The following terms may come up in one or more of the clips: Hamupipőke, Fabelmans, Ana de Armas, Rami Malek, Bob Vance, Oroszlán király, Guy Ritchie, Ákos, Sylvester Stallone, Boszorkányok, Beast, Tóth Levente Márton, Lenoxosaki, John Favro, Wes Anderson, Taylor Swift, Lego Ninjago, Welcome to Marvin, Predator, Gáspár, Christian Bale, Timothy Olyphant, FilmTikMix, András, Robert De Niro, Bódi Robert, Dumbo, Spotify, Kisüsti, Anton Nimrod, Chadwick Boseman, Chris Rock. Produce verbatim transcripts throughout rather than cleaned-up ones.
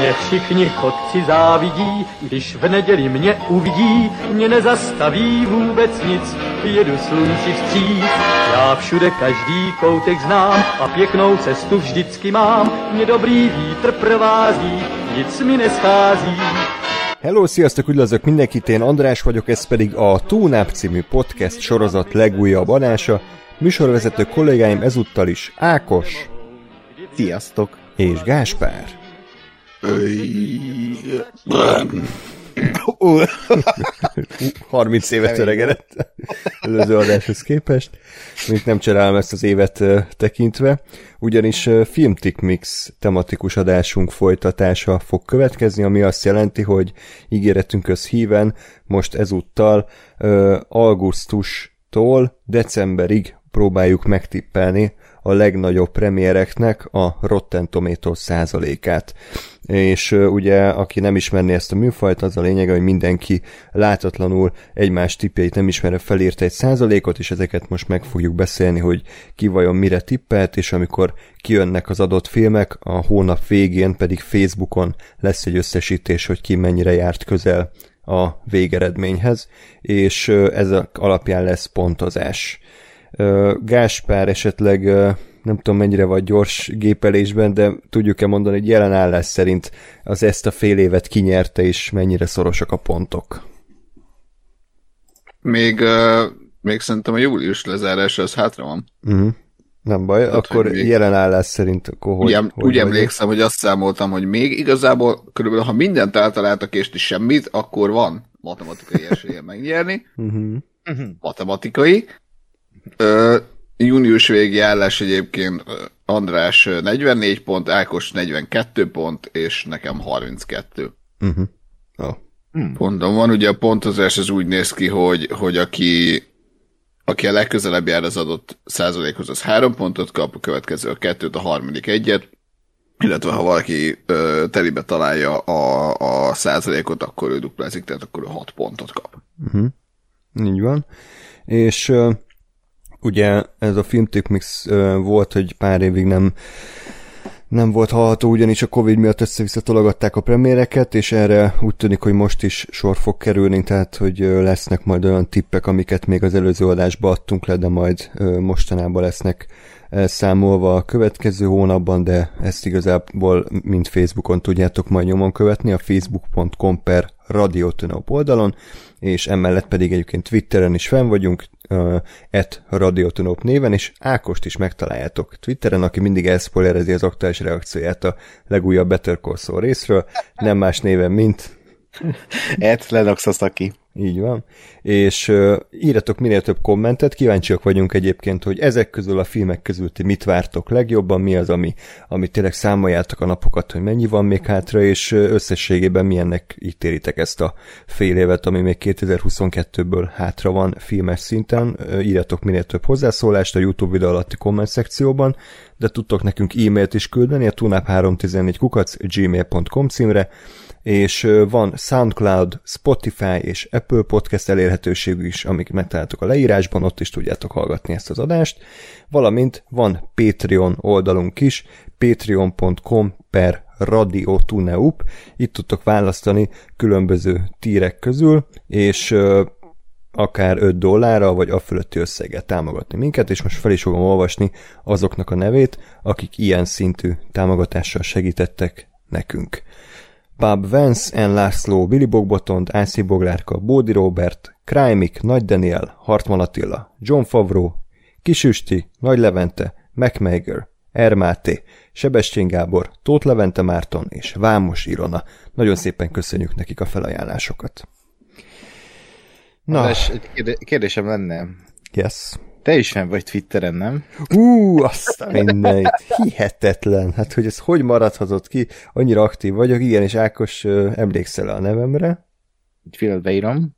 Mě všichni chodci závidí, když v neděli mě uvidí, mě nezastaví vůbec nic, jedu slunci vstříc. Já všude každý koutek znám a pěknou cestu vždycky mám, mě dobrý vítr provází, nic mi neschází. Hello, sziasztok, üdvözlök mindenkit, én András vagyok, ez pedig a Túnab című podcast sorozat legújabb adása. Műsorvezető kollégáim ezúttal is Ákos. Sziasztok. És Gáspár. harminc évet öregedett előző adáshoz képest. Még nem cserálom ezt az évet tekintve, ugyanis FilmTikMix tematikus adásunk folytatása fog következni, ami azt jelenti, hogy ígéretünkhöz híven most ezúttal augusztustól decemberig próbáljuk megtippelni a legnagyobb premiereknek a Rotten Tomatoes százalékát. És ugye, aki nem ismerné ezt a műfajt, az a lényege, hogy mindenki látatlanul egymás tippjeit nem ismerve felírta egy százalékot, és ezeket most meg fogjuk beszélni, hogy ki vajon mire tippelt, és amikor kijönnek az adott filmek, a hónap végén pedig Facebookon lesz egy összesítés, hogy ki mennyire járt közel a végeredményhez, és ez alapján lesz pontozás. Gáspár esetleg nem tudom mennyire vagy gyors gépelésben, de tudjuk-e mondani, hogy jelen állás szerint az ezt a fél évet kinyerte, és mennyire szorosak a pontok? Még, uh, még szerintem a július lezárása az hátra van. Uh-huh. Nem baj, hát, akkor még... jelen állás szerint akkor hogy, Ugyan, hogy Úgy emlékszem, hogy azt számoltam, hogy még igazából körülbelül ha mindent eltaláltak és semmit, akkor van matematikai esélye megnyerni. Uh-huh. Uh-huh. Matematikai. Uh, június végi állás egyébként András negyvennégy pont, Ákos negyvenkettő pont, és nekem harminckettő. Uh-huh. Oh. Pontom van, ugye a pontozás az úgy néz ki, hogy, hogy aki, aki a legközelebb jár az adott százalékhoz, az három pontot kap, a következő a kettőt, a harmadik egyet, illetve ha valaki ö, telibe találja a, a százalékot, akkor ő duplázik, tehát akkor ő hat pontot kap. Uh-huh. Így van. És... Ö... Ugye ez a FilmTikMix volt, hogy pár évig nem, nem volt hallható, ugyanis a Covid miatt össze-vissza tologatták a premiereket, és erre úgy tűnik, hogy most is sor fog kerülni, tehát hogy lesznek majd olyan tippek, amiket még az előző adásba adtunk le, de majd mostanában lesznek számolva a következő hónapban, de ezt igazából mind Facebookon tudjátok majd nyomon követni, a facebook.com per radiotunap oldalon, és emellett pedig egyébként Twitteren is fenn vagyunk, et uh, radiotunap néven, és Ákost is megtaláljátok Twitteren, aki mindig elspoilerezi az aktuális reakcióját a legújabb Better Call Saul részről, nem más néven, mint... et Lenoxosaki. Így van. És uh, írjatok minél több kommentet, kíváncsiak vagyunk egyébként, hogy ezek közül a filmek közül ti mit vártok legjobban, mi az, ami, ami tényleg számoljátok a napokat, hogy mennyi van még hátra, és összességében milyennek ítélitek ezt a fél évet, ami még kétezer-huszonkettőből hátra van filmes szinten. Uh, írjatok minél több hozzászólást a YouTube videó alatti komment szekcióban, de tudtok nekünk e-mailt is küldeni a tunap három tizennégy kukac gmail pont com címre, és van Soundcloud, Spotify és Apple Podcast elérhetőségük is, amik megtaláltok a leírásban, ott is tudjátok hallgatni ezt az adást, valamint van Patreon oldalunk is, patreon.com per radiotuneup, itt tudtok választani különböző tírek közül, és akár öt dollárral, vagy a fölötti összeggel támogatni minket, és most fel is fogom olvasni azoknak a nevét, akik ilyen szintű támogatással segítettek nekünk. Bob Vance, László Billibogbottom, Ácsi Boglárka, Bódi Robert, Krimic Nagy Daniel, Hartmann Attila, John Favro, Kisüsti, Nagy Levente, MacMager, Ermáté, Sebestyén Gábor, Tóth Levente Márton és Vámos Ilona. Nagyon szépen köszönjük nekik a felajánlásokat. Na, és kérdésem lenne. Yes. Te is nem vagy Twitteren, nem? Ú, aztán mindenit. Hihetetlen. Hát, hogy ez hogy maradhatott ki? Annyira aktív vagyok. Igen, és Ákos, emlékszel a nevemre? Egy pillanat beírom.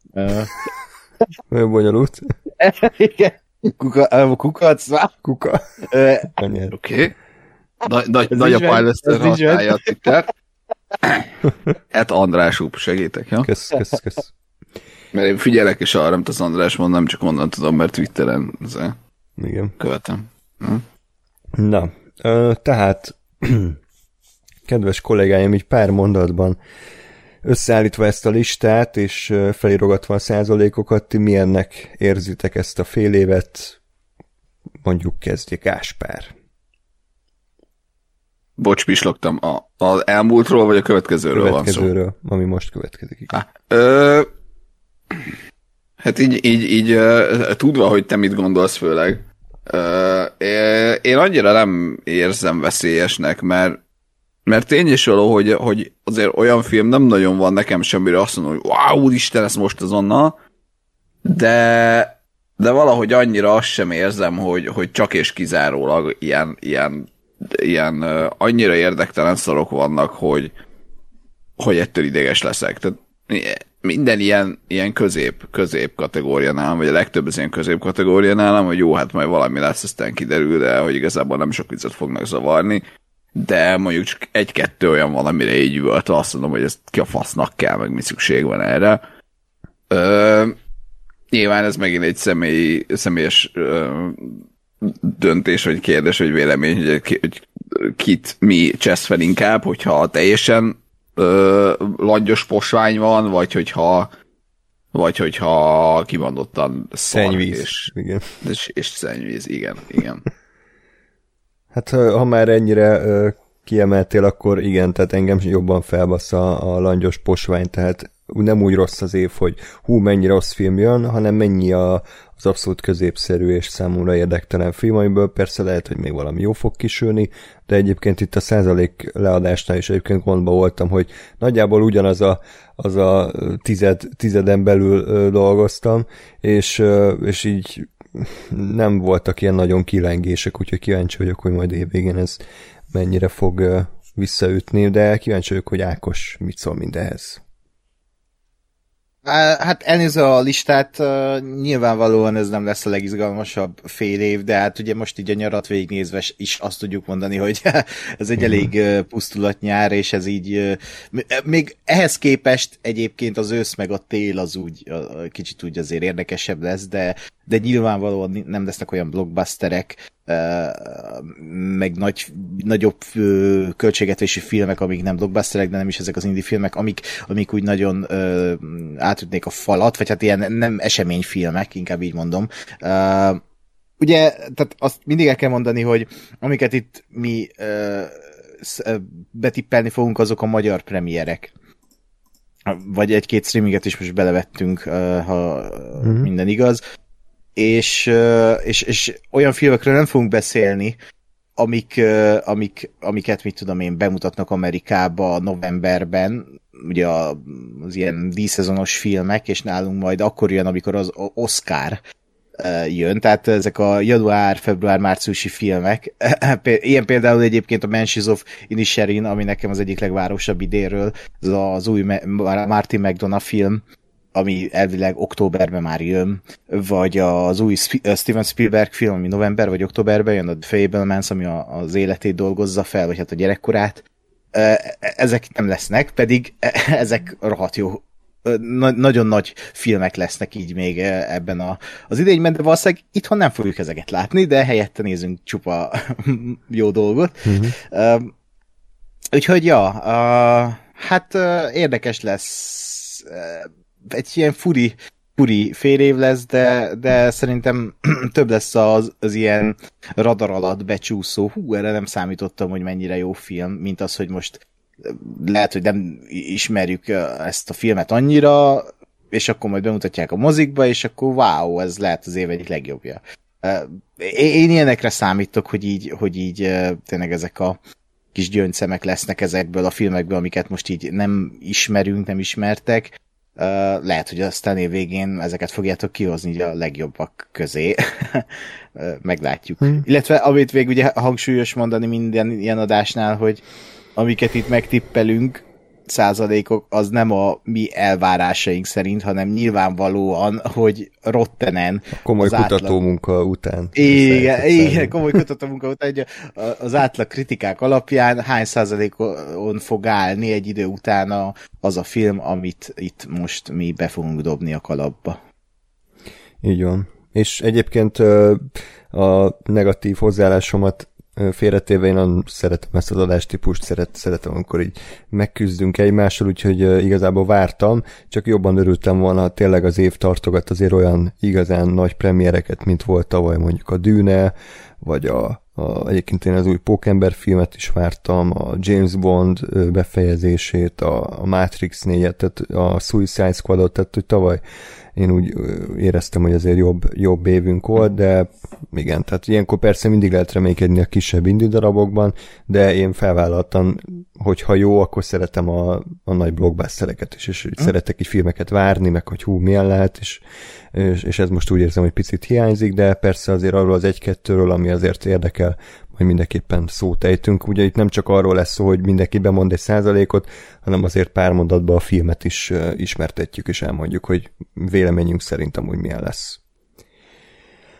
Nagyon bonyolult. Igen. Kuka, kukac, vár. Kuka. Oké. Nagyobb fejlesztőn használja a Twitter. Hát András úr, segítek, jó? Kösz, kösz, kösz. Mert én figyelek, és arra, amit az András mond, nem csak onnan tudom, mert Twitteren az-e. Igen. Követem. Hm? Na, Tehát, kedves kollégáim, így pár mondatban összeállítva ezt a listát, és felirogatva a százalékokat, ti milyennek érzitek ezt a fél évet? Mondjuk kezdjék, Gáspár. Bocs, pislogtam. A, az elmúltról, vagy a következőről, következőről van szó? Következőről, ami most következik. Á, ö, hát így, így, így tudva, hogy te mit gondolsz főleg, ö, én annyira nem érzem veszélyesnek, mert Mert tény is való, hogy, hogy azért olyan film nem nagyon van nekem semmire, azt mondom, hogy wow, úristen, ez most azonnal, de, de valahogy annyira azt sem érzem, hogy, hogy csak és kizárólag ilyen, ilyen, ilyen uh, annyira érdektelen szarok vannak, hogy, hogy ettől ideges leszek. Tehát minden ilyen, ilyen közép, közép kategóriánál, vagy a legtöbb az ilyen közép kategóriánál, hogy jó, hát majd valami lesz, aztán kiderül, de hogy igazából nem sok viccet fognak zavarni. De mondjuk csak egy-kettő olyan van, amire így üvölt, azt mondom, hogy ezt ki a fasznak kell, meg mi szükség van erre. Ö, nyilván ez megint egy személyi, személyes ö, döntés, vagy kérdés, vagy vélemény, hogy, ki, hogy kit mi csesz fel inkább, hogyha teljesen ö, langyos posvány van, vagy hogyha vagy hogyha kimondottan szennyvíz. És, igen. És, és szennyvíz, igen, igen. Hát ha már ennyire ö, kiemeltél, akkor igen, tehát engem jobban felbassz a, a langyos posvány, tehát nem úgy rossz az év, hogy hú, mennyi rossz film jön, hanem mennyi a, az abszolút középszerű és számomra érdektelen film, amiből persze lehet, hogy még valami jó fog kisülni, de egyébként itt a százalék leadásnál is egyébként gondba voltam, hogy nagyjából ugyanaz a, az a tized, tizeden belül ö, dolgoztam, és, ö, és így nem voltak ilyen nagyon kilengések, úgyhogy kíváncsi vagyok, hogy majd évvégén ez mennyire fog visszaütni, de kíváncsi vagyok, hogy Ákos mit szól mindehez. Hát elnézve a listát, nyilvánvalóan ez nem lesz a legizgalmasabb fél év, de hát ugye most így a nyarat végignézve is azt tudjuk mondani, hogy ez egy elég pusztulatnyár, és ez így még ehhez képest egyébként az ősz meg a tél az úgy kicsit úgy azért érdekesebb lesz, de, de nyilvánvalóan nem lesznek olyan blockbusterek, meg nagy, nagyobb költségvetési filmek, amik nem blockbusterek, de nem is ezek az indie filmek, amik, amik úgy nagyon ö, átütnék a falat, vagy hát ilyen nem eseményfilmek, inkább így mondom. Ö, ugye, tehát azt mindig el kell mondani, hogy amiket itt mi ö, betippelni fogunk, azok a magyar premierek. Vagy egy-két streaminget is most belevettünk, ha mm-hmm. minden igaz. És, és, és olyan filmekről nem fogunk beszélni, amik, amik, amiket, mit tudom én, bemutatnak Amerikába novemberben, ugye az ilyen díjszezonos filmek, és nálunk majd akkor jön, amikor az Oscar jön, tehát ezek a január, február, márciusi filmek, ilyen például egyébként a Banshees of Inisherin, ami nekem az egyik legvárosabb idénről, az az új Martin McDonagh film, ami elvileg októberben már jön, vagy az új Steven Spielberg film, ami november vagy októberben jön, a Fabelmans, ami a, az életét dolgozza fel, vagy hát a gyerekkorát. Ezek nem lesznek, pedig ezek rohadt jó. Na, nagyon nagy filmek lesznek így még ebben a, az idényben, de valószínűleg itthon nem fogjuk ezeket látni, de helyette nézünk csupa jó dolgot. Uh-huh. Úgyhogy ja, hát érdekes lesz. Egy ilyen furi, furi fél év lesz, de, de szerintem több lesz az, az ilyen radar alatt becsúszó. Hú, erre nem számítottam, hogy mennyire jó film, mint az, hogy most lehet, hogy nem ismerjük ezt a filmet annyira, és akkor majd bemutatják a mozikba, és akkor wow, ez lehet az év egyik legjobbja. Én ilyenekre számítok, hogy így, hogy így tényleg ezek a kis gyöngyszemek lesznek ezekből a filmekből, amiket most így nem ismerünk, nem ismertek. Uh, lehet, hogy aztán év végén ezeket fogjátok kihozni a legjobbak közé. uh, meglátjuk. Hmm. Illetve, amit végül ugye hangsúlyos mondani minden ilyen adásnál, hogy amiket itt megtippelünk, százalékok, az nem a mi elvárásaink szerint, hanem nyilvánvalóan, hogy Rottenen. A komoly kutatómunka átlag... után. Igen, igen, komoly kutatómunka után. Az átlag kritikák alapján hány százalékon fog állni egy idő után az a film, amit itt most mi be fogunk dobni a kalapba. Így van. És egyébként a negatív hozzáállásomat félretéve, én nagyon szeretem ezt az adástípust, szeret, szeretem, amikor így megküzdünk egymással, úgyhogy igazából vártam, csak jobban örültem volna, ha tényleg az év tartogat azért olyan igazán nagy premiereket, mint volt tavaly mondjuk a Dűne, vagy a, a egyébként én az új Pókember filmet is vártam, a James Bond befejezését, a, a Matrix négyet, tehát a Suicide Squadot, tehát hogy tavaly én úgy éreztem, hogy azért jobb, jobb évünk volt, de igen, tehát ilyenkor persze mindig lehet reménykedni a kisebb indie darabokban, de én felvállaltam, hogyha jó, akkor szeretem a, a nagy blockbustereket is, és mm. szeretek így filmeket várni, meg hogy hú, milyen lehet, és, és, és ez most úgy érzem, hogy picit hiányzik, de persze azért arról az egy-kettőről, ami azért érdekel, hogy mindenképpen szót ejtünk. Ugye itt nem csak arról lesz szó, hogy mindenki bemond egy százalékot, hanem azért pár mondatban a filmet is ismertetjük, és elmondjuk, hogy véleményünk szerint amúgy milyen lesz.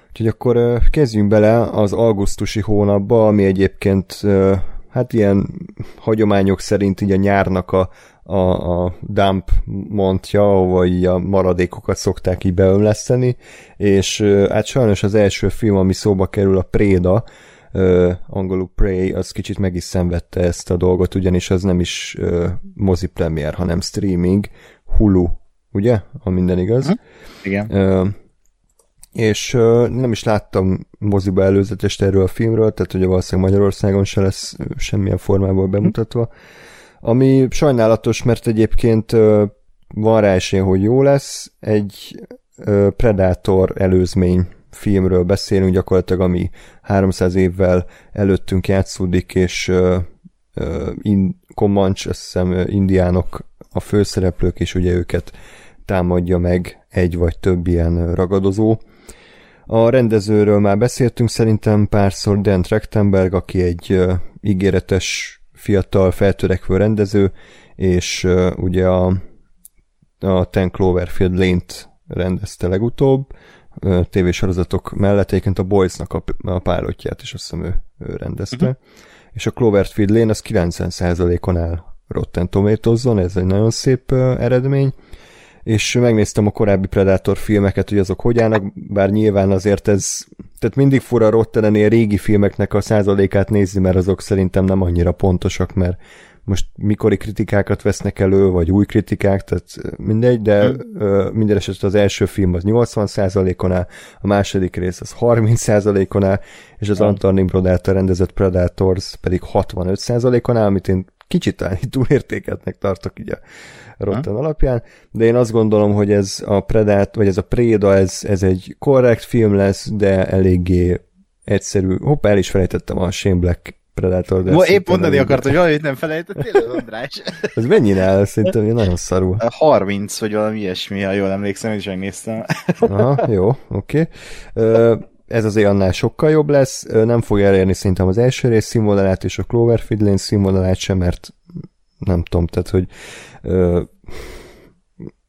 Úgyhogy akkor kezdjünk bele az augusztusi hónapba, ami egyébként hát ilyen hagyományok szerint így a nyárnak a, a, a dump montja, ahol így a maradékokat szokták így beömleszteni, és hát sajnos az első film, ami szóba kerül, a Préda, Uh, angolul Prey, az kicsit meg is szenvedte ezt a dolgot, ugyanis az nem is uh, mozi premier, hanem streaming, Hulu, ugye? Ha minden igaz. Uh-huh. Igen. Uh, és uh, nem is láttam moziba előzetest erről a filmről, tehát ugye valószínűleg Magyarországon se lesz semmilyen formából bemutatva, uh-huh. ami sajnálatos, mert egyébként uh, van rá esély, hogy jó lesz, egy uh, Predator előzmény filmről beszélünk gyakorlatilag, ami háromszáz évvel előttünk játszódik, és uh, in, Comanche, azt hiszem, indiánok a főszereplők, és ugye őket támadja meg egy vagy több ilyen ragadozó. A rendezőről már beszéltünk szerintem párszor, Dan Trachtenberg, aki egy uh, ígéretes, fiatal, feltörekvő rendező, és uh, ugye a, a Ten Cloverfield Lane-t rendezte legutóbb, tévésorozatok mellett, egyébként a Boys-nak a, a pálotját is, azt hiszem, ő, ő rendezte. Uh-huh. És a Cloverfield Lane az kilencven százalékon áll Rotten Tomatoeson, ez egy nagyon szép uh, eredmény, és megnéztem a korábbi Predator filmeket, hogy azok hogy állnak, bár nyilván azért ez, tehát mindig fura Rotten-nél régi filmeknek a százalékát nézni, mert azok szerintem nem annyira pontosak, mert most mikori kritikákat vesznek elő, vagy új kritikák, tehát mindegy, de mm. minden esetben az első film az nyolcvan százalékon áll, a második rész az harminc százalékon áll, és az mm. Anton Nimrod által rendezett Predators pedig hatvanöt százalékon áll, amit én kicsit talán túlértékeltnek tartok így a Rotten mm. alapján, de én azt gondolom, hogy ez a Predator, vagy ez a Préda, ez, ez egy korrekt film lesz, de eléggé egyszerű. Hoppá, el is felejtettem a Shane Black Predator, de ma épp mondani akart, hogy valamit nem felejtettél, az András. Ez mennyire áll? Szerintem nagyon szarul. harminc, vagy valami ilyesmi, ha jól emlékszem, én is megnéztem. Aha, jó, oké. Okay. Ez azért annál sokkal jobb lesz. Nem fogja elérni szerintem az első rész színvonalát és a Cloverfield Lane színvonalát sem, mert nem tudom, tehát, hogy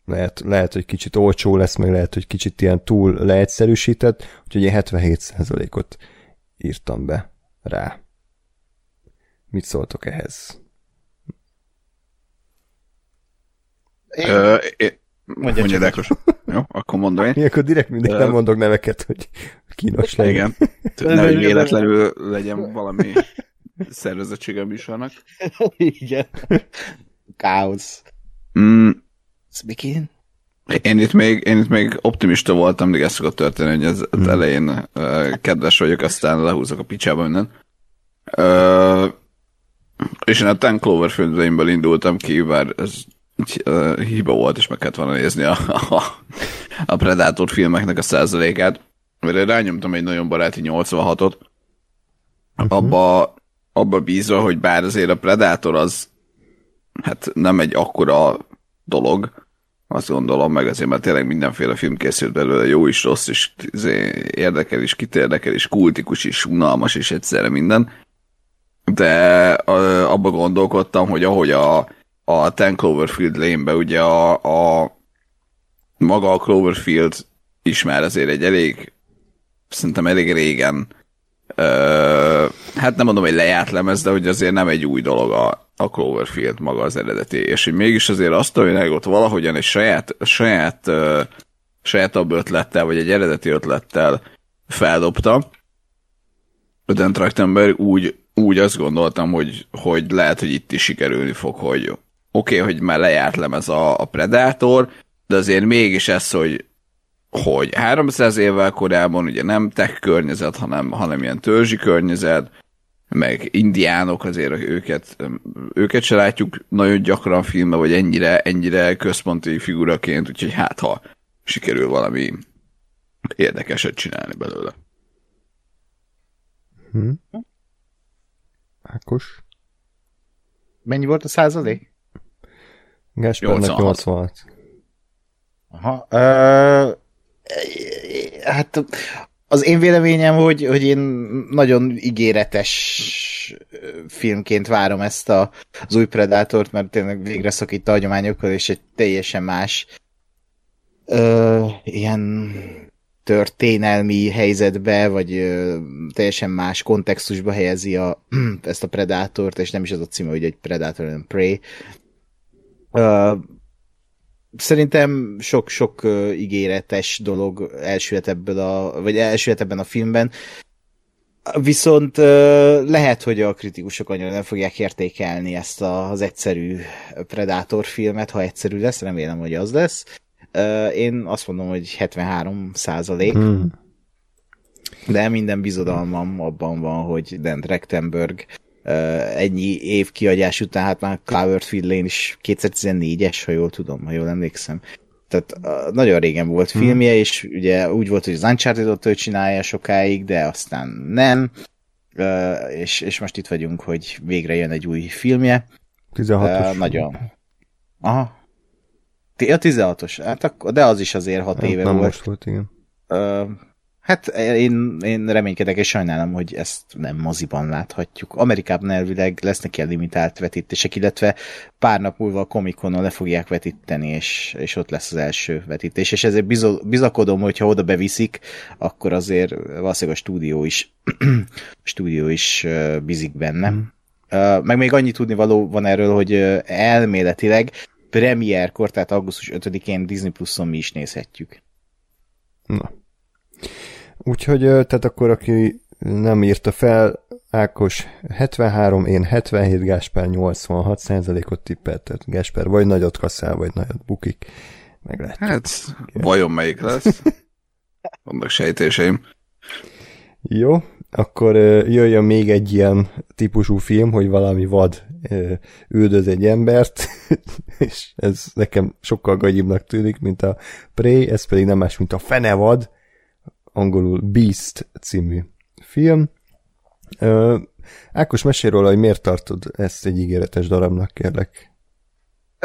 lehet, lehet, hogy kicsit olcsó lesz, meg lehet, hogy kicsit ilyen túl leegyszerűsített, úgyhogy én hetvenhét százalékot írtam be rá. Mit szóltok ehhez? Én... Ö, é... Mondjad, Ákos. Jó, akkor mondom én. Ilyenkor direkt mindig Ö... nem mondok neveket, hogy kínos legyen. Igen. Nehogy véletlenül legyen valami szervezettség a műsornak. Igen. Káosz. Mm. Speaking. Én itt, még, én itt még optimista voltam, de ez szokott történni, hogy az hmm. elején uh, kedves vagyok, aztán lehúzok a picsába minden. Uh, és én a Ten Cloverfield Lane-ből indultam ki, bár ez uh, hiba volt, és meg kellett volna nézni a, a, a Predator filmeknek a százalékát, mert rányomtam egy nagyon baráti nyolcvanhatot, uh-huh. abba, abba bízva, hogy bár azért a Predator az hát nem egy akkora dolog, azt gondolom, meg azért, mert tényleg mindenféle film készült belőle, jó is, rossz is, érdekel is, kitérdekel is, kultikus is, unalmas is, egyszerre minden. De abba gondolkodtam, hogy ahogy a, a Ten Cloverfield Lane-be ugye a, a maga a Cloverfield is már azért egy elég, szerintem elég régen, ö, hát nem mondom, hogy lejárt lemez, de hogy azért nem egy új dolog a, a Cloverfield maga az eredeti, és hogy mégis azért azt, hogy ott valahogyan egy saját, saját, ö, saját ötlettel, vagy egy eredeti ötlettel feldobta, Dan Trachtenberg, úgy, úgy azt gondoltam, hogy, hogy lehet, hogy itt is sikerülni fog, hogy oké, okay, hogy már lejárt lemez a, a Predator, de azért mégis ez, hogy, hogy háromszáz évvel korábban ugye nem tech környezet, hanem, hanem ilyen törzsi környezet, meg indiánok, azért őket, őket se látjuk nagyon gyakran filmben, vagy ennyire, ennyire központi figuraként, úgyhogy hát ha sikerül valami érdekeset csinálni belőle. Hm. Ákos? Mennyi volt a százalék? Gáspárnak nyolcvanhat. Aha. Ö, hát az én véleményem, hogy, hogy én nagyon ígéretes filmként várom ezt a, az új Predátort, mert tényleg végre szakít a hagyományokkal, és egy teljesen más ö, ilyen történelmi helyzetbe, vagy ö, teljesen más kontextusba helyezi a, ezt a Predátort, és nem is az a címe, hogy egy Predator, hanem Prey. Ö, Szerintem sok-sok uh, ígéretes dolog elsüllyedt ebből a, vagy elsüllyedt ebben a filmben, viszont uh, lehet, hogy a kritikusok annyira nem fogják értékelni ezt a, az egyszerű Predator filmet, ha egyszerű lesz, remélem, hogy az lesz. Uh, én azt mondom, hogy hetvenhárom százalék, hmm. de minden bizodalmam abban van, hogy Dan Trachtenberg Uh, ennyi év kiadás után, hát már Cloverfield Lane is kétezer-tizennégyes, ha jól tudom, ha jól emlékszem. Tehát uh, nagyon régen volt hmm. filmje, és ugye úgy volt, hogy az Uncharted-ot csinálja sokáig, de aztán nem. Uh, és, és most itt vagyunk, hogy végre jön egy új filmje. tizenhatos. Uh, nagyon. Aha. Ja, tizenhatos. Hát akkor, de az is azért hat éve nem volt. Most volt, igen. Uh, Hát én, én reménykedek, és sajnálom, hogy ezt nem moziban láthatjuk. Amerikában elvileg lesznek ilyen limitált vetítések, illetve pár nap múlva a Comic-Conon le fogják vetíteni, és, és ott lesz az első vetítés. És ezért bizakodom, hogyha oda beviszik, akkor azért valószínűleg a stúdió is, a stúdió is bizik bennem. Meg még annyi tudnivaló van erről, hogy elméletileg premierkor, tehát augusztus ötödikén Disney Pluszon mi is nézhetjük. Na. Úgyhogy, tehát akkor, aki nem írta fel, Ákos hetvenhárom, én hetvenhét, Gáspár nyolcvanhat százalékot tippelt, tehát Gáspár vagy nagyot kasszál, vagy nagyot bukik. Meglátjuk. Hát, vajon melyik lesz? Vannak sejtéseim. Jó, akkor jöjjön még egy ilyen típusú film, hogy valami vad üldöz egy embert, és ez nekem sokkal gagyibbnak tűnik, mint a Prey, ez pedig nem más, mint a fenevad, angolul Beast című film. Ö, Ákos, mesél róla, hogy miért tartod ezt egy ígéretes darabnak, kérlek?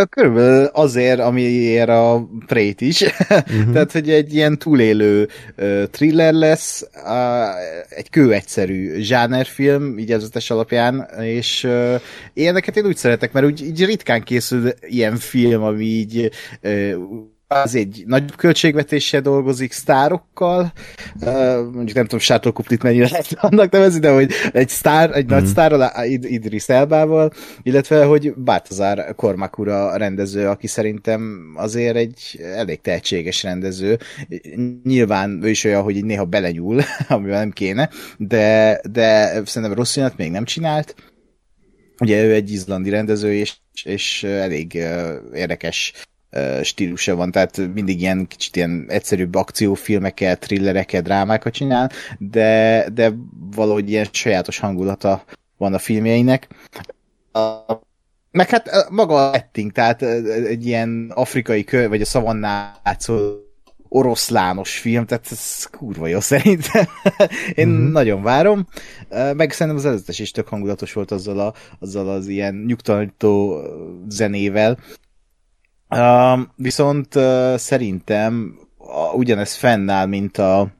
Körülbelül azért, amiért a Prey-t is. Uh-huh. Tehát, hogy egy ilyen túlélő uh, thriller lesz, uh, egy kőegyszerű zsánerfilm, így előzetes alapján, és uh, ilyeneket én úgy szeretek, mert úgy így ritkán készül ilyen film, ami így uh, az egy nagyobb költségvetéssel dolgozik, sztárokkal, uh, mondjuk nem tudom, Sától Kuplit mennyire lehet annak nevezni, de hogy egy sztár, egy mm. nagy sztárral, Id- Idris Elbával, illetve hogy Baltazar Kormák úr a rendező, aki szerintem azért egy elég tehetséges rendező. Nyilván ő is olyan, hogy néha belenyúl, amivel nem kéne, de, de szerintem rossz jönat még nem csinált. Ugye ő egy izlandi rendező, és, és elég uh, érdekes stílusa van, tehát mindig ilyen kicsit ilyen egyszerűbb akciófilmeket, thrillereket, drámákat csinál, de, de valahogy ilyen sajátos hangulata van a filmjeinek. A, meg hát maga a setting, tehát egy ilyen afrikai kö, vagy a szavannán látszó oroszlános film, tehát ez kurva jó szerintem. Én mm-hmm. nagyon várom. Meg szerintem az előzetes is tök hangulatos volt azzal, a, azzal az ilyen nyugtalanító zenével. Uh, viszont uh, szerintem uh, ugyanez fennáll, mint a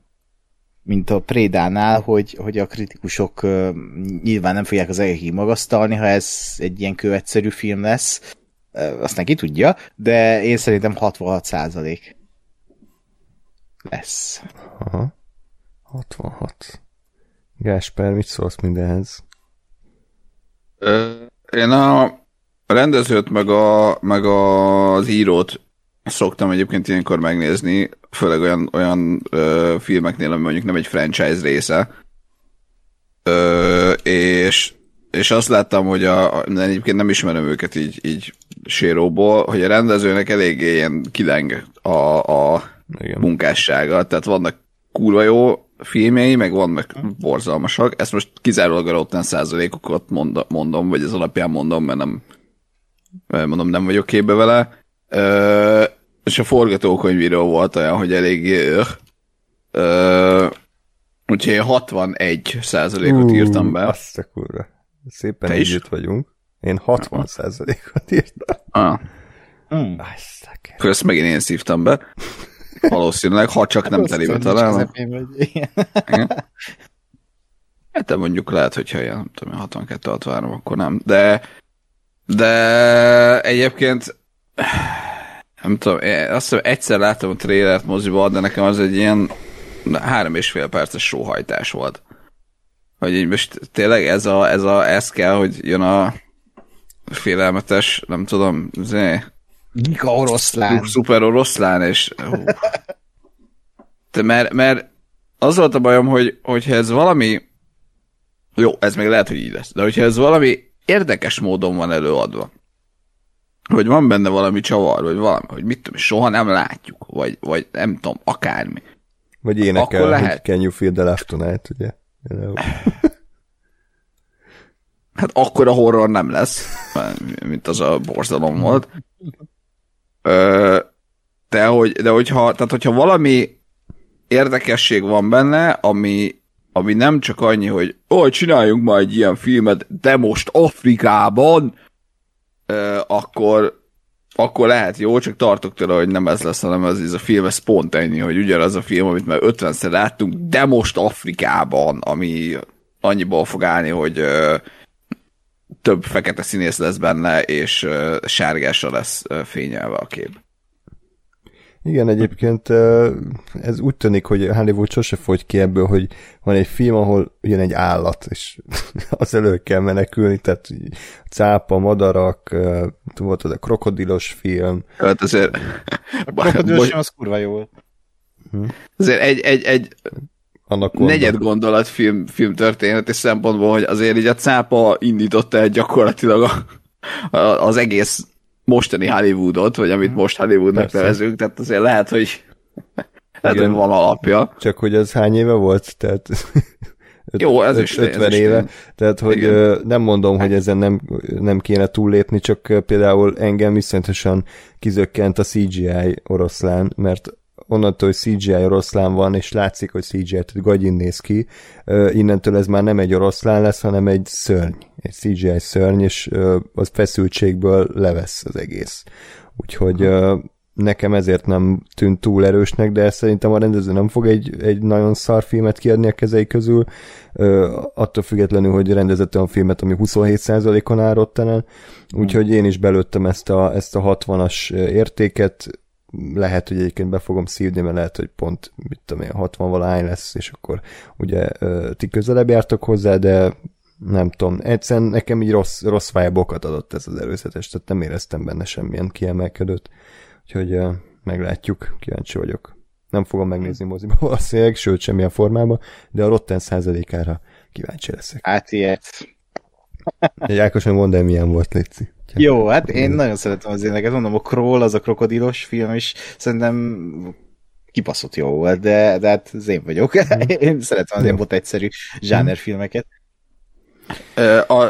mint a Prédánál, hogy, hogy a kritikusok uh, nyilván nem fogják az egészig magasztalni, ha ez egy ilyen kőegyszerű film lesz. Uh, azt neki tudja, de én szerintem hatvanhat százalék lesz. Aha. hatvanhat. Gáspár, mit szólsz mindenhez? Én a A rendezőt, meg, a, meg az írót szoktam egyébként ilyenkor megnézni, főleg olyan, olyan ö, filmeknél, ami mondjuk nem egy franchise része. Ö, és, és azt láttam, hogy a, nem, egyébként nem ismerem őket így, így séróból, hogy a rendezőnek eléggé ilyen kileng a, a munkássága. Tehát vannak kurva jó filmjei, meg vannak borzalmasak. Ezt most kizárólag a Rotten százalékokat mondom, vagy az alapján mondom, mert nem, mondom, nem vagyok képbe vele. Ö, és a forgatókönyvíró volt olyan, hogy elég... Ö, úgyhogy hatvanegy százalékot uh, írtam be. Azt a kurva. Szépen együtt vagyunk. Én hatvan százalékot írtam. Ah. Mm. Kösz, megint én szívtam be. Valószínűleg, ha csak nem telébe találom. Hát te mondjuk lehet, hogyha ilyen, nem tudom, hatvankettő hatvanhárom, akkor nem. De, de egyébként nem tudom, azt hiszem, egyszer láttam a trailert moziban, de nekem az egy ilyen három és fél perces sóhajtás volt. Hogy így most tényleg ez a, ez a, ez kell, hogy jön a félelmetes, nem tudom, zé, Gika oroszlán. Szuper oroszlán, és... Te, mert, mert az volt a bajom, hogy hogyha ez valami... Jó, ez még lehet, hogy így lesz. De hogyha ez valami érdekes módon van előadva, hogy van benne valami csavar, vagy valami, hogy mit tudom, soha nem látjuk, vagy, vagy nem tudom, akármi. Vagy énekel, lehet... hogy Can You Feel the Love Tonight, ugye? Hát akkor a horror nem lesz, mint az a borzalom volt. De, hogy, de hogyha, tehát hogyha valami érdekesség van benne, ami, ami nem csak annyi, hogy ó, csináljunk majd egy ilyen filmet, de most Afrikában, akkor, akkor lehet jó, csak tartok tőle, hogy nem ez lesz, hanem ez, ez a film, ez pont ennyi, hogy ugyanaz a film, amit már ötvenszer láttunk, de most Afrikában, ami annyiból fog állni, hogy ö, több fekete színész lesz benne, és ö, sárgásra lesz ö, fényelve a kép. Igen, egyébként ö, ez úgy tűnik, hogy Hollywood sose fogy ki ebből, hogy van egy film, ahol jön egy állat, és az elő kell menekülni, tehát cápa, madarak, ö, volt az a krokodilos film. Hát azért... A krokodilos film az kurva jó volt. Hm? Azért egy... egy, egy... negyed gondolat film, film történeti szempontból, hogy azért így a cápa indította el gyakorlatilag a, a, az egész mostani Hollywoodot, vagy amit most Hollywoodnak persze nevezünk, tehát azért lehet, hogy, lehet, hogy van alapja. Csak hogy ez hány éve volt? Tehát jó, ez is ötven ez éve. Is tehát, hogy igen. Nem mondom, hogy ezen nem, nem kéne túllépni, csak például engem viszontosan kizökkent a cé gé i oroszlán, mert onnantól, hogy cé gé i oroszlán van, és látszik, hogy cé gé i, tehát gagyin néz ki, uh, innentől ez már nem egy oroszlán lesz, hanem egy szörny, egy cé gé i szörny, és uh, az feszültségből levesz az egész. Úgyhogy uh, nekem ezért nem tűnt túl erősnek, de szerintem a rendező nem fog egy, egy nagyon szar filmet kiadni a kezei közül, uh, attól függetlenül, hogy rendezett olyan filmet, ami huszonhét százalékon áll Rottenen, úgyhogy én is belőttem ezt a, ezt a hatvanas értéket. Lehet, hogy egyébként be fogom szívni, mert lehet, hogy pont, mit tudom én, hatvan-valahány lesz, és akkor ugye ti közelebb jártok hozzá, de nem tudom, egyszerűen nekem így rossz, rossz vibe-okat adott ez az előzetes, tehát nem éreztem benne semmilyen kiemelkedőt, úgyhogy meglátjuk, kíváncsi vagyok. Nem fogom megnézni moziba valószínűleg, sőt semmilyen formában, de a Rotten százalékára kíváncsi leszek. Hát ilyet. Egy Ákos, hogy mondd el, milyen volt, Léci. Jó, hát én nagyon szeretem az éneket, mondom, a Kroll, az a krokodilos film is, szerintem kibaszott jó volt, de, de hát az én vagyok. Én szeretem az ilyen bot egyszerű zsánerfilmeket. A,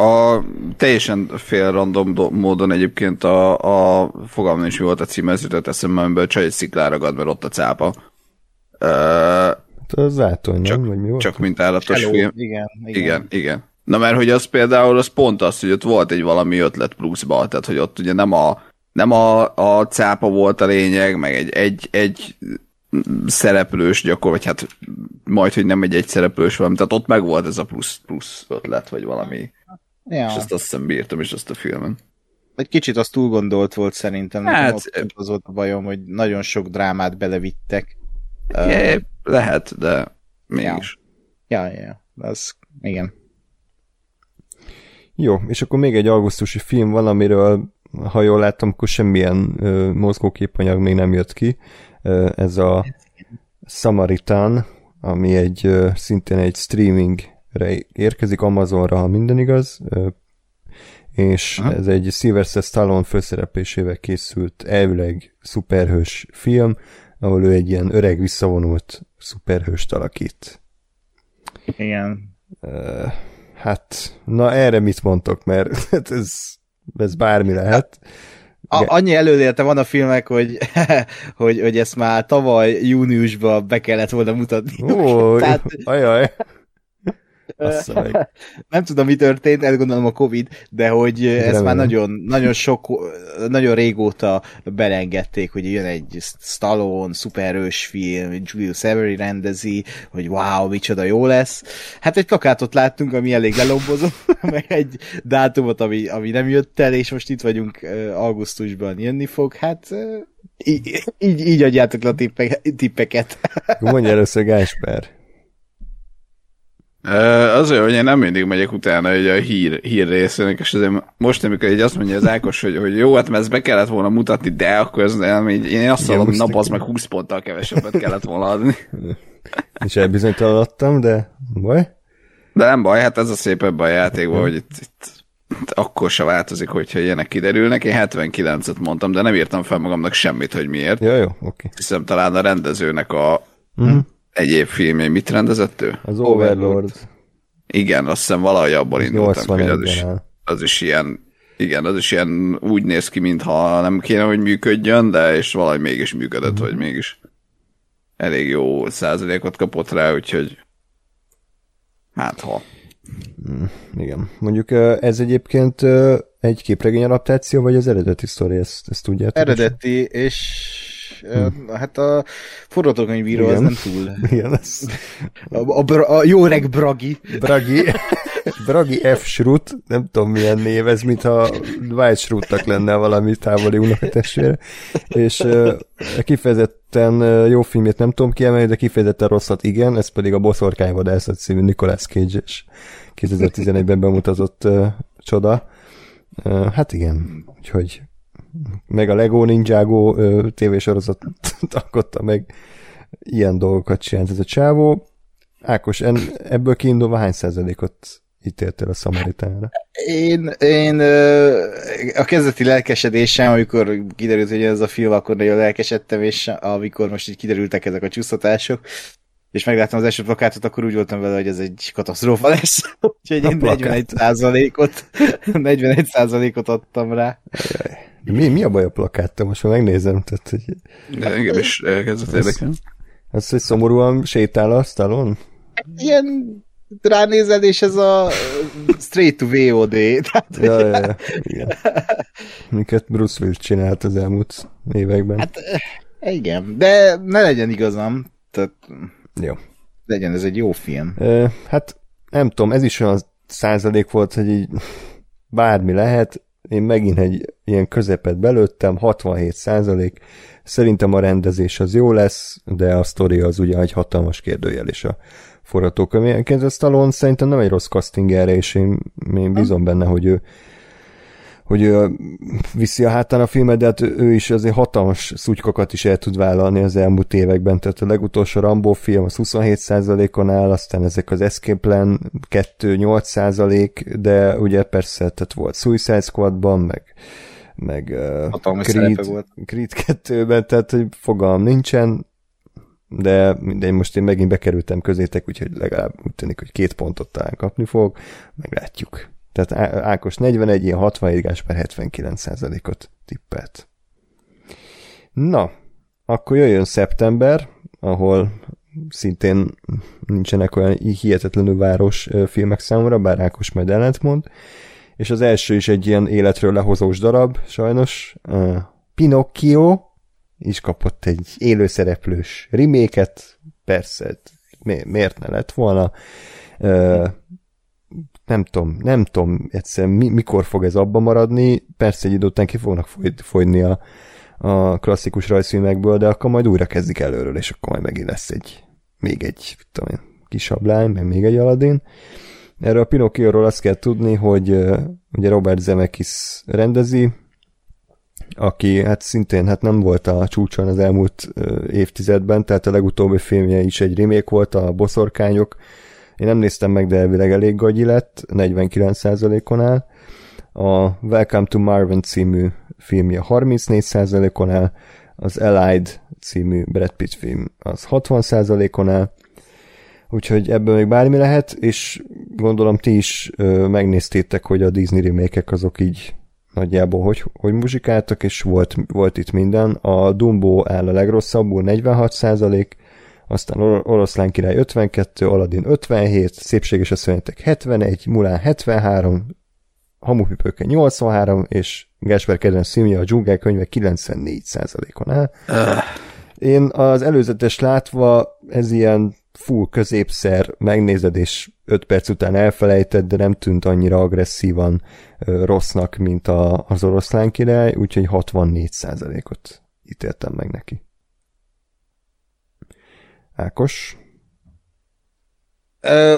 a teljesen fél random do- módon egyébként a, a fogalmam is volt a címe, ez jutott eszembe, amiből csak egy sziklá ragad, mert ott a cápa. Uh, az áton, nem? Vagy mi volt? Csak mint állatos Hello. Film. Igen, igen, igen. igen. Na mert hogy az például az pont az, hogy ott volt egy valami ötlet pluszba, tehát hogy ott ugye nem a, nem a, a cápa volt a lényeg, meg egy, egy, egy szereplős gyakor, vagy hát majd, hogy nem egy egy szereplős valami, tehát ott meg volt ez a plusz, plusz ötlet, vagy valami. Ja. És ezt azt hiszem bírtam is azt a filmen. Egy kicsit azt túl gondolt volt szerintem, hát, ott az volt a bajom, hogy nagyon sok drámát belevittek. Ja, uh, lehet, de mégis. Ja, ja, ja. Az, igen. Jó, és akkor még egy augusztusi film van, amiről, ha jól láttam, akkor semmilyen ö, mozgóképanyag még nem jött ki. Ö, ez a Samaritan, ami egy ö, szintén egy streaming érkezik Amazonra, ha minden igaz, és aha. ez egy Sylvester Stallone főszereplésével készült elvileg szuperhős film, ahol ő egy ilyen öreg, visszavonult szuperhőst alakít. Igen. Hát, na erre mit mondtok, mert ez, ez bármi lehet. A, annyi előlélete van a filmek, hogy, hogy, hogy ezt már tavaly júniusban be kellett volna mutatni. Ó, tehát... ajaj. Nem tudom, mi történt, elgondolom a Covid, de hogy ezt remélem. Már nagyon, nagyon sok, nagyon régóta belengedték, hogy jön egy Stallone, szuperhős film, Julius Avery rendezi, hogy wow, micsoda jó lesz. Hát egy plakátot láttunk, ami elég lelombozott, meg egy dátumot, ami, ami nem jött el, és most itt vagyunk, augusztusban jönni fog, hát így, így, így adjátok le a tippe, tippeket. Mondj először, Gáspár. Azért, hogy én nem mindig megyek utána hogy a hír, hír részének, és azért most, amikor így azt mondja az Ákos, hogy, hogy jó, hát mert ezt be kellett volna mutatni, de akkor ez nem, így, én azt mondom, na bazd meg húsz ponttal kevesebbet kellett volna adni. És elbizonytalan adtam, de baj? De nem baj, hát ez a szép ebben a játékban, hogy itt, itt, itt akkor se változik, hogyha ilyenek kiderülnek. Én hetvenkilencet mondtam, de nem írtam fel magamnak semmit, hogy miért. Ja, jó, oké. Hiszem talán a rendezőnek a... Mm. Egyéb filmje, mit rendezett ő? Az Overlord. Overlord. Igen, azt hiszem valahogy abból indultam, hogy az is, az is ilyen, igen, az is ilyen úgy néz ki, mintha nem kéne, hogy működjön, de és valahogy mégis működött, vagy mégis elég jó százalékot kapott rá, úgyhogy hát ha. Igen, mondjuk ez egyébként egy képregény adaptáció, vagy az eredeti sztori, ezt, ezt tudjátok? Eredeti, is? és Hmm. Hát a forgatókönyvíró az nem túl. Igen, ez. A, a, a jó reg Bragi. Bragi. Bragi F. Schrute, nem tudom milyen név ez, mintha Dwight Schrute-nak lenne valami távoli unokatestvére. És uh, kifejezetten uh, jó filmjét nem tudom kiemelni, de kifejezetten rosszat igen, ez pedig a Boszorkányvadászat című Nicolas Cage és kétezer-tizenegyben bemutatott uh, csoda. Uh, hát igen, úgyhogy meg a Lego Ninjago tévésorozatot alkotta meg, ilyen dolgokat csinált ez a csávó. Ákos, en, ebből kiindulva hány százalékot ítéltél a Samaritánra? Én, én a kezdeti lelkesedésem, amikor kiderült, hogy ez a film, akkor nagyon lelkesedtem, és amikor most így kiderültek ezek a csúsztatások, és megláttam az első plakátot, akkor úgy voltam vele, hogy ez egy katasztrófa lesz. Úgyhogy én negyvenegy százalékot adtam rá. Mi, mi a baj a plakáttal? Most már megnézem. Tehát, hogy... De engem is elkezdett érdekelni. Ez, hogy szomorúan sétál a Stallone? Ilyen ránézel, és ez a straight to vé o dé. Tehát, ja, hogy... ja, ja. Igen. Minket Bruce Willis csinált az elmúlt években. Hát igen, de ne legyen igazam. Tehát... Jó. Legyen ez egy jó film. E, hát nem tudom, ez is olyan százalék volt, hogy így bármi lehet. Én megint egy ilyen közepet belőttem, hatvanhét százalék. Szerintem a rendezés az jó lesz, de a sztori az ugye egy hatalmas kérdőjel is a forgatókönyv. Ez a Stallone szerintem nem egy rossz casting erre, és én, én bízom benne, hogy ő hogy ő viszi a hátán a filmet, de hát ő is azért hatalmas szutykokat is el tud vállalni az elmúlt években, tehát a legutolsó Rambo film az huszonhét százalékon áll, aztán ezek az Escape Plan kettő nyolc százalék, de ugye persze, tehát volt Suicide Squadban, meg, meg Creed, Creed kettőben, tehát hogy fogalm nincsen, de mindegy, most én megint bekerültem közétek, úgyhogy legalább úgy tűnik, hogy két pontot talán kapni fogok, meglátjuk. Tehát Ákos negyvenegy, ilyen hatvanhét, Gáspár hetvenkilenc százalékot tippelt. Na, akkor jöjjön szeptember, ahol szintén nincsenek olyan hihetetlenül város filmek számomra, bár Ákos majd ellentmond, és az első is egy ilyen életről lehozós darab, sajnos. Pinocchio is kapott egy élőszereplős remake-et, persze, miért ne lett volna. Nem tudom, nem tudom egyszerűen mi, mikor fog ez abba maradni, persze egy idő után ki fognak foly, folyni a, a klasszikus rajzfilmekből, de akkor majd újra kezdik előről, és akkor majd megint lesz egy, még egy tudom én, kis ablány, meg még egy Aladdin. Erről a Pinocchio-ról azt kell tudni, hogy uh, ugye Robert Zemeckis rendezi, aki hát szintén hát nem volt a csúcson az elmúlt uh, évtizedben, tehát a legutóbbi filmje is egy remake volt, a Boszorkányok Én nem néztem meg, de elvileg elég gagyi lett, negyvenkilenc százalékon áll. A Welcome to Marvin című filmje harmincnégy százalékon áll, az Allied című Brad Pitt film az hatvan százalékon áll, úgyhogy ebből még bármi lehet, és gondolom ti is ö, megnéztétek, hogy a Disney remake-ek azok így nagyjából hogy, hogy muzsikáltak, és volt, volt itt minden. A Dumbo áll a legrosszabbul, negyvenhat százalék, aztán Oroszlán király ötvenkettő, Aladdin ötvenhét, Szépség és a Szörnyetek hetvenegy, Mulán hetvenhárom, Hamupipőke nyolcvanhárom, és Gáspár kedvenc filmje, a Dzsungel könyve kilencvennégy százalékon áll. Öh. Én az előzetes látva ez ilyen full középszer, megnézed és öt perc után elfelejted, de nem tűnt annyira agresszívan ö, rossznak, mint a, az Oroszlán király, úgyhogy hatvannégy százalékot ítéltem meg neki. Ákos? Ö,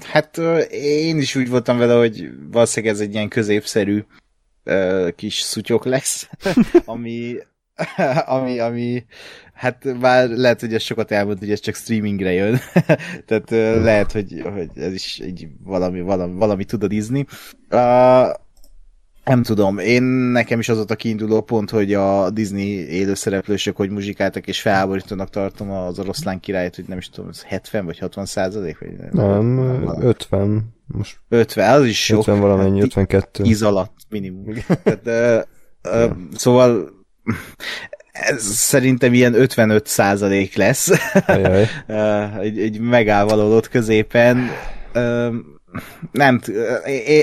hát én is úgy voltam vele, hogy valószínűleg ez egy ilyen középszerű ö, kis szutyok lesz, ami... ami, ami, hát már lehet, hogy ez sokat elmond, hogy ez csak streamingre jön, tehát uh, lehet, hogy, hogy ez is egy valami, valami, valami tud a Disney. Uh, nem tudom, én nekem is az volt a kiinduló pont, hogy a Disney élőszereplősök, hogy muzsikáltak és felháborítónak tartom az Oroszlán királyt, hogy nem is tudom, hetven vagy hatvan százalék? Vagy nem, nem ötven. Most ötven, az is sok. ötven valamennyi, ötvenkettő. tíz alatt minimum. Tehát, uh, uh, szóval ez szerintem ilyen ötvenöt százalék lesz. egy, egy megállvalódott középen. Nem,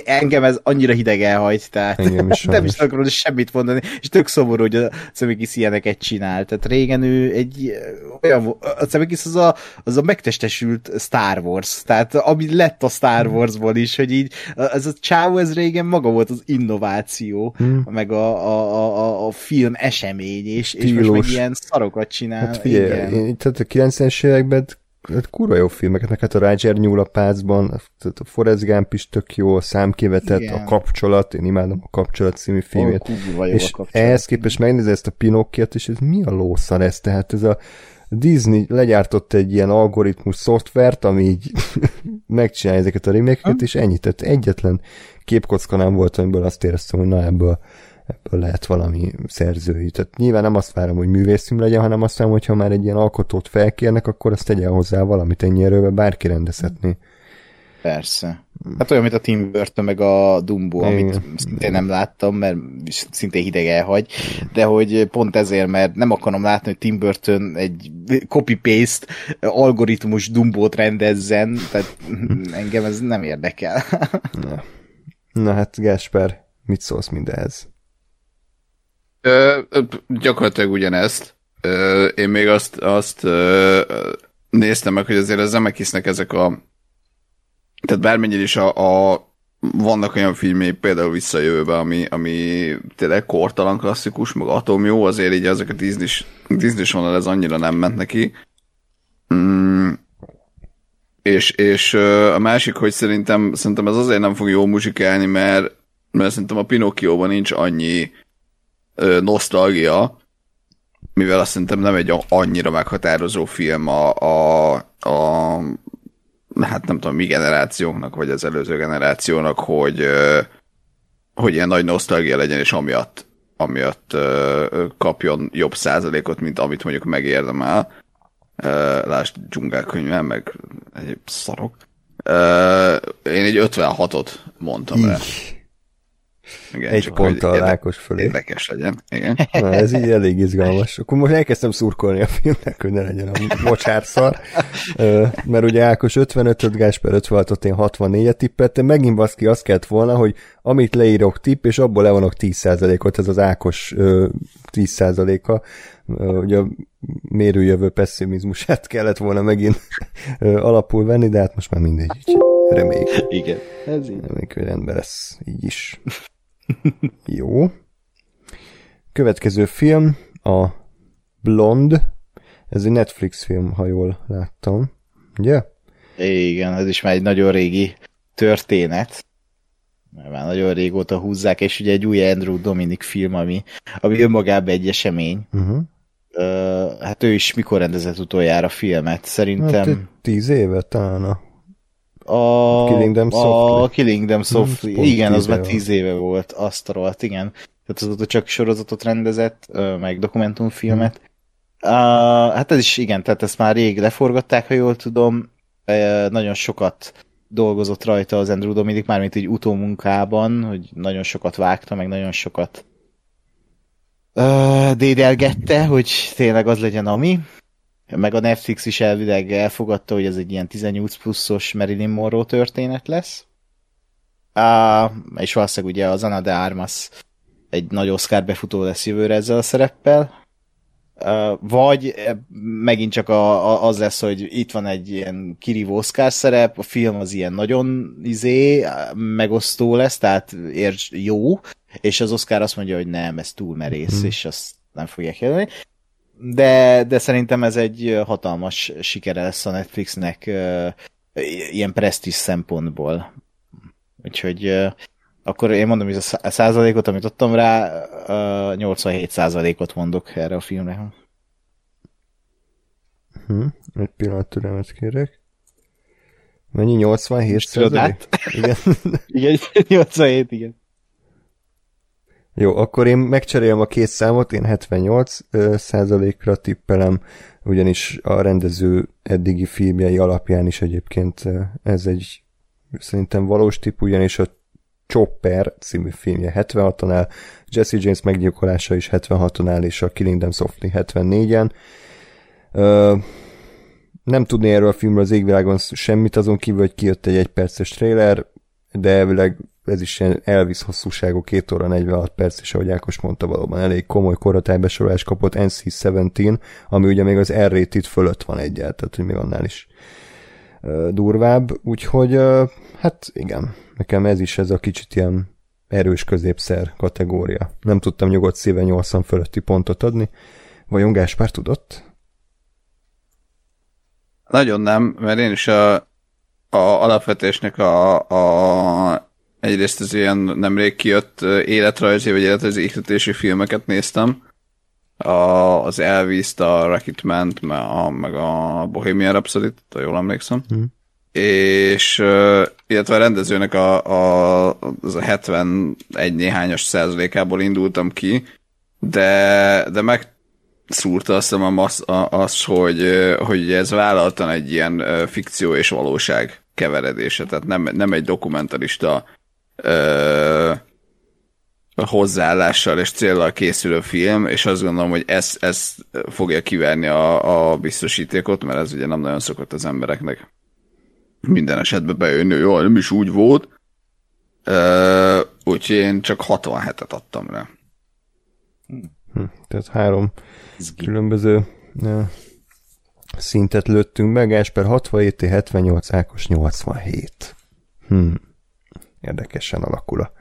engem ez annyira hideg elhajt, tehát engem is nem is akarod semmit mondani, és tök szomorú, hogy a Zemeckis ilyeneket csinál. Tehát régen ő egy olyan, a Zemeckis az a, az a megtestesült Star Wars, tehát ami lett a Star Warsból is, hogy így ez a csávó, ez régen maga volt az innováció, hmm. meg a, a, a, a film esemény, és, és most meg ilyen szarokat csinál. Hát figyelj, én, tehát a kilencvenes években hát kurva jó filmeket, hát a Roger nyúl a pácban, a Forrest Gump is tök jó, a Számkivetett, igen. A Kapcsolat, én imádom a Kapcsolat című filmét, oh, és kapcsolat. Ehhez képest megnézed ezt a Pinocchiot, és ez mi a lószar ez, tehát ez a Disney legyártott egy ilyen algoritmus szoftvert, ami így megcsinálja ezeket a remake-eket, és ennyit, tehát egyetlen képkocka nem volt, amiből azt éreztem, hogy na ebből, ebből lehet valami szerzői. Tehát nyilván nem azt várom, hogy művészfilm legyen, hanem azt várom, hogyha már egy ilyen alkotót felkérnek, akkor azt tegyen hozzá valamit, ennyi erővel bárki rendezhetné. Persze. Hát olyan, mint a Tim Burton meg a Dumbo, é, amit szintén nem láttam, mert szintén hideg elhagy, de hogy pont ezért, mert nem akarom látni, hogy Tim Burton egy copy-paste algoritmus Dumbót rendezzen, tehát engem ez nem érdekel. Na, Na hát Gáspár, mit szólsz mindehez? Ö, gyakorlatilag ugyanezt. Ö, én még azt, azt ö, néztem meg, hogy azért a Zemeckisnek ezek a... Tehát bármennyire is a, a... vannak olyan filmjei, például Visszajövőben, ami, ami tényleg kortalan klasszikus, meg atomjó, azért így ezek a Disney-s, Disney-s vonal ez annyira nem ment neki. Mm. És, és a másik, hogy szerintem, szerintem ez azért nem fog jól muzsikálni, mert, mert szerintem a Pinocchioban nincs annyi nosztalgia, mivel azt szerintem nem egy annyira meghatározó film a, a, a hát nem tudom, mi generációknak, vagy az előző generációnak, hogy, hogy ilyen nagy nosztalgia legyen, és amiatt, amiatt kapjon jobb százalékot, mint amit mondjuk megérdemel. Lásd, Dzsungel könyvem, meg egyéb szarok. Én egy ötvenhatot mondtam rá. Igen, egy ponttal Ákos fölé. Érdekes legyen. Igen. Na, ez így elég izgalmas. Akkor most elkezdtem szurkolni a filmnek, hogy ne legyen a mocsárszar. Mert ugye Ákos ötvenötöt, Gáspár ötvenhatot, én hatvannégyet tippeltem. Megint baszki, azt kellett volna, hogy amit leírok tipp, és abból levonok tíz százalékot, ez az Ákos tíz százaléka. Ugye a mérőjövő pesszimizmusát kellett volna megint alapul venni, de hát most már mindegy. Reméljük. Igen. Ez így. Reméljük, hogy rendben lesz. Így is. Jó. Következő film a Blond. Ez egy Netflix film, ha jól láttam. Ugye? Igen, ez is már egy nagyon régi történet. Már nagyon régóta húzzák, és ugye egy új Andrew Dominik film, ami, ami önmagában egy esemény. Uh-huh. Uh, hát ő is mikor rendezett utoljára filmet? Szerintem... Hát, tíz éve talán a A Killing Them Softly. A Killing Them Softly. Hmm, igen, az már tíz éve volt. Azt tarolt, igen. Tehát azóta csak sorozatot rendezett, meg dokumentumfilmet. Uh, hát ez is, igen, tehát ezt már rég leforgatták, ha jól tudom. Uh, nagyon sokat dolgozott rajta az Andrew Dominik, mármint így utómunkában, hogy nagyon sokat vágta, meg nagyon sokat uh, dédelgette, hogy tényleg az legyen, ami. Meg a Netflix is elvileg elfogadta, hogy ez egy ilyen tizennyolc pluszos Marilyn Monroe történet lesz. Uh, és valószínűleg ugye az Ana de Armas egy nagy Oscar befutó lesz jövőre ezzel a szereppel. Uh, vagy megint csak a, a, az lesz, hogy itt van egy ilyen kirívó Oscar szerep, a film az ilyen nagyon izé, megosztó lesz, tehát értsd, jó, és az Oscar azt mondja, hogy nem, ez túl merész, hmm. és azt nem fogják jelölni. De, de szerintem ez egy hatalmas sikere lesz a Netflixnek uh, ilyen presztízs szempontból. Úgyhogy uh, akkor én mondom, hogy a százalékot, amit adtam rá, nyolcvanhét százalékot mondok erre a filmre. Hm, egy pillanat türelmet kérek. Mennyi? nyolcvanhét százalék? Igen. Igen, nyolcvanhét, igen. Jó, akkor én megcserélem a két számot, én hetvennyolc százalékra tippelem, ugyanis a rendező eddigi filmjei alapján is egyébként ez egy szerintem valós tipp, ugyanis a Chopper című filmje hetvenhaton áll, Jesse James meggyilkolása is hetvenhaton áll, és a Killing Them Softly hetvennégyen. Ö, nem tudni erről a filmről az égvilágon semmit, azon kívül, hogy kijött egy egyperces trailer, de elvileg ez is ilyen Elvis hosszúságú, két óra negyvenhat perc, és ahogy Ákos mondta, valóban elég komoly korosztálybesorolás kapott, en cé tizenhét, ami ugye még az R-rated fölött van egyáltalán, tehát hogy még annál is durvább, úgyhogy hát igen, nekem ez is ez a kicsit ilyen erős középszer kategória. Nem tudtam nyugodt szíven nyolcvan fölötti pontot adni. Vajon Gáspár tudott? Nagyon nem, mert én is a, a alapvetésnek a, a egyrészt az ilyen nemrég kijött életrajzi vagy életrajzi ihletési filmeket néztem. A, az Elvis-t, a Rocketman-t, meg a Bohemian Rhapsody-t, jól emlékszem. Mm. És uh, illetve a rendezőnek a, a, az a hetvenegy néhányas százalékából indultam ki, de, de megszúrta azt hiszem azt, az, hogy, hogy ez vállaltan egy ilyen fikció és valóság keveredése, tehát nem, nem egy dokumentarista uh, hozzáállással és céllal készülő film, és azt gondolom, hogy ez, ez fogja kiverni a, a biztosítékot, mert ez ugye nem nagyon szokott az embereknek minden esetben bejönni, jó, nem is úgy volt. Ö, úgyhogy én csak hatvanhetet adtam rá. Hm, tehát három különböző ne, szintet lőttünk meg, Ásper hatvanhét, hetvennyolc, Ákos nyolcvanhét. Hm, érdekesen alakul a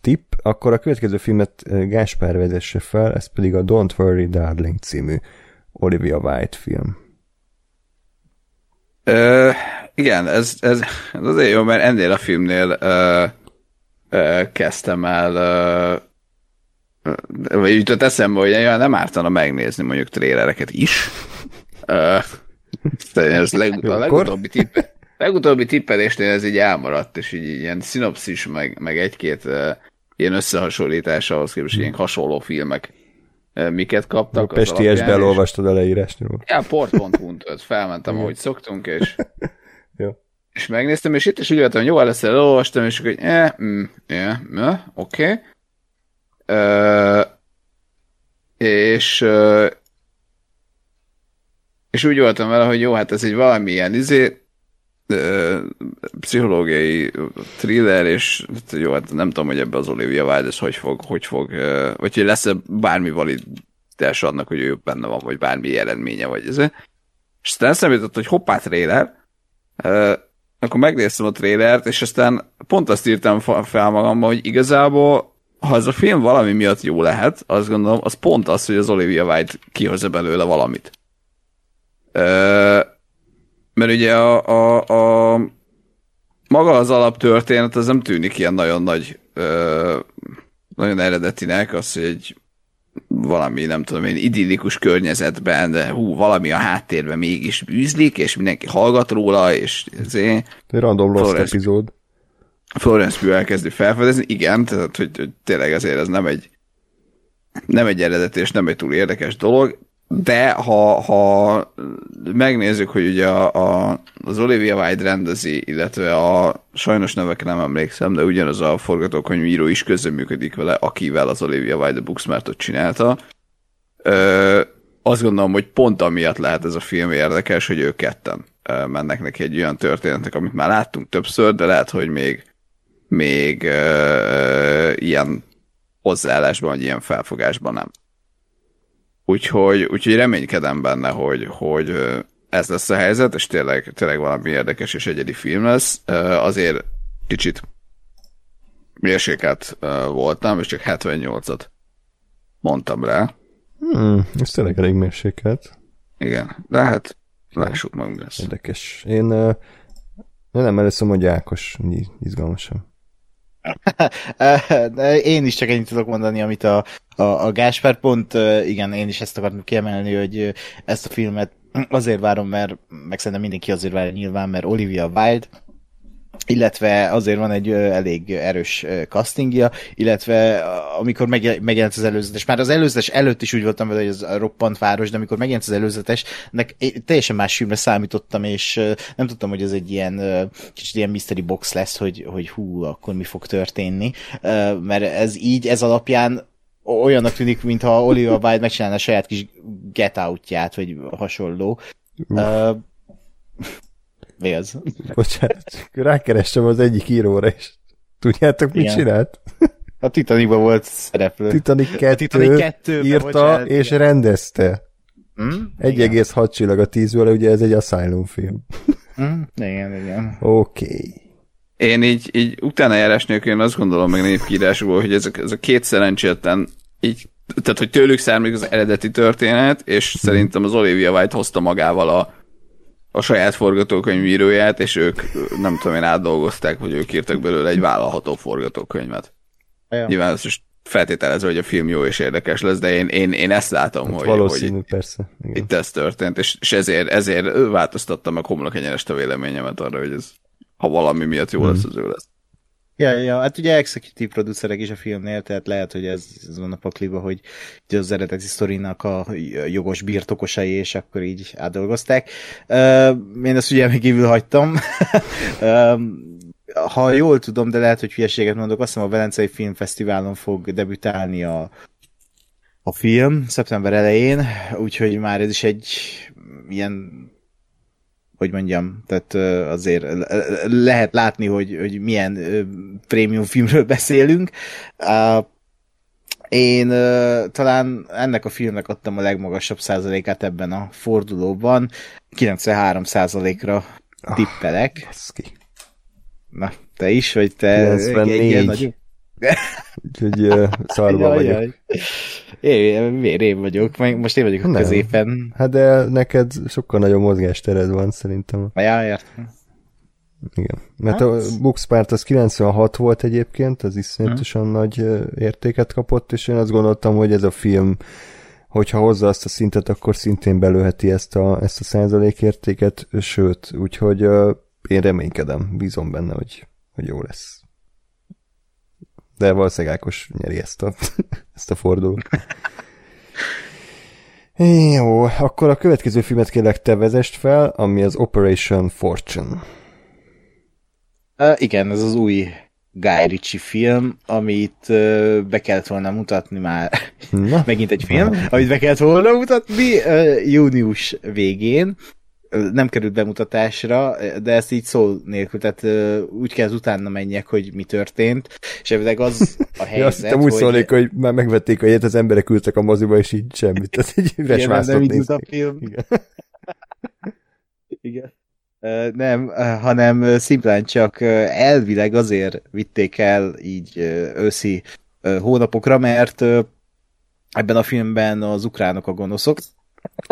tipp. Akkor a következő filmet Gáspár vezesse fel, ez pedig a Don't Worry Darling című Olivia Wilde film. Ö, igen, ez, ez, ez azért jó, mert ennél a filmnél ö, ö, kezdtem el ö, vagy jutott eszembe, hogy nem ártana megnézni mondjuk trélereket is. Ö, ez leg, a legutóbbi tipp. Legutóbbi tippelésnél ez így elmaradt, és így ilyen szinopszis, meg, meg egy-két uh, ilyen összehasonlítás ahhoz képest, ilyen hasonló filmek uh, miket kaptak. A Pesti esbe elolvastad a leírásról. Ja, port pont hu-t felmentem, ahogy szoktunk, és, és megnéztem, és itt is úgy voltam, hogy jó, először elolvastam, és akkor így, eh, mm, yeah, yeah, oké. Okay. Uh, és... Uh, és úgy voltam vele, hogy jó, hát ez egy valamilyen izé, pszichológiai thriller, és jó, hát nem tudom, hogy ebbe az Olivia Wilde ez hogy fog, hogy fog, vagy hogy lesz-e bármi validás annak, hogy ő benne van, vagy bármi eredménye, vagy ez. És aztán eszembe, hogy hoppá, trailer, akkor megnéztem a trailert, és aztán pont azt írtam fel magamban, hogy igazából, ha ez a film valami miatt jó lehet, azt gondolom, az pont az, hogy az Olivia Wilde kihozza belőle valamit. Mert ugye a, a, a maga az alaptörténet, az nem tűnik ilyen nagyon nagy, ö, nagyon eredetinek, az, hogy egy valami, nem tudom én, idillikus környezetben, de hú, valami a háttérben mégis bűzlik, és mindenki hallgat róla, és ezért... Egy random lost Florence, epizód. Florence Pugh elkezdi felfedezni, igen, tehát hogy, hogy tényleg ezért ez nem egy nem egy eredeti, és nem egy túl érdekes dolog, de ha, ha megnézzük, hogy ugye a, a, az Olivia Wilde rendezi, illetve a sajnos nevekre nem emlékszem, de ugyanaz a forgatókönyvíró is közreműködik vele, akivel az Olivia Wilde Booksmartot csinálta. Ö, azt gondolom, hogy pont amiatt lehet ez a film érdekes, hogy ők ketten mennek neki egy olyan történetnek, amit már láttunk többször, de lehet, hogy még, még ö, ilyen hozzáállásban, vagy ilyen felfogásban nem. Úgyhogy, úgyhogy reménykedem benne, hogy, hogy ez lesz a helyzet, és tényleg, tényleg valami érdekes és egyedi film lesz. Azért kicsit mérsékelt voltam, és csak hetvennyolcat mondtam rá. Hmm, ez tényleg elég mérsékelt. Igen, de hát lássuk magunk lesz. Érdekes. Én, én nem először, hogy Ákos izgalmasan. Én is csak ennyit tudok mondani, amit a, a, a Gáspár pont, igen, én is ezt akartam kiemelni, hogy ezt a filmet azért várom, mert meg szerintem mindenki azért várja nyilván, mert Olivia Wilde, illetve azért van egy elég erős castingja, illetve amikor megjelent az előzetes, már az előzetes előtt is úgy voltam vele, hogy ez a roppant város, de amikor megjelent az előzetes, nek teljesen más filmre számítottam, és nem tudtam, hogy ez egy ilyen kicsit ilyen mystery box lesz, hogy, hogy hú, akkor mi fog történni, mert ez így, ez alapján olyannak tűnik, mintha Olivia Wilde megcsinálna a saját kis Get Out-ját, vagy hasonló. Uh. Mi az? Bocsánat, rákerestem az egyik íróra, és tudjátok, mit igen. csinált? A Titanicban volt szereplő. Titanic kettő, Titanic kettő írta, bocsánat, és igen. rendezte. Hmm? egy egész hat csillag a tízből, ugye ez egy Asylum film. Hmm? Igen, igen. Oké. Okay. Én így, így utána járás nélkül én azt gondolom meg népkiírásból, hogy ez a, ez a két szerencsétlen így, tehát hogy tőlük származik az eredeti történet, és hmm. szerintem az Olivia Wilde hozta magával a a saját forgatókönyvíróját, és ők, nem tudom én, átdolgozták, vagy ők írtak belőle egy vállalható forgatókönyvet. Ja. Nyilván ez is feltételezve, hogy a film jó és érdekes lesz, de én, én, én ezt látom, hát hogy, valószínű, hogy persze. Igen. Itt ez történt, és, és ezért, ezért változtattam meg homlokenyerest a véleményemet arra, hogy ez, ha valami miatt jó hmm. lesz, az ő lesz. Ja, ja, hát ugye executive producerek is a filmnél, tehát lehet, hogy ez, ez van a pakliba, hogy az eredeti sztorinak a jogos birtokosai, és akkor így átdolgozták. Uh, én ezt ugye még kívül hagytam. uh, ha jól tudom, de lehet, hogy hülyeséget mondok, azt hiszem a Velencei Filmfesztiválon fog debütálni a, a film szeptember elején, úgyhogy már ez is egy ilyen... hogy mondjam, tehát azért lehet látni, hogy, hogy milyen prémium filmről beszélünk. Én talán ennek a filmnek adtam a legmagasabb százalékát ebben a fordulóban. kilencvenhárom százalékra tippelek. Ah, baszki. Na, te is, vagy te... kilencvennégy. Úgyhogy szarban vagyok. Én miért én vagyok? Most én vagyok a középen. Hát de neked sokkal nagyobb mozgástered van szerintem. Ja, értem. Igen. Mert hát? A Bookspart az kilencvenhat volt egyébként, az iszonyatosan hmm. nagy értéket kapott, és én azt gondoltam, hogy ez a film, hogyha hozza azt a szintet, akkor szintén belőheti ezt a, ezt a százalékértéket, sőt, úgyhogy én reménykedem, bízom benne, hogy, hogy jó lesz. De valószínűleg Ákos nyeri ezt a, ezt a fordulót. Jó, akkor a következő filmet kérlek te vezest fel, ami az Operation Fortune. Uh, igen, ez az új Guy Ritchie film, amit uh, be kellett volna mutatni már. Na. Megint egy film, na. Amit be kellett volna mutatni uh, június végén. Nem került bemutatásra, de ezt így szó nélkül, tehát úgy kell utána menjek, hogy mi történt, és ebből az a helyzet, azt hogy... Úgy szólnék, hogy már megvették a jegyet, az emberek ültek a moziba, és így semmit, tehát egy üres vásztot nézték. Igen. Igen. Nem, hanem szimplán csak elvileg azért vitték el így őszi hónapokra, mert ebben a filmben az ukránok a gonoszok.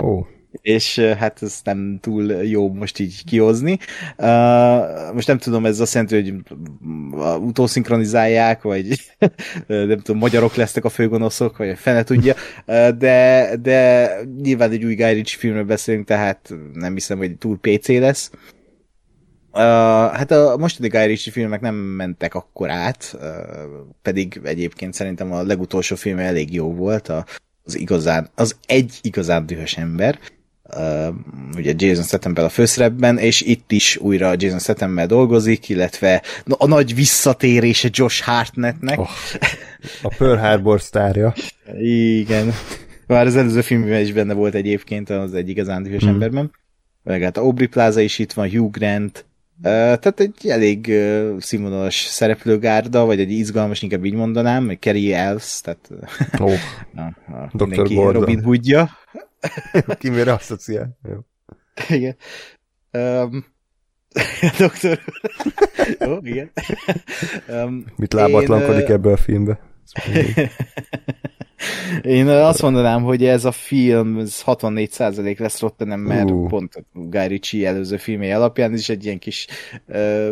Ó. Oh. és hát ezt nem túl jó most így kihozni. Most nem tudom, ez azt jelenti, hogy utószinkronizálják, vagy nem tudom, magyarok lesznek a főgonoszok, vagy fene tudja, de, de nyilván egy új Guy Ritchie filmről beszélünk, tehát nem hiszem, hogy túl pé cé lesz. Uh, hát a mostani Guy Ritchie filmek nem mentek akkor át, uh, pedig egyébként szerintem a legutolsó film elég jó volt, a, az, igazán, az egy igazán dühös ember, uh, ugye Jason Statham-ben a főszerepben, és itt is újra Jason Statham-mel dolgozik, illetve a nagy visszatérése Josh Hartnettnek. Oh, a Pearl Harbor sztárja. Igen. Már az előző filmben is benne volt egyébként az egy igazán dühös hmm. emberben. Meg hát a Aubrey Plaza is itt van, Hugh Grant. Tehát egy elég színvonalas szereplőgárda, vagy egy izgalmas, inkább így mondanám, meg Carrie Elves, tehát oh. na, na, doktor Gordon. Robin Hoodja. Ki mire asszociál. Jó. Igen. Um, doktor oh, igen. Um, mit lábatlankodik én, ebből a filmbe? Én azt mondanám, hogy ez a film ez hatvannégy százalék lesz Rottenem, mert uh. pont a Guy Ritchie előző filmei alapján is egy ilyen kis ö,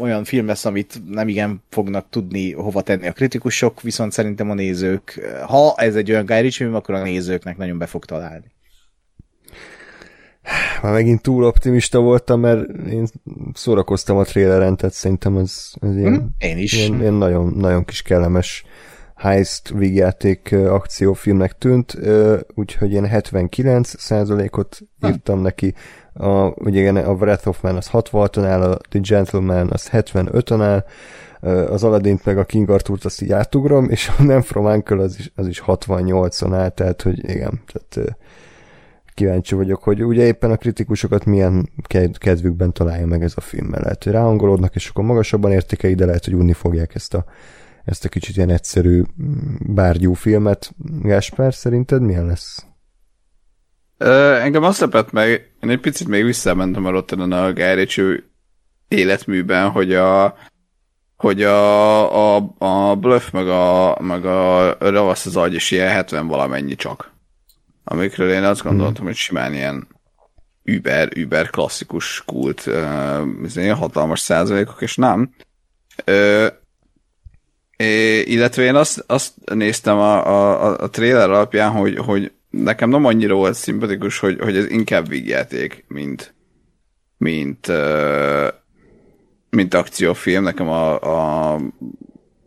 olyan film lesz, amit nem igen fognak tudni hova tenni a kritikusok, viszont szerintem a nézők, ha ez egy olyan Guy Ritchie film, akkor a nézőknek nagyon be fog találni. Már megint túl optimista voltam, mert én szórakoztam a traileren, tehát szerintem ez, ez ilyen, mm, én is. Ilyen, ilyen nagyon, nagyon kis kellemes heist vígjáték akciófilmnek tűnt, úgyhogy én hetvenkilenc százalékot írtam neki. A, ugye igen, a Wrath of Man az hatvanhaton áll, a The Gentleman az hetvenötön áll, az Aladdint meg a King Arthurt azt így átugrom, és a Nem From Uncle az is, az is hatvannyolcon áll, tehát hogy igen, tehát kíváncsi vagyok, hogy ugye éppen a kritikusokat milyen kedvükben találja meg ez a filmmel. Lehet, hogy ráhangolódnak, és akkor magasabban értékeik, de lehet, hogy unni fogják ezt a ezt a kicsit ilyen egyszerű bárgyú filmet. Gáspár, szerinted milyen lesz? Ö, engem azt lepett meg, én egy picit még visszamentem a Rotterdam a Guy Ritchie életműben, hogy a hogy a, a, a Bluff meg a, meg a Ravasz az agy is ilyen hetven valamennyi csak. Amikről én azt gondoltam, hmm. hogy simán ilyen über, über klasszikus kult, ilyen hatalmas százalékok, és nem. Ö, É, illetve én azt, azt néztem a, a, a trailer alapján, hogy, hogy nekem nem annyira volt szimpatikus, hogy, hogy ez inkább vígjáték, mint mint, uh, mint akciófilm. Nekem a, a,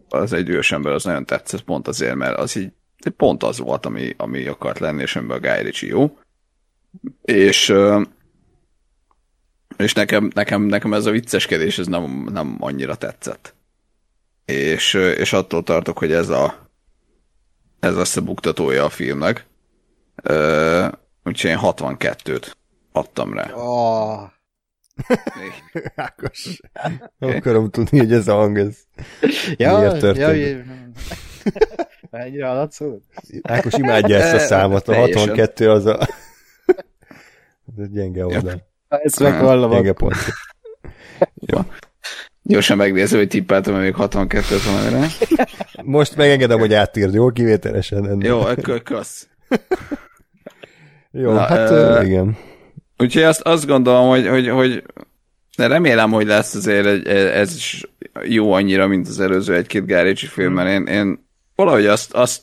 az egy dühös ember az nagyon tetszett, pont azért, mert az így pont az volt, ami, ami akart lenni, és amiben a Guy Ritchie jó. És uh, és nekem, nekem, nekem ez a vicceskedés ez nem, nem annyira tetszett. És, és attól tartok, hogy ez a ez lesz a buktatója a filmnek. Ö, úgyhogy én hatvankettőt adtam rá. Oh. Ákos. Nem akarom tudni, hogy ez a hang, ez ja, miért történt. Ja, ennyire alatszó? Ákos imádja ezt a számot. A hatvankettő az a ez egy gyenge oldal. Ezt meghallom. Gyenge pont. Jó. Gyorsan megnézem, hogy tippáltam, hogy még hatvankettőt van erre. Most megengedem, hogy átírd, jó? Kivételesen. Ennek. Jó, akkor kösz. Jó, na, hát ö... igen. Úgyhogy azt, azt gondolom, hogy, hogy, hogy remélem, hogy lesz azért egy, ez is jó annyira, mint az előző egy-két Guy Ritchie filmben. Én, én valahogy azt, azt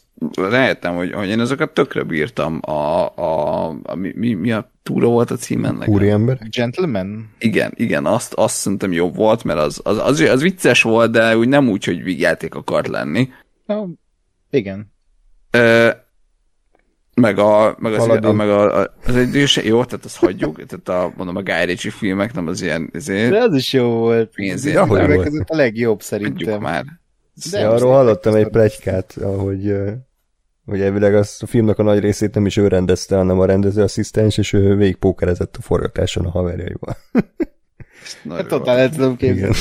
rájöttem, hogy, hogy én azokat tökre bírtam. A, a, a, mi, mi, mi a túra volt a címennek? Úriember? Gentleman? Igen, igen, azt, azt szerintem jobb volt, mert az, az, az, az vicces volt, de úgy nem úgy, hogy vígjáték akart lenni. No, igen. Ö, meg a... Meg az, a, meg a, a az egy, jó, tehát azt hagyjuk. Tehát a, mondom, a Guy Ritchie filmek, nem az ilyen... Azért, de az is jó volt. Pénzért. Ja, hogy volt. Ez a legjobb szerintem. Hagyjuk már. De arról hallottam egy pletykát, ahogy... hogy elvileg a filmnek a nagy részét nem is ő rendezte, hanem a rendezőasszisztens, és ő végigpókerezett a forgatáson a haverjaival. Hát totál el tudom képzelni.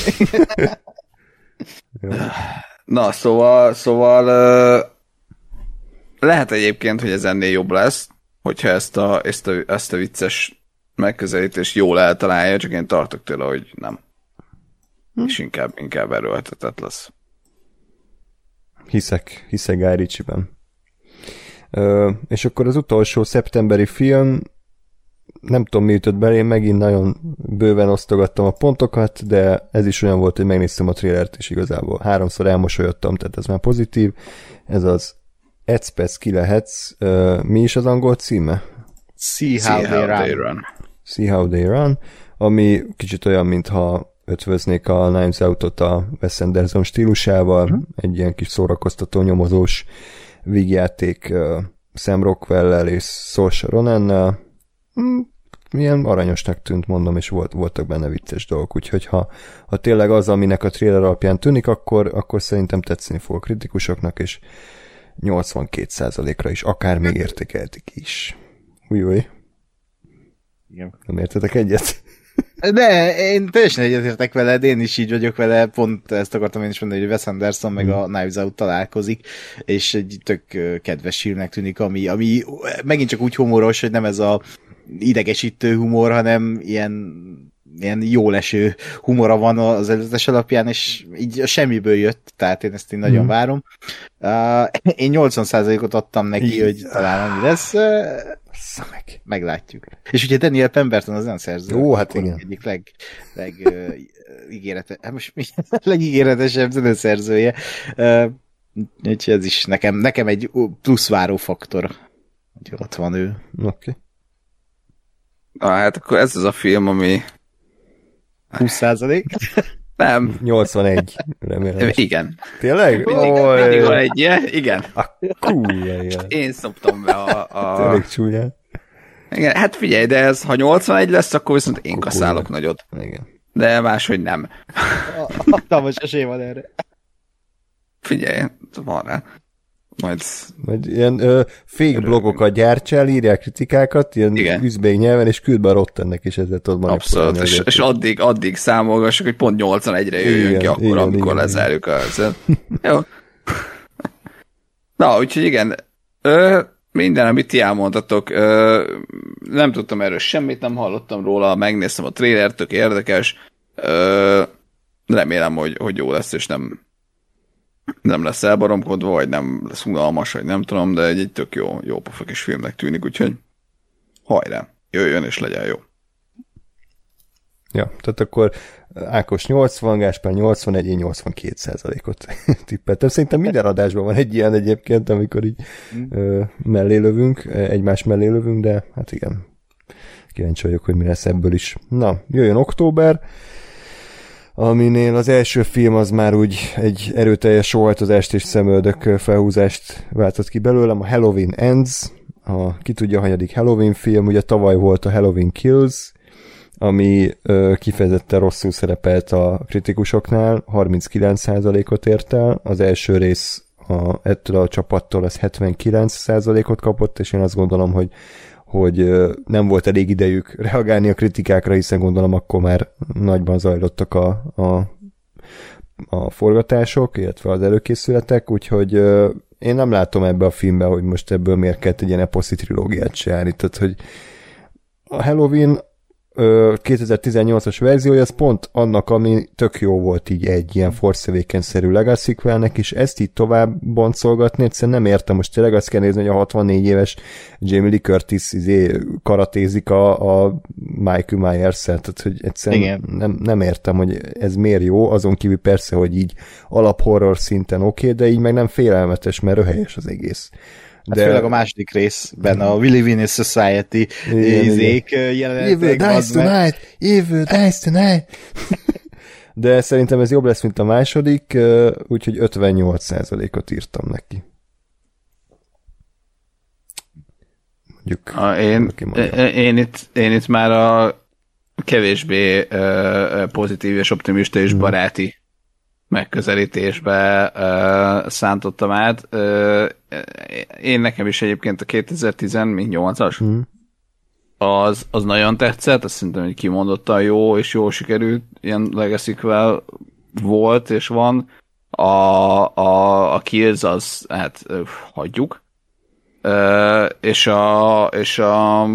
Na, szóval, szóval lehet egyébként, hogy ez ennél jobb lesz, hogyha ezt a, ezt a, ezt a vicces megközelítést jól eltalálja, csak én tartok tőle, hogy nem. Hm. És inkább, inkább erőltetett lesz. Hiszek, hiszek Guy Ritchie-ben. Uh, és akkor az utolsó szeptemberi film nem tudom, mi ütött belé, megint nagyon bőven osztogattam a pontokat, de ez is olyan volt, hogy megnéztem a trélert, és igazából háromszor elmosolyodtam, tehát ez már pozitív. Ez az Ecpec ki lehetsz. Mi is az angol címe? See How, See how they, they run. run. See How They Run, ami kicsit olyan, mintha ötvöznék a Knives Out-ot a Wes Anderson stílusával, uh-huh. egy ilyen kis szórakoztató, nyomozós vígjáték Sam Rockwell-lel és Saoirse Ronannal. Milyen aranyosnak tűnt, mondom, és volt, voltak benne vicces dolgok, úgyhogy ha, ha tényleg az, aminek a trailer alapján tűnik, akkor, akkor szerintem tetszeni fog a kritikusoknak, és nyolcvankét százalékra is, akár még értékeltik is. Újjúj. Igen. Nem értetek egyet? De én teljesen egyetértek veled, én is így vagyok vele, pont ezt akartam én is mondani, hogy Wes Anderson meg a Knives Out találkozik, és egy tök kedves filmnek tűnik, ami, ami megint csak úgy humoros, hogy nem ez a idegesítő humor, hanem ilyen, ilyen jóleső humora van az előzetes alapján, és így a semmiből jött, tehát én ezt én nagyon mm. várom. Uh, én nyolcvan százalékot adtam neki, I- hogy talán ami lesz. Uh, Meg. Meglátjuk. És ugye Daniel Pemberton az olyan szerző. Ó, hát igen. Egyik leg, leg uh, ígérete, hát most mi? legígéretesebb zeneszerzője. Uh, úgyhogy ez is nekem, nekem egy plusz várófaktor. Úgyhogy ott van ő. Oké. Okay. Na, hát akkor ez az a film, ami... húsz százalék? Nem. nyolcvanegy, remélem. Igen. Tényleg? Mindig, mindig van egy ilyen, igen. Kúlja, igen. Én szoptam be a... a... Tényleg csúnyán. Igen, hát figyelj, de ez, ha nyolcvanegy lesz, akkor viszont én kaszálok nagyot. Igen. De máshogy nem. Hatalmas esély van erre. Figyelj, van rá. Majd... Majd ilyen ö, fake blogokat gyártsál, írják kritikákat, ilyen üzbék nyelven, és küld be a Rottennek, és ezzel tudod manipulálni. Abszolút, és, és addig, addig számolgassuk, hogy pont nyolcvanegyre jöjjön ki akkor, igen, amikor lezárjuk a helyzet. Jó. Na, úgyhogy igen, ö, minden, amit ti elmondtatok, ö, nem tudtam erről semmit, nem hallottam róla, megnéztem a trailert, tök érdekes, ö, remélem, hogy, hogy jó lesz, és nem nem lesz elbaromkodva, vagy nem lesz unalmas, vagy nem tudom, de egy, egy tök jó, jó pofa kis filmnek tűnik, úgyhogy hajrá, jöjjön és legyen jó. Ja, tehát akkor Ákos nyolcvan, Gáspár nyolcvanegy, én nyolcvankét százalékot tippeltem. Szerintem minden adásban van egy ilyen egyébként, amikor így mm. ö, mellé lövünk, egymás mellé lövünk, de hát igen, kíváncsi vagyok, hogy mi lesz ebből is. Na, jöjjön október, aminél az első film az már úgy egy erőteljes sóhajtozást és szemöldök felhúzást váltott ki belőlem, a Halloween Ends, a ki tudja hanyadik Halloween film, ugye tavaly volt a Halloween Kills, ami ö, kifejezetten rosszul szerepelt a kritikusoknál, harminckilenc százalékot ért el, az első rész a, ettől a csapattól az hetvenkilenc százalékot kapott, és én azt gondolom, hogy hogy nem volt elég idejük reagálni a kritikákra, hiszen gondolom akkor már nagyban zajlottak a, a, a forgatások, illetve az előkészületek, úgyhogy én nem látom ebbe a filmbe, hogy most ebből miért kell egy ilyen eposzi trilógiát csinálni. Tehát, hogy a Halloween kétezer-tizennyolcas verziója az pont annak, ami tök jó volt így egy ilyen forszövékenyszerű legacy-kvelnek, és ezt így tovább boncolgatni, egyszerűen nem értem, most tényleg azt kell nézni, hogy a hatvannégy éves Jamie Lee Curtis izé karatézik a, a Michael Myers-szel, tehát hogy egyszerűen nem, nem értem, hogy ez miért jó, azon kívül persze, hogy így alaphorror szinten oké, okay, de így meg nem félelmetes, mert röhelyes az egész. Hát de... főleg a második részben a We Live in a Society izék jelenetek. Evil dies tonight! Evil dies tonight! De szerintem ez jobb lesz, mint a második, úgyhogy ötvennyolc százalékot írtam neki. Mondjuk... A, én, én, itt, én itt már a kevésbé pozitív és optimista és baráti megközelítésbe uh, szántottam át. Uh, én nekem is egyébként a kétezer-tizennyolcas mm. az, az nagyon tetszett, azt szerintem, hogy kimondottan jó, és jól sikerült, ilyen legacy-kvel volt, és van. A, a, a Kills az, hát öf, hagyjuk. Uh, és a, és a, a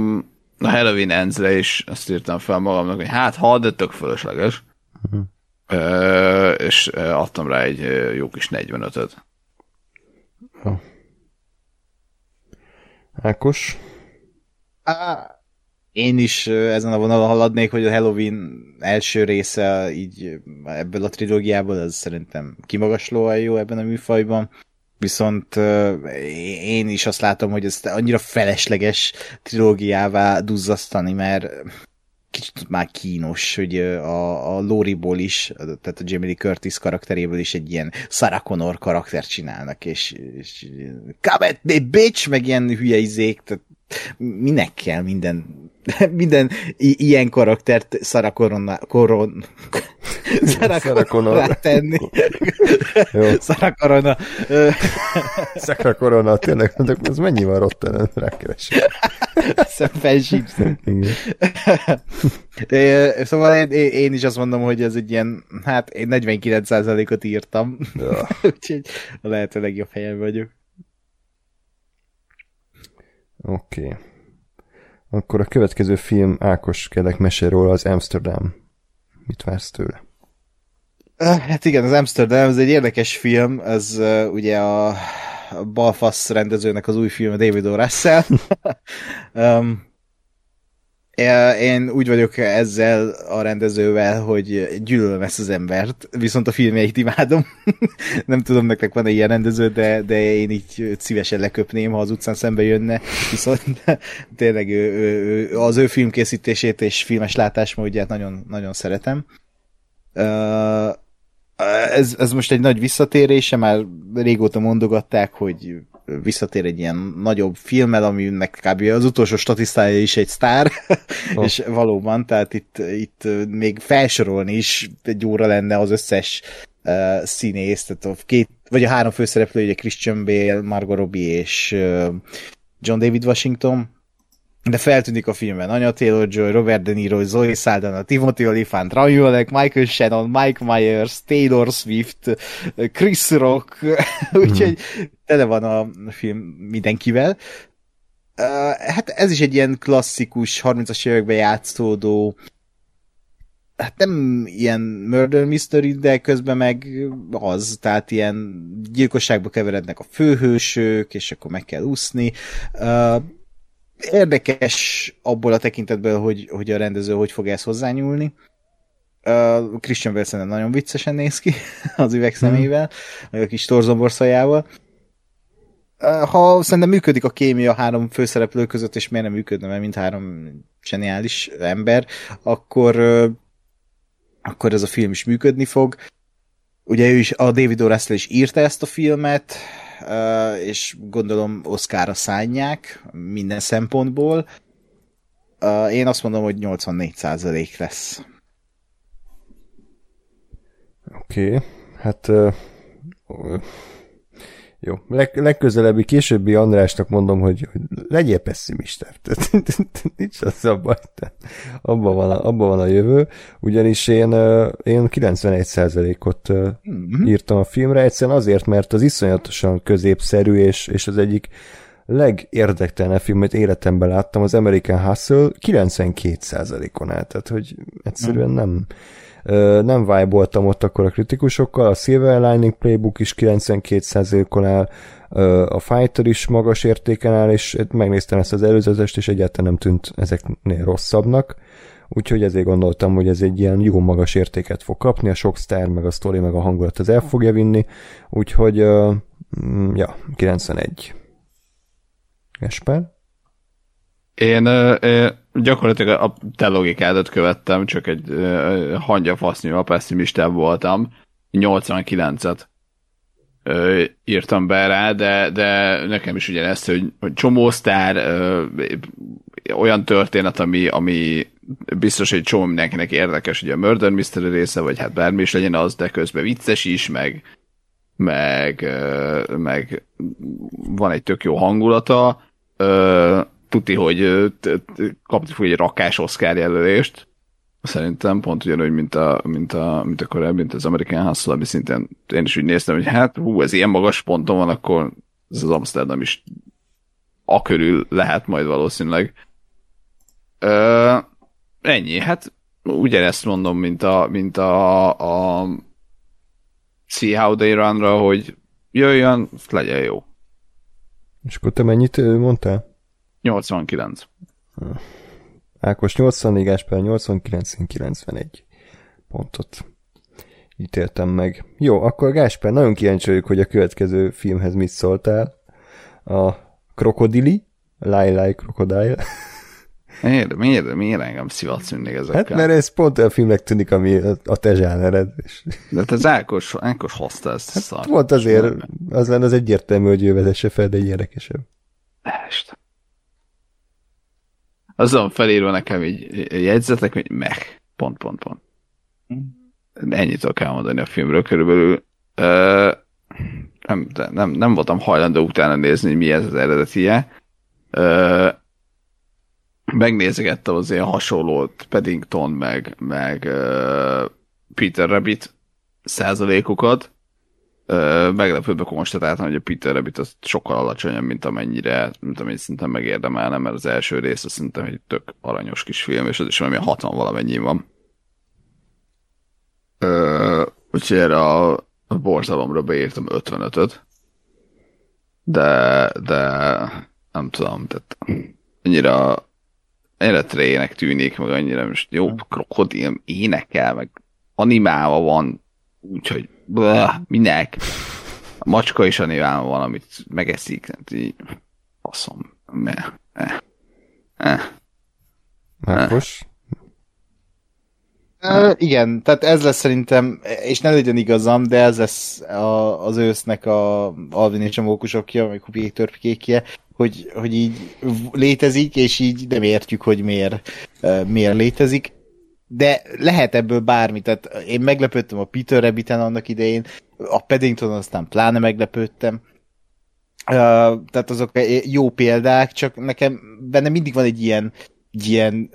Halloween Ends-re is azt írtam fel magamnak, hogy hát ha, de tök fölösleges. Mm. Ö, és adtam rá egy jó kis negyvenötöt. Ha. Ákos? Á, én is ezen a vonalon haladnék, hogy a Halloween első része így ebből a trilógiából, ez szerintem kimagaslóan jó ebben a műfajban. Viszont én is azt látom, hogy ezt annyira felesleges trilógiává duzzasztani, mert kicsit már kínos, hogy a, a Loriból is, tehát a Jamie Lee Curtis karakteréből is egy ilyen Sarah Connor karaktert csinálnak, és, és come at me, bitch, meg ilyen hülye izék, tehát minek kell minden, minden i- ilyen karaktert Sarah Connor koron... Sarah Connor tenni. Sarah Connor. Sarah Connor, tényleg, ez mennyi van Rottenen, rákeresem. Szóval én, én is azt mondom, hogy ez egy ilyen, hát én negyvenkilenc százalékot írtam, ja. Úgyhogy a lehető legjobb helyen vagyok. Oké. Okay. Akkor a következő film, Ákos, kérlek, mesél róla, az Amsterdam. Mit vársz tőle? Hát igen, az Amsterdam, ez egy érdekes film, ez uh, ugye a balfasz rendezőnek az új filme, David O. Russell. um, én úgy vagyok ezzel a rendezővel, hogy gyűlölöm ezt az embert, viszont a filmjeit imádom. Nem tudom, nektek van-e ilyen rendező, de, de én így szívesen leköpném, ha az utcán szembe jönne, viszont tényleg ő, ő, az ő filmkészítését és filmes látásmódját nagyon, nagyon szeretem. Uh, Ez, ez most egy nagy visszatérése, már régóta mondogatták, hogy visszatér egy ilyen nagyobb filmmel, aminek kb. Az utolsó statisztája is egy sztár, oh. És valóban, tehát itt, itt még felsorolni is egy óra lenne az összes uh, színész, tehát a két, vagy a három főszereplő, ugye Christian Bale, Margot Robbie és uh, John David Washington, de feltűnik a filmben Anya Taylor-Joy, Robert De Niro, Zoe Saldana, Timothy Olyphant, Rami Malek, Michael Shannon, Mike Myers, Taylor Swift, Chris Rock, úgyhogy tele van a film mindenkivel. Hát ez is egy ilyen klasszikus, harmincas években játszódó, hát nem ilyen murder mystery, de közben meg az, tehát ilyen gyilkosságba keverednek a főhősök, és akkor meg kell úszni. Érdekes abból a tekintetből, hogy, hogy a rendező hogy fog ezt hozzányúlni. Uh, Christian Bale nagyon viccesen néz ki az üvegszemével, mm. a kis torzomborszajával. Uh, ha szerintem működik a kémia három főszereplő között, és miért nem működne, mert mind három zseniális ember, akkor, uh, akkor ez a film is működni fog. Ugye ő is, a David O. Russell is írta ezt a filmet, Uh, és gondolom Oscarra szánják minden szempontból. Uh, én azt mondom, hogy nyolcvannégy százalék lesz. Oké, okay. hát uh, jó. Leg- legközelebbi, későbbi Andrásnak mondom, hogy, hogy legyél pessimista. Nincs az abban. Abban van, abba van a jövő. Ugyanis én, én kilencvenegy százalékot mm-hmm. írtam a filmre, egyszerűen azért, mert az iszonyatosan középszerű, és, és az egyik legérdektelenebb film, amit életemben láttam, az American Hustle kilencvenkét százalékon áll. Tehát, hogy egyszerűen nem... nem vibe-oltam ott akkor a kritikusokkal, a Silver Lining Playbook is kilencvenkét százalékon áll, a Fighter is magas értéken áll, és megnéztem ezt az előzetest, és egyáltalán nem tűnt ezeknél rosszabbnak, úgyhogy ezért gondoltam, hogy ez egy ilyen jó magas értéket fog kapni, a sok sztár, meg a sztori, meg a hangulat az el fogja vinni, úgyhogy ja, kilencvenegy. Gáspár? Én uh, gyakorlatilag a te logikádat követtem, csak egy uh, hangyafasznyival pesszimistább voltam. nyolcvankilencet uh, írtam be rá, de, de nekem is ugyanezt, hogy, hogy csomó sztár, uh, olyan történet, ami, ami biztos, hogy csomó mindenkinek érdekes, ugye a Murder Mystery része, vagy hát bármi is legyen az, de közben vicces is, meg, meg, uh, meg van egy tök jó hangulata, uh, tuti, hogy kapni fog egy rakás Oscar jelölést. Szerintem pont ugyanúgy, mint a, mint a, mint a korábbi, mint az American Hustle, ami szintén én is úgy néztem, hogy hát hú, ez ilyen magas ponton van, akkor ez az Amsterdam is a körül lehet majd valószínűleg. Ö, ennyi, hát ugyanezt mondom, mint a, mint a, a See How They Run-ra, hogy jöjjön, legyen jó. És akkor te mennyit mondtál? nyolcvankilenc. Ákos nyolcvan, Gáspár nyolcvankilenc, én kilencvenegy pontot ítéltem meg. Jó, akkor Gáspár, nagyon kíváncsi vagyok, hogy a következő filmhez mit szóltál. A Krokodili, Lai-Lai Crocodile. Miért, miért, miért engem szivatsz mindig ezekkel? Hát mert ez pont a filmnek tűnik, ami a te zsánered. De te az Ákos, Ákos hozta ezt hát szart. Volt azért, az lenne az egyértelmű, hogy ő vezesse fel, de érdekesebb. Est. Azon felírva nekem így jegyzetek, hogy meg, pont, pont, pont. Ennyit kell mondani a filmről körülbelül. Ö, nem, nem, nem voltam hajlandó utána nézni, hogy mi ez az eredetie. Ö, megnézegettem az ilyen hasonlót, Paddington, meg, meg uh, Peter Rabbit százalékokat. Uh, meglepődve konstatáltam, hogy a Peter Rabbit az sokkal alacsonyabb, mint amennyire, mint amennyire szerintem megérdemelne, mert az első rész azt szerintem egy tök aranyos kis film, és az is valami hatvan valamennyi van. Uh, úgyhogy erre a, a borzalomra beírtam ötvenötöt. De, de nem tudom, tehát annyira életre ének tűnik, meg annyira most jó, krokodil énekel, meg animálva van, úgyhogy minek. A macska is animálva van, amit megeszik, nem így faszom. Ákos? Igen, tehát ez lesz szerintem, és ne legyen igazam, de ez lesz a, az ősznek a Alvin és a mókusokja, meg kupikék, törpikékje, Hogy, hogy így létezik, és így nem értjük, hogy miért, miért létezik. De lehet ebből bármi. Tehát én meglepődtem a Peter Rabbiten annak idején, a Paddington aztán pláne meglepődtem. Tehát azok jó példák, csak nekem benne mindig van egy ilyen, ilyen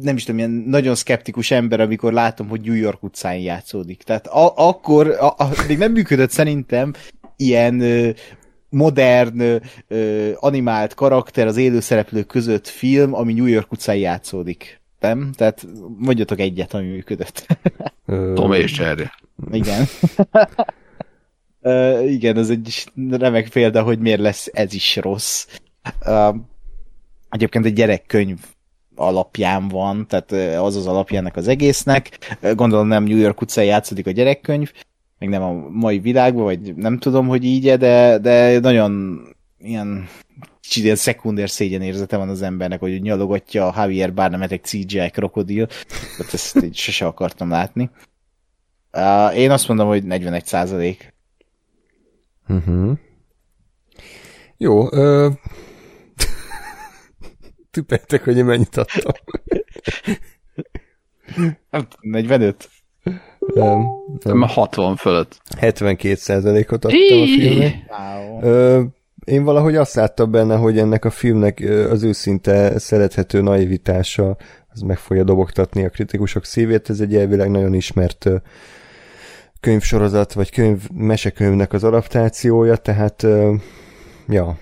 nem is tudom, ilyen nagyon szkeptikus ember, amikor látom, hogy New York utcán játszódik. Tehát a, akkor a, a, még nem működött szerintem ilyen modern, ö, animált karakter az élőszereplők között film, ami New York utcán játszódik. Nem? Tehát mondjatok egyet, ami működött. Tom és Jerry. Igen. Ö, igen, ez egy remek példa, hogy miért lesz ez is rossz. Ö, egyébként egy gyerekkönyv alapján van, tehát az az alapjának az egésznek. Gondolom nem New York utcán játszódik a gyerekkönyv, meg nem a mai világban, vagy nem tudom, hogy így, de, de nagyon ilyen kicsit ilyen szekundér szégyen érzete van az embernek, hogy nyalogatja a Javier Bardem-et egy cé gé i krokodil, tehát ezt így sose akartam látni. Uh, én azt mondom, hogy negyvenegy százalék. Uh-huh. Jó, ö... tüppeltek, hogy én mennyit adtam. negyvenöt. Nem, nem. hatvan fölött. hetvenkét százalékot adtam a filmnek. Wow. Ö, én valahogy azt láttam benne, hogy ennek a filmnek az őszinte szerethető naivitása, az meg fogja dobogtatni a kritikusok szívét. Ez egy elvileg nagyon ismert könyvsorozat, vagy könyv, mesekönyvnek az adaptációja, tehát ö, ja,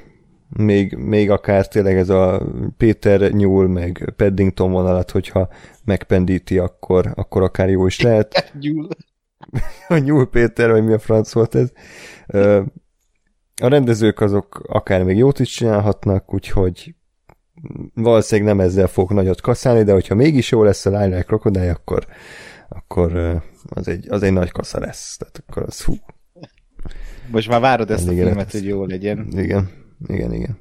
még, még akár tényleg ez a Péter nyúl, meg Paddington vonalat, hogyha megpendíti, akkor, akkor akár jó is lehet. Nyúl. A nyúl Péter, vagy mi a franc volt ez. A rendezők azok akár még jót is csinálhatnak, úgyhogy valószínűleg nem ezzel fogok nagyot kaszálni, de hogyha mégis jó lesz a Lai-Lai Crocodile, akkor, akkor az, egy, az egy nagy kasza lesz. Tehát akkor az hú. Most már várod ezt elég a filmet, hogy jó legyen. Igen. Igen, igen.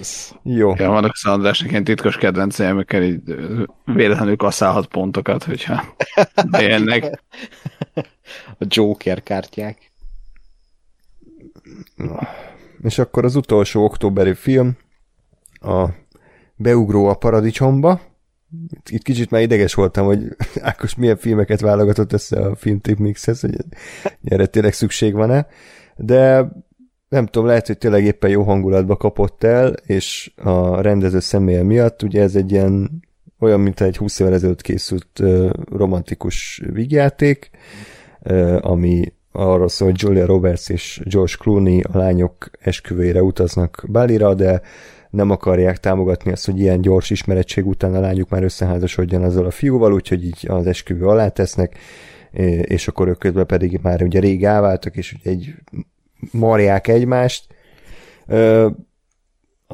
Ez... Jó. Ja, vannak az Andrásnak ilyen titkos kedvenceim, amikkel így véletlenül kasszálhat pontokat, hogyha bejönnek. A Joker kártyák. Na. És akkor az utolsó októberi film, a Beugró a paradicsomba. Itt, itt kicsit már ideges voltam, hogy Ákos milyen filmeket válogatott össze a FilmTikMixhez, hogy erre tényleg szükség van-e. De nem tudom, lehet, hogy tényleg éppen jó hangulatba kapott el, és a rendező személye miatt, ugye ez egy ilyen olyan, mint egy húsz évvel ezelőtt készült uh, romantikus vígjáték, uh, ami arról szól, hogy Julia Roberts és George Clooney a lányok esküvőjére utaznak Balira, de nem akarják támogatni azt, hogy ilyen gyors ismerettség után a lányuk már összeházasodjon azzal a fiúval, úgyhogy így az esküvő alá tesznek, és akkor ők közben pedig már ugye rég elváltak, és ugye egy marják egymást.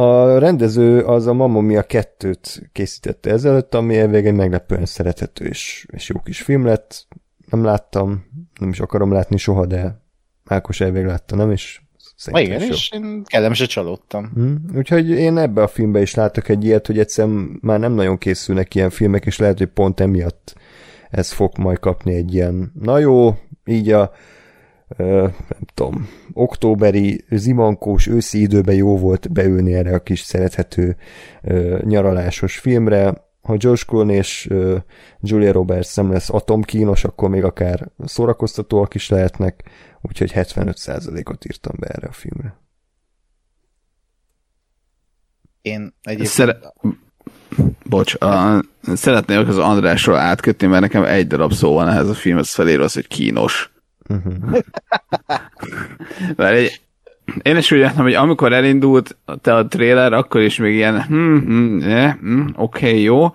A rendező az a Mamma Mia kettőt készítette ezelőtt, ami elvégén meglepően szerethető és, és jó kis film lett. Nem láttam, nem is akarom látni soha, de Ákos elvég látta, nem? És igen, és én kellemesen csalódtam. Hmm. Úgyhogy én ebbe a filmbe is látok egy ilyet, hogy egyszerűen már nem nagyon készülnek ilyen filmek, és lehet, hogy pont emiatt ez fog majd kapni egy ilyen, na jó, így a nem tudom, októberi, zimankós, őszi időben jó volt beülni erre a kis szerethető nyaralásos filmre. Ha George Clooney és Julia Roberts nem lesz atomkínos, akkor még akár szórakoztatóak is lehetnek, úgyhogy hetvenöt százalékot írtam be erre a filmre. Én egyébként... Szere... Bocs, a... szeretnék az Andrásról átkötni, mert nekem egy darab szó van ehhez a filmhez, felírva az, hogy kínos. Uh-huh. Mert egy... Én is úgy láttam, hogy amikor elindult te a trailer, akkor is még ilyen hm, hm, eh, hm, oké, okay, jó.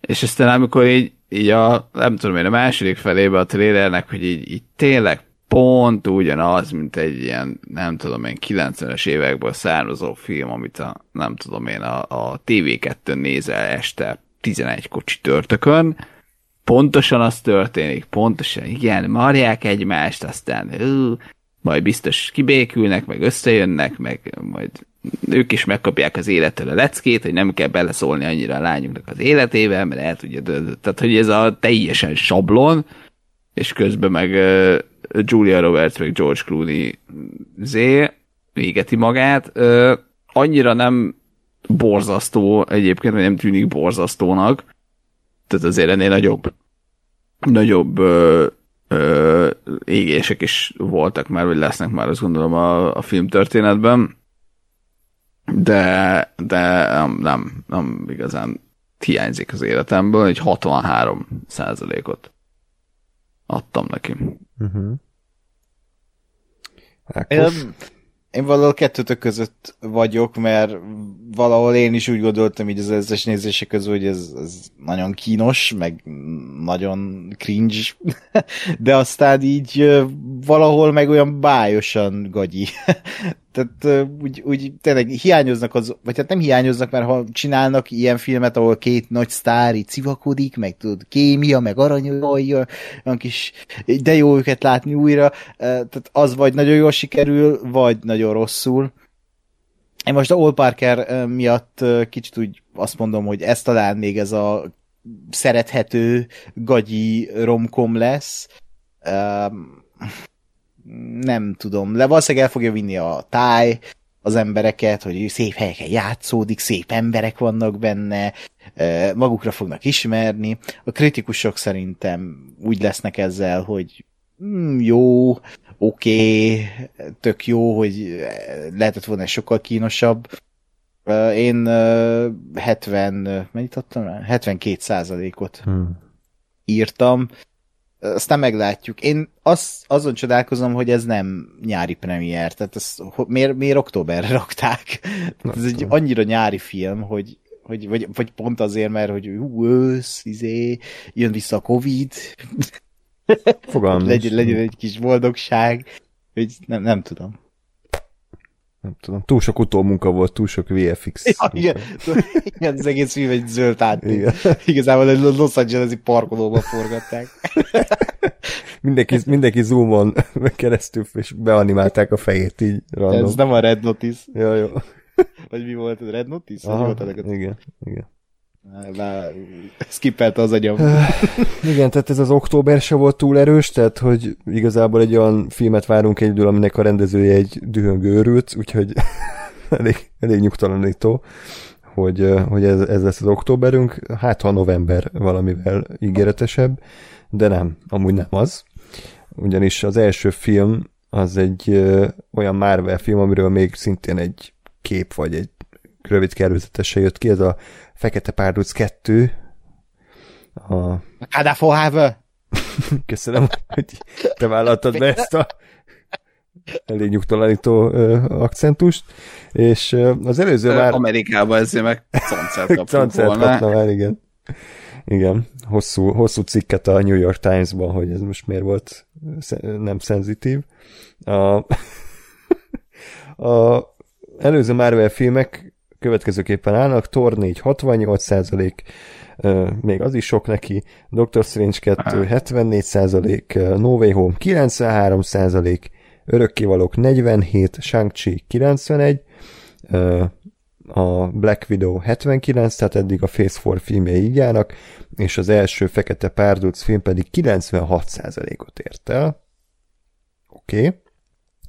És aztán amikor így, így a, nem tudom én, a második felébe a trailernek, hogy így, így tényleg pont ugyanaz, mint egy ilyen, nem tudom én, kilencvenes évekből származó film, amit a, nem tudom én, a, a té vé kettőn nézel este tizenegy csütörtökön. Pontosan az történik, pontosan, igen, marják egymást, aztán hú, majd biztos kibékülnek, meg összejönnek, meg majd ők is megkapják az élettől a leckét, hogy nem kell beleszólni annyira a lányunknak az életével, mert el tudja, tehát hogy ez a teljesen sablon, és közben meg uh, Julia Roberts, meg George Clooney zé végeti magát. Uh, annyira nem borzasztó egyébként, vagy nem tűnik borzasztónak, tehát azért ennél nagyobb nagyobb uh, Ö, égések is voltak már, vagy lesznek már, azt gondolom, a, a filmtörténetben, de, de nem, nem, nem igazán hiányzik az életemből, egy hatvanhárom százalékot adtam neki. Uh-huh. Én, én valahol kettőtök között vagyok, mert valahol én is úgy gondoltam így az összes nézések közül, hogy ez, ez nagyon kínos, meg nagyon cringe, de aztán így valahol meg olyan bájosan gagyi. Tehát úgy, úgy tényleg hiányoznak az, vagy hát nem hiányoznak, mert ha csinálnak ilyen filmet, ahol két nagy sztár így civakodik, meg tudod, kémia, meg aranyolja, olyan kis, de jó őket látni újra, tehát az vagy nagyon jól sikerül, vagy nagyon rosszul. Én most a Old Parker miatt kicsit úgy azt mondom, hogy ez talán még ez a szerethető gagyi romkom lesz. Nem tudom, de valószínűleg el fogja vinni a táj az embereket, hogy szép helyeken játszódik, szép emberek vannak benne, magukra fognak ismerni. A kritikusok szerintem úgy lesznek ezzel, hogy mm, jó, oké, okay, tök jó, hogy lehetett volna sokkal kínosabb. Én hetven, mennyit adtam rá? hetvenkét százalékot hmm. írtam. Aztán meglátjuk. Én az, azon csodálkozom, hogy ez nem nyári premier, tehát ezt miért, miért októberre rakták? Ez egy annyira nyári film, hogy hogy vagy, vagy pont azért, mert hogy hú, ősz, izé, jön vissza a Covid. Fogalmas. Legyen, legyen egy kis boldogság. Hogy nem, nem tudom. Nem tudom. Túl sok utómunka volt, túl sok vé ef iksz. Ja, igen. Igen, az egész film egy zöld átmény. Igazából egy Los Angeles-i parkolóban forgatták. Mindenki, mindenki zoomon keresztül, és beanimálták a fejét így random. Ez nem a Red Notice. Ja, jó. Vagy mi volt ez? Red Notice? Aha, igen, igen. Már skippelte az agyam. Igen, tehát ez az október se volt túl erős, tehát hogy igazából egy olyan filmet várunk egyedül, aminek a rendezője egy dühöngő őrült, úgyhogy elég, elég nyugtalanító, hogy, hogy ez, ez lesz az októberünk. Hát, ha november valamivel ígéretesebb, de nem, amúgy nem az. Ugyanis az első film az egy olyan Marvel film, amiről még szintén egy kép vagy egy rövid kerületese jött ki, ez a Fekete Párduc kettő. A... Adáfoháv! Köszönöm, hogy te vállaltad be ezt a elég nyugtalanító uh, akcentust, és uh, az előző Ö, már... Amerikában ezért meg cancert kaptunk volna. Már, igen. Igen, hosszú, hosszú cikket a New York Times-ban, hogy ez most miért volt nem szenzitív. A... a... előző Marvel filmek következőképpen állnak, Thor négy hatvannyolc százalék, euh, még az is sok neki, Doctor Strange kettő hetvennégy százalék, No Way Home kilencvenhárom százalék, Örökkévalók negyvenhét, Shang-Chi kilencvenegy, euh, a Black Widow hetvenkilenc, tehát eddig a Phase négy filmjei így állnak, és az első Fekete Párduc film pedig kilencvenhat százalékot ért el. Oké. Okay.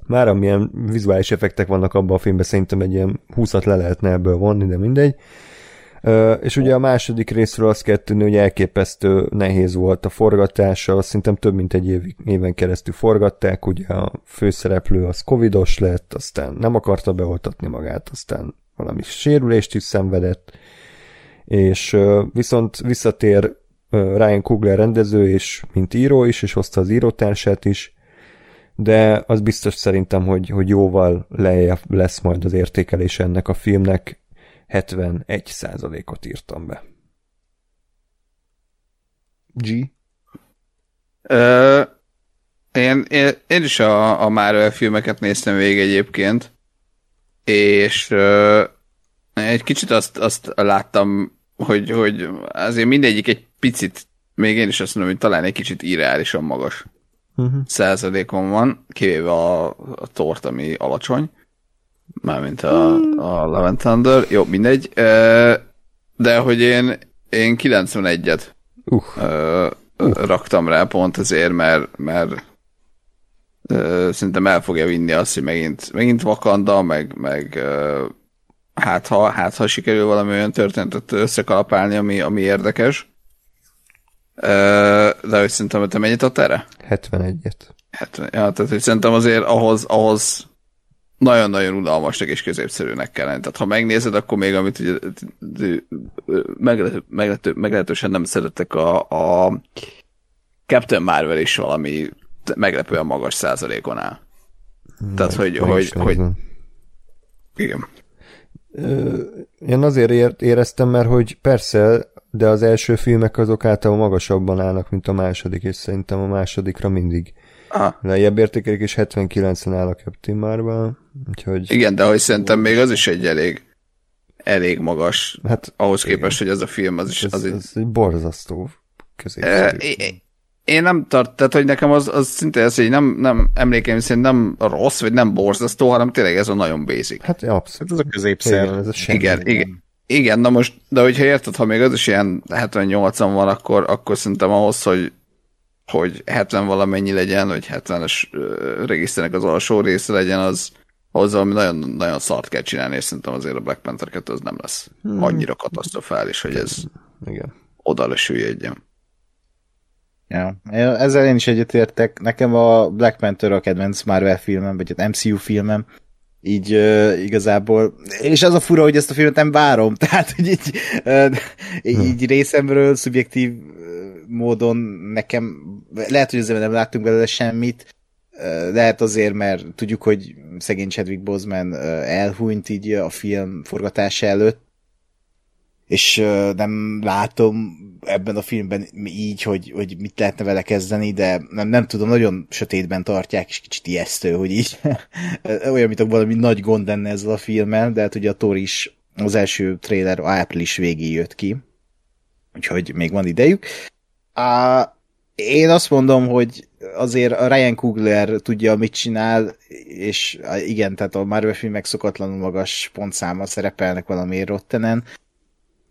Már amilyen vizuális effektek vannak abban a filmben, szerintem egy ilyen húszat le lehetne ebből vonni, de mindegy. És ugye a második részről azt kell tűnni, hogy elképesztő nehéz volt a forgatása, azt szerintem több mint egy év, éven keresztül forgatták, ugye a főszereplő az covidos lett, aztán nem akarta beoltatni magát, aztán valami sérülést is szenvedett, és viszont visszatér Ryan Coogler rendező, és mint író is, és hozta az írótársát is, de az biztos szerintem, hogy, hogy jóval lejjebb lesz majd az értékelés ennek a filmnek. hetvenegy százalékot írtam be. G? Ö, én, én, én is a, a Marvel filmeket néztem végig egyébként, és ö, egy kicsit azt, azt láttam, hogy, hogy azért mindegyik egy picit, még én is azt mondom, hogy talán egy kicsit irreálisan magas uh-huh. százalékon van, kivéve a, a tort, ami alacsony, mármint a, a Love and Thunder, jó, mindegy, de hogy én, én kilencvenegyet uh. raktam rá pont azért, mert, mert szerintem el fogja vinni azt, hogy megint, megint Wakanda, meg, meg hát, ha, hát ha sikerül valami olyan történetet összekalapálni, ami, ami érdekes. De hogy szerintem, te mennyit adtál rá? hetvenegyet. hetven, ja, tehát hogy szerintem azért ahhoz, ahhoz nagyon-nagyon unalmasnak és középszerűnek kell lenni. Tehát ha megnézed, akkor még amit ugye, meglehető, meglehető, meglehetősen nem szeretek, a, a Captain Marvel is valami meglepően magas százalékon áll. Na, tehát, hogy... hogy, hogy... Igen. Ö, én azért éreztem, mert hogy persze, de az első filmek azok általában magasabban állnak, mint a második, és szerintem a másodikra mindig aha. lejjebb értékelik, és hetvenkilencen áll a Captain Marvel, úgyhogy... Igen, de hogy szerintem még az is egy elég, elég magas, hát, ahhoz igen. képest, hogy ez a film az is... Ez, az ez egy borzasztó középszerű. É, én nem tart, tehát hogy nekem az, az szinte ez, hogy nem, nem emlékeim szerint nem rossz, vagy nem borzasztó, hanem tényleg ez a nagyon basic. Hát abszolút. Ez a középszer. Igen, ez a igen, igen. Igen, na most, de hogyha érted, ha még az is ilyen hetvennyolcan van, akkor, akkor szerintem ahhoz, hogy hogy hetven valamennyi legyen, vagy hetvenes regiszternek az alsó része legyen, az ahhoz valami nagyon-nagyon szart kell csinálni, és szerintem azért a Black Panther kettő az nem lesz hmm. annyira katasztrofális, hogy ez igen. oda süllyedjen. Ja, ezzel én is egyetértek. Nekem a Black Panther a kedvenc Marvel filmem, vagy az em cé u filmem, így uh, igazából, és az a fura, hogy ezt a filmet nem várom, tehát hogy így, uh, így hmm. részemről szubjektív módon nekem, lehet, hogy azért nem láttunk belőle semmit, lehet azért, mert tudjuk, hogy szegény Chadwick Boseman elhúnyt így a film forgatása előtt, és nem látom ebben a filmben így, hogy, hogy mit lehetne vele kezdeni, de nem, nem tudom, nagyon sötétben tartják, és kicsit ijesztő, hogy így olyan, mint valami nagy gond lenne ezzel a filmmel, de hát ugye a Thor is, az első trailer április végén jött ki, úgyhogy még van idejük. Uh, én azt mondom, hogy azért a Ryan Coogler tudja, mit csinál, és igen, tehát a Marvel filmek szokatlanul magas pontszámmal szerepelnek valamiért Rottenen.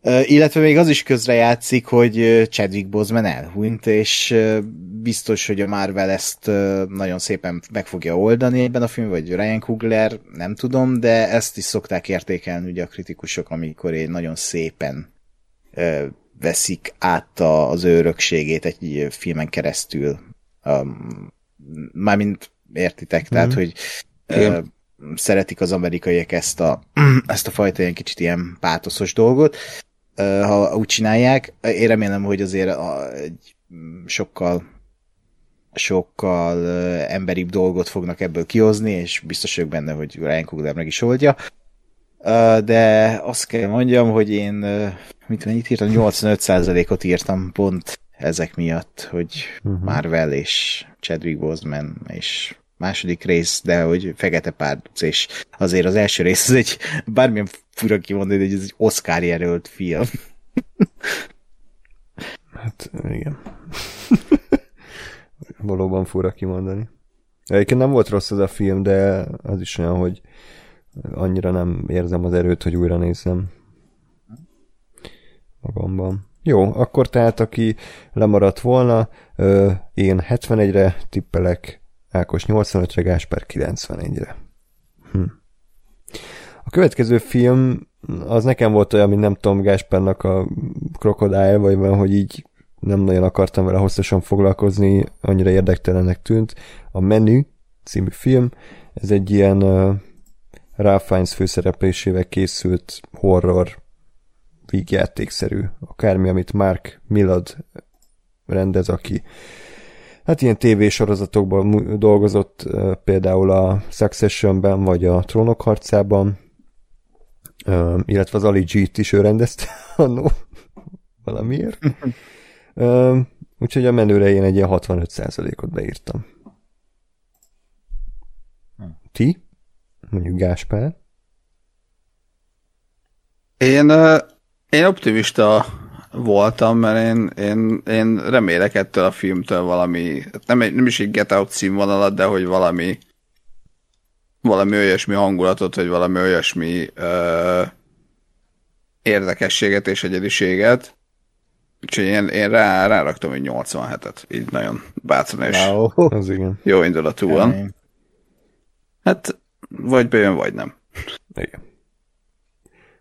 Uh, illetve még az is közrejátszik, hogy Chadwick Boseman elhunyt, és uh, biztos, hogy a Marvel ezt uh, nagyon szépen meg fogja oldani ebben a film, vagy Ryan Coogler, nem tudom, de ezt is szokták értékelni ugye a kritikusok, amikor én nagyon szépen uh, veszik át a, az ő örökségét egy filmen keresztül. Um, mármint értitek, mm-hmm. tehát, hogy uh, szeretik az amerikaiak ezt a, ezt a fajta ilyen kicsit ilyen pátoszos dolgot, uh, ha úgy csinálják. Én remélem, hogy azért a, egy sokkal sokkal uh, emberibb dolgot fognak ebből kihozni, és biztos vagyok benne, hogy Ryan Coogler meg is oldja. Uh, de azt kell mondjam, hogy én uh, mit mennyit írtam? nyolcvanöt százalékot írtam pont ezek miatt, hogy uh-huh. Marvel és Chadwick Boseman és második rész, de hogy fekete párduc, és azért az első rész, ez egy, bármilyen fura kimondani, hogy ez egy Oscar jelölt film. Hát, igen. Valóban fura kimondani. Egyébként nem volt rossz az a film, de az is olyan, hogy annyira nem érzem az erőt, hogy újra nézzem magamban. Jó, akkor tehát, aki lemaradt volna, én hetvenegyre tippelek, Ákos nyolcvanötre, Gáspár kilencvenegyre. Hm. A következő film, az nekem volt olyan, mint nem tudom, Gáspárnak a Crocodile, vagy van, hogy így nem nagyon akartam vele hosszasan foglalkozni, annyira érdektelennek tűnt. A Menü című film, ez egy ilyen uh, Ralph Fiennes főszereplésével készült horror vígjátékszerű akármi, amit Mark Millard rendez, aki hát ilyen tévésorozatokban dolgozott, uh, például a Successionben, vagy a Trónok harcában, uh, illetve az Ali G-t is ő rendezte annó valamiért. Uh, úgyhogy a Menüre én egy ilyen hatvanöt százalékot beírtam. Ti? Mondjuk Gáspár? Én, én optimista voltam, mert én, én, én remélek ettől a filmtől valami, nem, nem is egy Get Out színvonalat, de hogy valami valami olyasmi hangulatot, vagy valami olyasmi uh, érdekességet és egyediséget. Úgyhogy én, én rá, ráraktam egy nyolcvanhetet, így nagyon bátran és wow. Jó indulatúan. Hát, vagy bejön, vagy nem. Igen.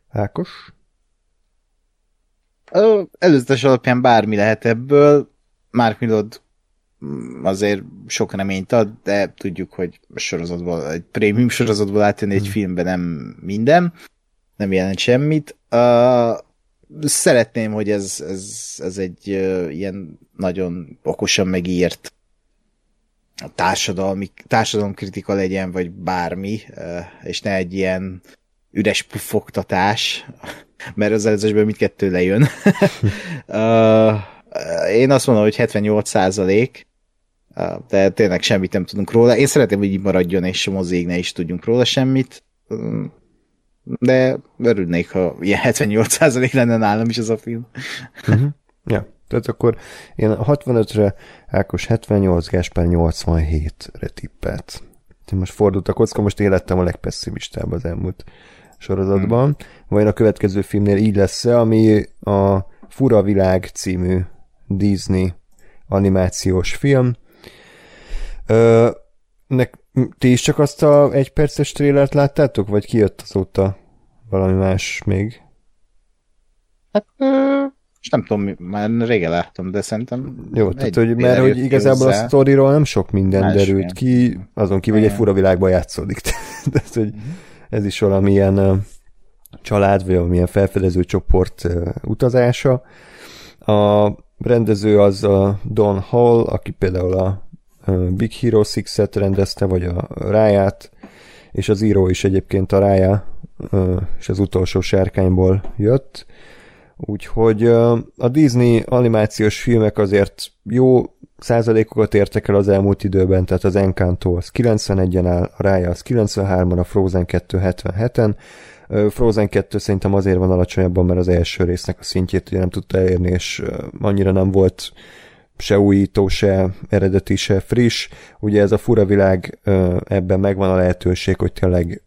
Ákos? Előzetes alapján bármi lehet ebből. Mark Millard azért sok reményt ad, de tudjuk, hogy sorozatból, egy prémium sorozatból átjönni hmm. egy filmbe nem minden, nem jelent semmit. Uh, Szeretném, hogy ez, ez, ez egy uh, ilyen nagyon okosan megírt társadalmi, társadalomkritika legyen, vagy bármi, uh, és ne egy ilyen üres pufogtatás, mert az előzősből mindkettő lejön. uh, én azt mondom, hogy hetvennyolc százalék, uh, de tényleg semmit nem tudunk róla. Én szeretném, hogy így maradjon, és moziig ne is tudjunk róla semmit. Uh, De örülnék, ha ilyen hetvennyolc százalék lenne nálam is az a film. Uh-huh. Ja, tehát akkor én hatvanötre, Ákos hetvennyolc, Gáspár nyolcvanhétre tippelt. Most fordult a kocka, most én lettem a legpesszimistább az elmúlt sorozatban. Hmm. Vajon a következő filmnél így lesz-e, ami a Fura Világ című Disney animációs film. Ö, nek Ti is csak azt a egy perces trélert láttátok, vagy kijött azóta valami más még? Hát, és nem tudom, már régen láttam, de szerintem... Jó, tehát, hogy, mert hogy igazából hozzá. A sztoriról nem sok minden más derült film. Ki, azon kívül, hogy egy fura világban játszódik. Tehát, hogy ez is valamilyen család, vagy valamilyen felfedező csoport utazása. A rendező az a Don Hall, aki például a Big Hero Six-et rendezte, vagy a Ráját, és az író is egyébként a Rája, és az utolsó sárkányból jött. Úgyhogy a Disney animációs filmek azért jó százalékokat értek el az elmúlt időben, tehát az Encanto az kilencvenegyen áll, a Rája az kilencvenhárman, a Frozen kettő hetvenheten. Frozen kettő szerintem azért van alacsonyabban, mert az első résznek a szintjét ugye nem tudta elérni, és annyira nem volt se újító, se eredeti, se friss. Ugye ez a fura világ, ebben megvan a lehetőség, hogy tényleg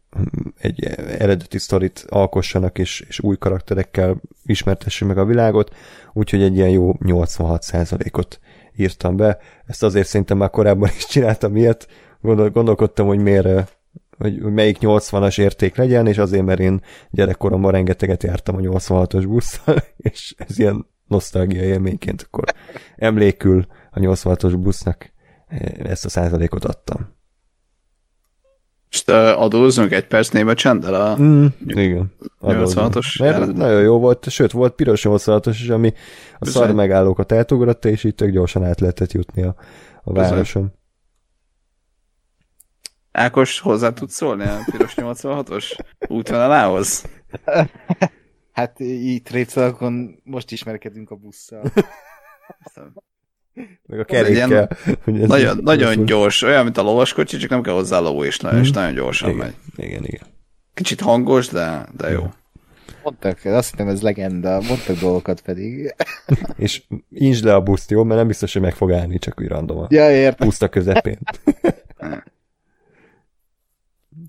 egy eredeti sztorit alkossanak, és, és új karakterekkel ismertessük meg a világot, úgyhogy egy ilyen jó nyolcvanhat százalékot írtam be. Ezt azért szerintem már korábban is csináltam ilyet. Gondol, gondolkodtam, hogy miért, hogy melyik nyolcvanas érték legyen, és azért, mert én gyerekkoromban rengeteget jártam a nyolcvanhatos busszal, és ez ilyen nosztalgia élményként, akkor emlékül a nyolcvanhatos busznak ezt a százalékot adtam. Most adózzunk egy perc néma csenddel a mm, nyolcvanhatos. Mert nagyon jó volt, sőt, volt piros nyolcvanhatos is, ami a Bizony. Szar megállókat átugratta, és így tök gyorsan át lehetett jutni a, a városon. Ákos, hozzá tud szólni a piros nyolcvanhatos útvonalához? Hát így trécalakon most ismerkedünk a busszal. Meg a kerékkel. Ilyen, nagyon, nagyon gyors, olyan, mint a lovaskocsi, csak nem kell hozzá ló is, na, mm. és nagyon gyorsan igen, megy. Igen, igen. Kicsit hangos, de, de jó. Mondtak, azt hittem ez legenda, mondtak dolgokat pedig. És incs le a buszt, jó? Mert nem biztos, hogy meg fog állni, csak úgy randoman. Ja, értem. Puszta közepén.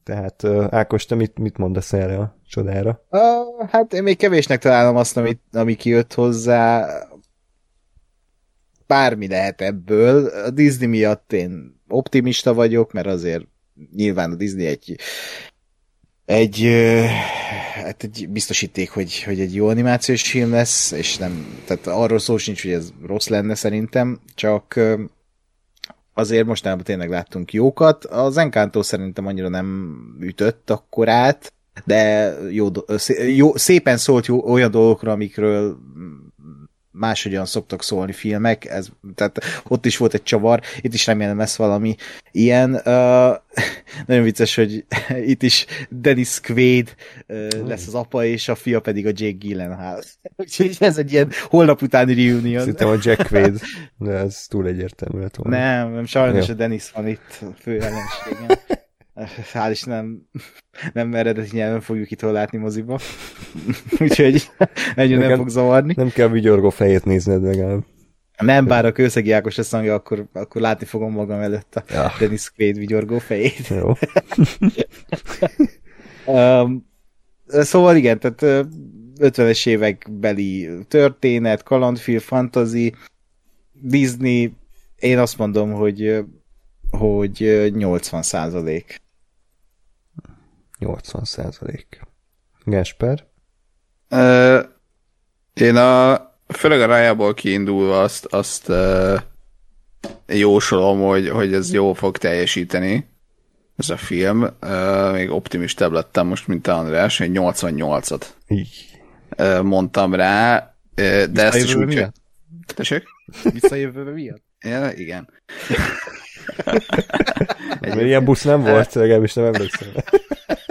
Tehát Ákos, te mit, mit mondasz erre a csodára? Uh, hát én még kevésnek találom azt, amit, ami kijött hozzá. Bármi lehet ebből. A Disney miatt én optimista vagyok, mert azért nyilván a Disney egy egy, hát egy biztosíték, hogy, hogy egy jó animációs film lesz, és nem, tehát arról szó sincs, hogy ez rossz lenne szerintem, csak azért mostanában tényleg láttunk jókat. Az Encanto szerintem annyira nem ütött akkorát, de jó, jó, szépen szólt jó, olyan dolgokra, amikről máshogyan szoktak szólni filmek, ez, tehát ott is volt egy csavar, itt is remélem lesz valami ilyen. Uh, nagyon vicces, hogy itt is Dennis Quaid uh, lesz az apa, és a fia pedig a Jake Gyllenhaal. Úgyhogy ez egy ilyen holnap utáni reunion. Szerintem a Jack Quaid, de ez túl egyértelmű lett volna. Nem, nem, sajnos jó. A Dennis van itt a fő ellenségem. Hál' is nem, nem eredeti nyelven fogjuk itt hol látni moziba. Úgyhogy nagyon nem fog zavarni. Nem kell vigyorgó fejét nézned legalább. Nem, bár a Kőszegi Ákos lesz hangja, akkor, akkor látni fogom magam előtt a ja. Dennis Quaid vigyorgó fejét. Jó. um, szóval igen, tehát ötvenes évek beli történet, kalandfilm, fantasy, Disney, én azt mondom, hogy hogy nyolcvan százalék. nyolcvan százalék. Gáspár? Uh, én a főleg a rájából kiindulva azt, azt uh, jósolom, hogy, hogy ez jó fog teljesíteni ez a film. Uh, még optimistább lettem most, mint András, hogy nyolcvannyolcat uh, mondtam rá. Uh, de Vissza ezt is úgy... Miatt? Tessék? Visszajövőbe miatt? Ja, igen. Egy ilyen busz nem volt, legalábbis nem emlékszem.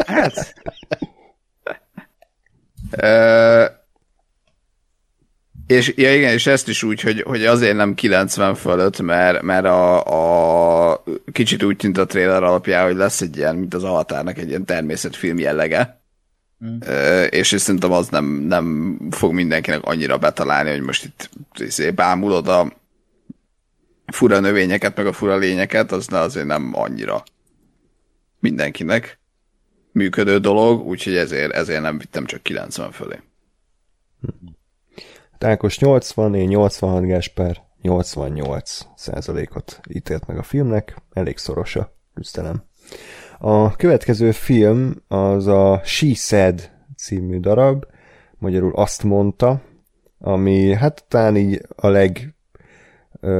Hát. E, és ja igen, és ezt is úgy, hogy, hogy azért nem kilencven fölött, mert, mert a, a kicsit úgy tűnt a trailer alapján, hogy lesz egy ilyen, mint az Avatárnak egy ilyen természetfilm jellege. Mm. E, és, és szerintem az nem, nem fog mindenkinek annyira betalálni, hogy most itt szép ámulod a fura növényeket, meg a fura lényeket, az azért nem annyira mindenkinek működő dolog, úgyhogy ezért, ezért nem vittem csak kilencven fölé. Hát Ákos nyolcvan, én nyolcvanhat, Gáspár nyolcvannyolc százalékot ítélt meg a filmnek, elég szoros a küzdelem. A következő film az a She Said című darab, magyarul Azt mondta, ami hát talán így a leg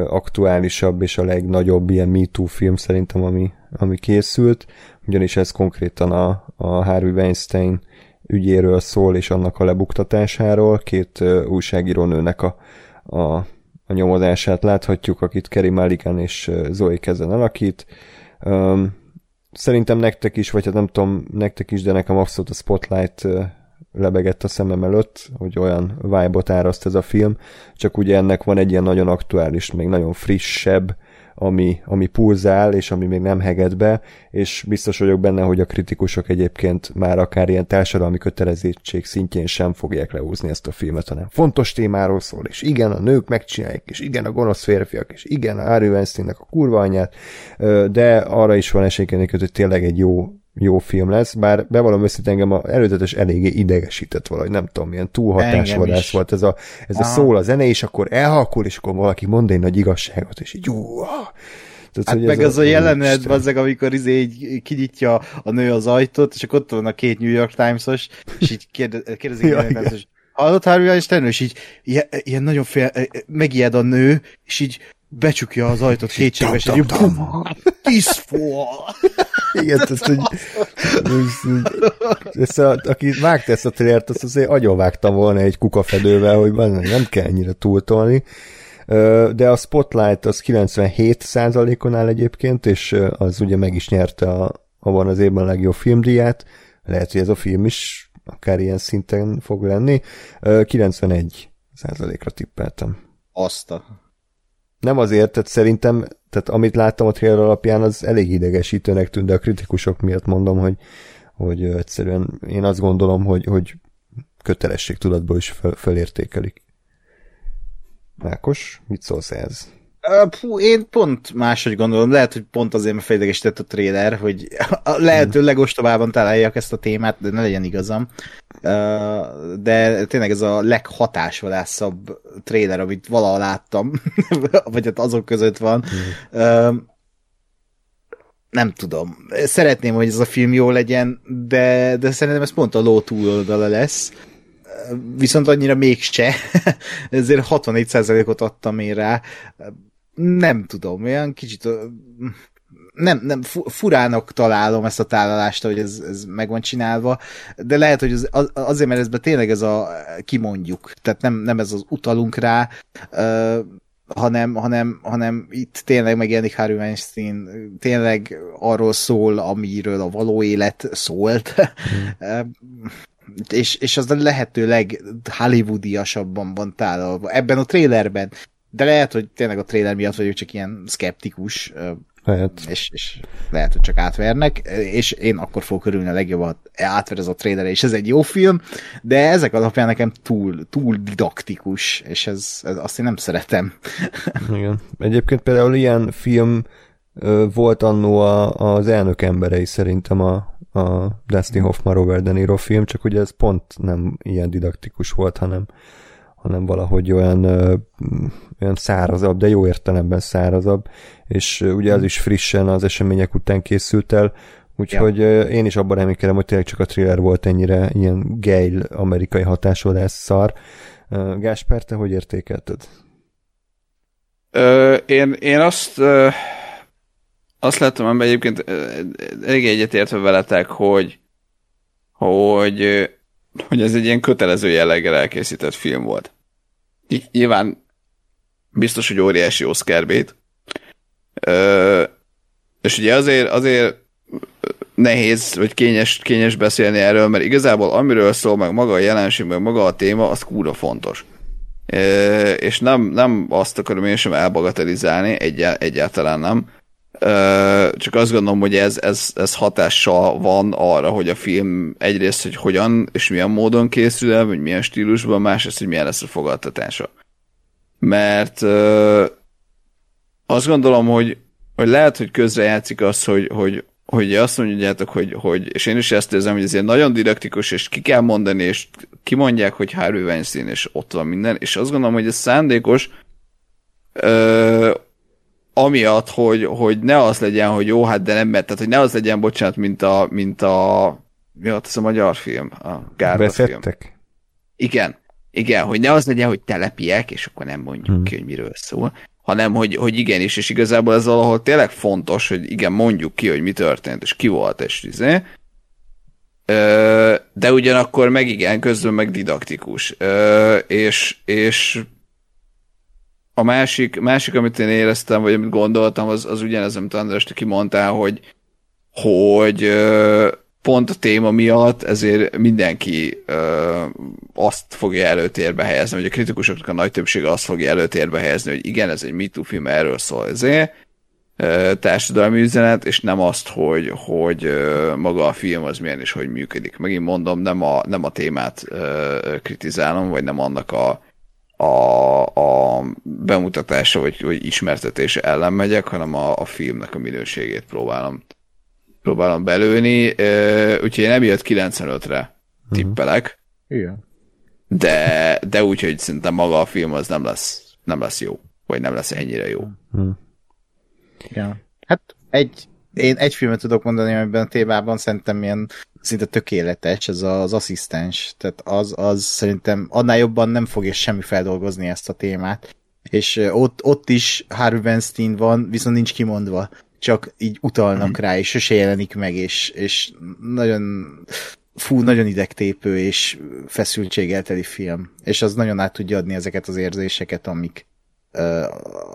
aktuálisabb és a legnagyobb ilyen Me Too film szerintem, ami, ami készült, ugyanis ez konkrétan a, a Harvey Weinstein ügyéről szól, és annak a lebuktatásáról. Két uh, újságírónőnek a, a, a nyomozását láthatjuk, akit Kerry Mulligan és Zoe Kezen alakít. Um, szerintem nektek is, vagy hát nem tudom, nektek is, de nekem abszolút a Spotlight uh, lebegett a szemem előtt, hogy olyan vibe-ot áraszt ez a film, csak ugye ennek van egy ilyen nagyon aktuális, még nagyon frissebb, ami, ami pulzál, és ami még nem heged be, és biztos vagyok benne, hogy a kritikusok egyébként már akár ilyen társadalmi kötelezettség szintjén sem fogják lehúzni ezt a filmet, hanem fontos témáról szól, és igen, a nők megcsinálják, és igen, a gonosz férfiak, és igen, a Harvey Weinsteinnek a kurva anyját, de arra is van esélyének, hogy tényleg egy jó jó film lesz, bár bevallom összét engem a előzetes eléggé idegesített valahogy, nem tudom, ilyen túlhatásvadász volt ez a, ez a szól a zene, és akkor elhalkul, és akkor valaki mond egy nagy igazságot, és így jó. Tehát, hát meg ez az a, a jelenet, bazzeg, amikor izé így kinyitja a nő az ajtót, és akkor ott van a két New York Times-os, és így kérde, kérdezik ja, a New York Times-os, hallott Harvey Weinstein, és így ilyen, ilyen nagyon fél, megijed a nő, és így becsukja az ajtót kétséges, és így tiszfol! Igen, ezt úgy... Aki vágta ezt a trillert, azt azért agyonvágtam volna egy kukafedővel, hogy nem kell ennyire túltolni. De a Spotlight az kilencvenhét százalékon áll egyébként, és az ugye meg is nyerte a, abban az évben a legjobb filmdíját. Lehet, hogy ez a film is akár ilyen szinten fog lenni. kilencvenegy százalékra tippeltem. Azt a... nem azért, tehát szerintem, tehát amit láttam a trailer alapján, az elég idegesítőnek tűnt, de a kritikusok miatt mondom, hogy, hogy egyszerűen én azt gondolom, hogy, hogy kötelességtudatból is fel, felértékelik. Ákos, mit szólsz ehhez? Pú, én pont máshogy gondolom, lehet, hogy pont azért, mert fejlegesített a trailer, hogy lehető legostobában találjak ezt a témát, de ne legyen igazam. De tényleg ez a leghatásvalászabb trailer, amit valaha láttam, vagy hát azok között van. Nem tudom. Szeretném, hogy ez a film jó legyen, de, de szerintem ez pont a ló túloldala lesz. Viszont annyira mégse, ezért hatvannégy százalékot adtam én rá. Nem tudom, olyan kicsit nem, nem, furának találom ezt a tálalást, hogy ez, ez meg van csinálva, de lehet, hogy az, azért, mert ezben tényleg ez a kimondjuk, tehát nem, nem ez az utalunk rá, hanem, hanem, hanem itt tényleg megjelenik Harvey Weinstein, tényleg arról szól, amiről a való élet szólt. Mm. És, és az a lehető leghollywoodiasabban van tálalva ebben a trailerben. De lehet, hogy tényleg a trailer miatt vagyok csak ilyen szkeptikus, lehet. És, és lehet, hogy csak átvernek, és én akkor fogok örülni a legjobban, átver ez a trailer, és ez egy jó film, de ezek alapján nekem túl, túl didaktikus, és ez, ez azt én nem szeretem. Igen. Egyébként például ilyen film volt annó az elnök emberei szerintem a a Dustin Hoffman Robert De Niro film, csak ugye ez pont nem ilyen didaktikus volt, hanem, hanem valahogy olyan, olyan szárazabb, de jó értelemben szárazabb, és ugye az is frissen az események után készült el, úgyhogy ja. Én is abban reménykedem, hogy tényleg csak a thriller volt ennyire ilyen gejl amerikai hatásodás szar. Gáspár, te hogy értékelted? Ö, én, én azt... Ö... Azt láttam, amiben egyébként elég egyetértve veletek, hogy, hogy, hogy ez egy ilyen kötelező jelleggel elkészített film volt. Így, nyilván biztos, hogy óriási Oscar-bét. És ugye azért, azért nehéz, vagy kényes, kényes beszélni erről, mert igazából amiről szól, meg maga a jelenség, meg maga a téma, az kúra fontos. Ö, és nem, nem azt akarom én sem elbagatelizálni, egyá, egyáltalán nem. Csak azt gondolom, hogy ez, ez, ez hatással van arra, hogy a film egyrészt, hogy hogyan és milyen módon készül el, vagy milyen stílusban, másrészt, hogy milyen lesz a fogadtatása. Mert azt gondolom, hogy, hogy lehet, hogy közrejátszik az, hogy, hogy, hogy azt mondjátok, hogy, hogy, és én is ezt érzem, hogy ez ilyen nagyon didaktikus, és ki kell mondani, és kimondják, hogy Harvey Weinstein, és ott van minden, és azt gondolom, hogy ez szándékos, ö, amiatt, hogy, hogy ne az legyen, hogy jó, hát de nem, mert, tehát, hogy ne az legyen, bocsánat, mint a, mint a, mi volt az a magyar film? A Gárda film. Igen. Igen, hogy ne az legyen, hogy telepiek, és akkor nem mondjuk hmm. ki, hogy miről szól, hanem, hogy, hogy igenis, és igazából ez valahol tényleg fontos, hogy igen, mondjuk ki, hogy mi történt, és ki volt, és izé. De ugyanakkor meg igen, közben meg didaktikus. És, és A másik, másik, amit én éreztem, vagy amit gondoltam, az, az ugyanez, amit András, te kimondtál, hogy, hogy ö, pont a téma miatt ezért mindenki ö, azt fogja előtérbe helyezni, vagy a kritikusoknak a nagy többsége azt fogja előtérbe helyezni, hogy igen, ez egy Me Too film, erről szól ezért, ö, társadalmi üzenet, és nem azt, hogy, hogy ö, maga a film az milyen és hogy működik. Megint mondom, nem a, nem a témát ö, kritizálom, vagy nem annak a A, a bemutatása vagy, vagy ismertetése ellen megyek, hanem a, a filmnek a minőségét próbálom, próbálom belőni. Úgyhogy én emiatt kilencvenötre tippelek. Uh-huh. Igen. De, de úgy, hogy szerintem maga a film az nem lesz, nem lesz jó, vagy nem lesz ennyire jó. Uh-huh. Igen. Hát egy, én egy filmet tudok mondani, amiben a témában szerintem ilyen szinte tökéletes, ez az asszisztens, tehát az, az szerintem annál jobban nem fogja semmi feldolgozni ezt a témát, és ott, ott is Harvey Weinstein van, viszont nincs kimondva, csak így utalnak rá, és sose jelenik meg, és, és nagyon fú, nagyon idegtépő és feszültségelteli film, és az nagyon át tudja adni ezeket az érzéseket, amik,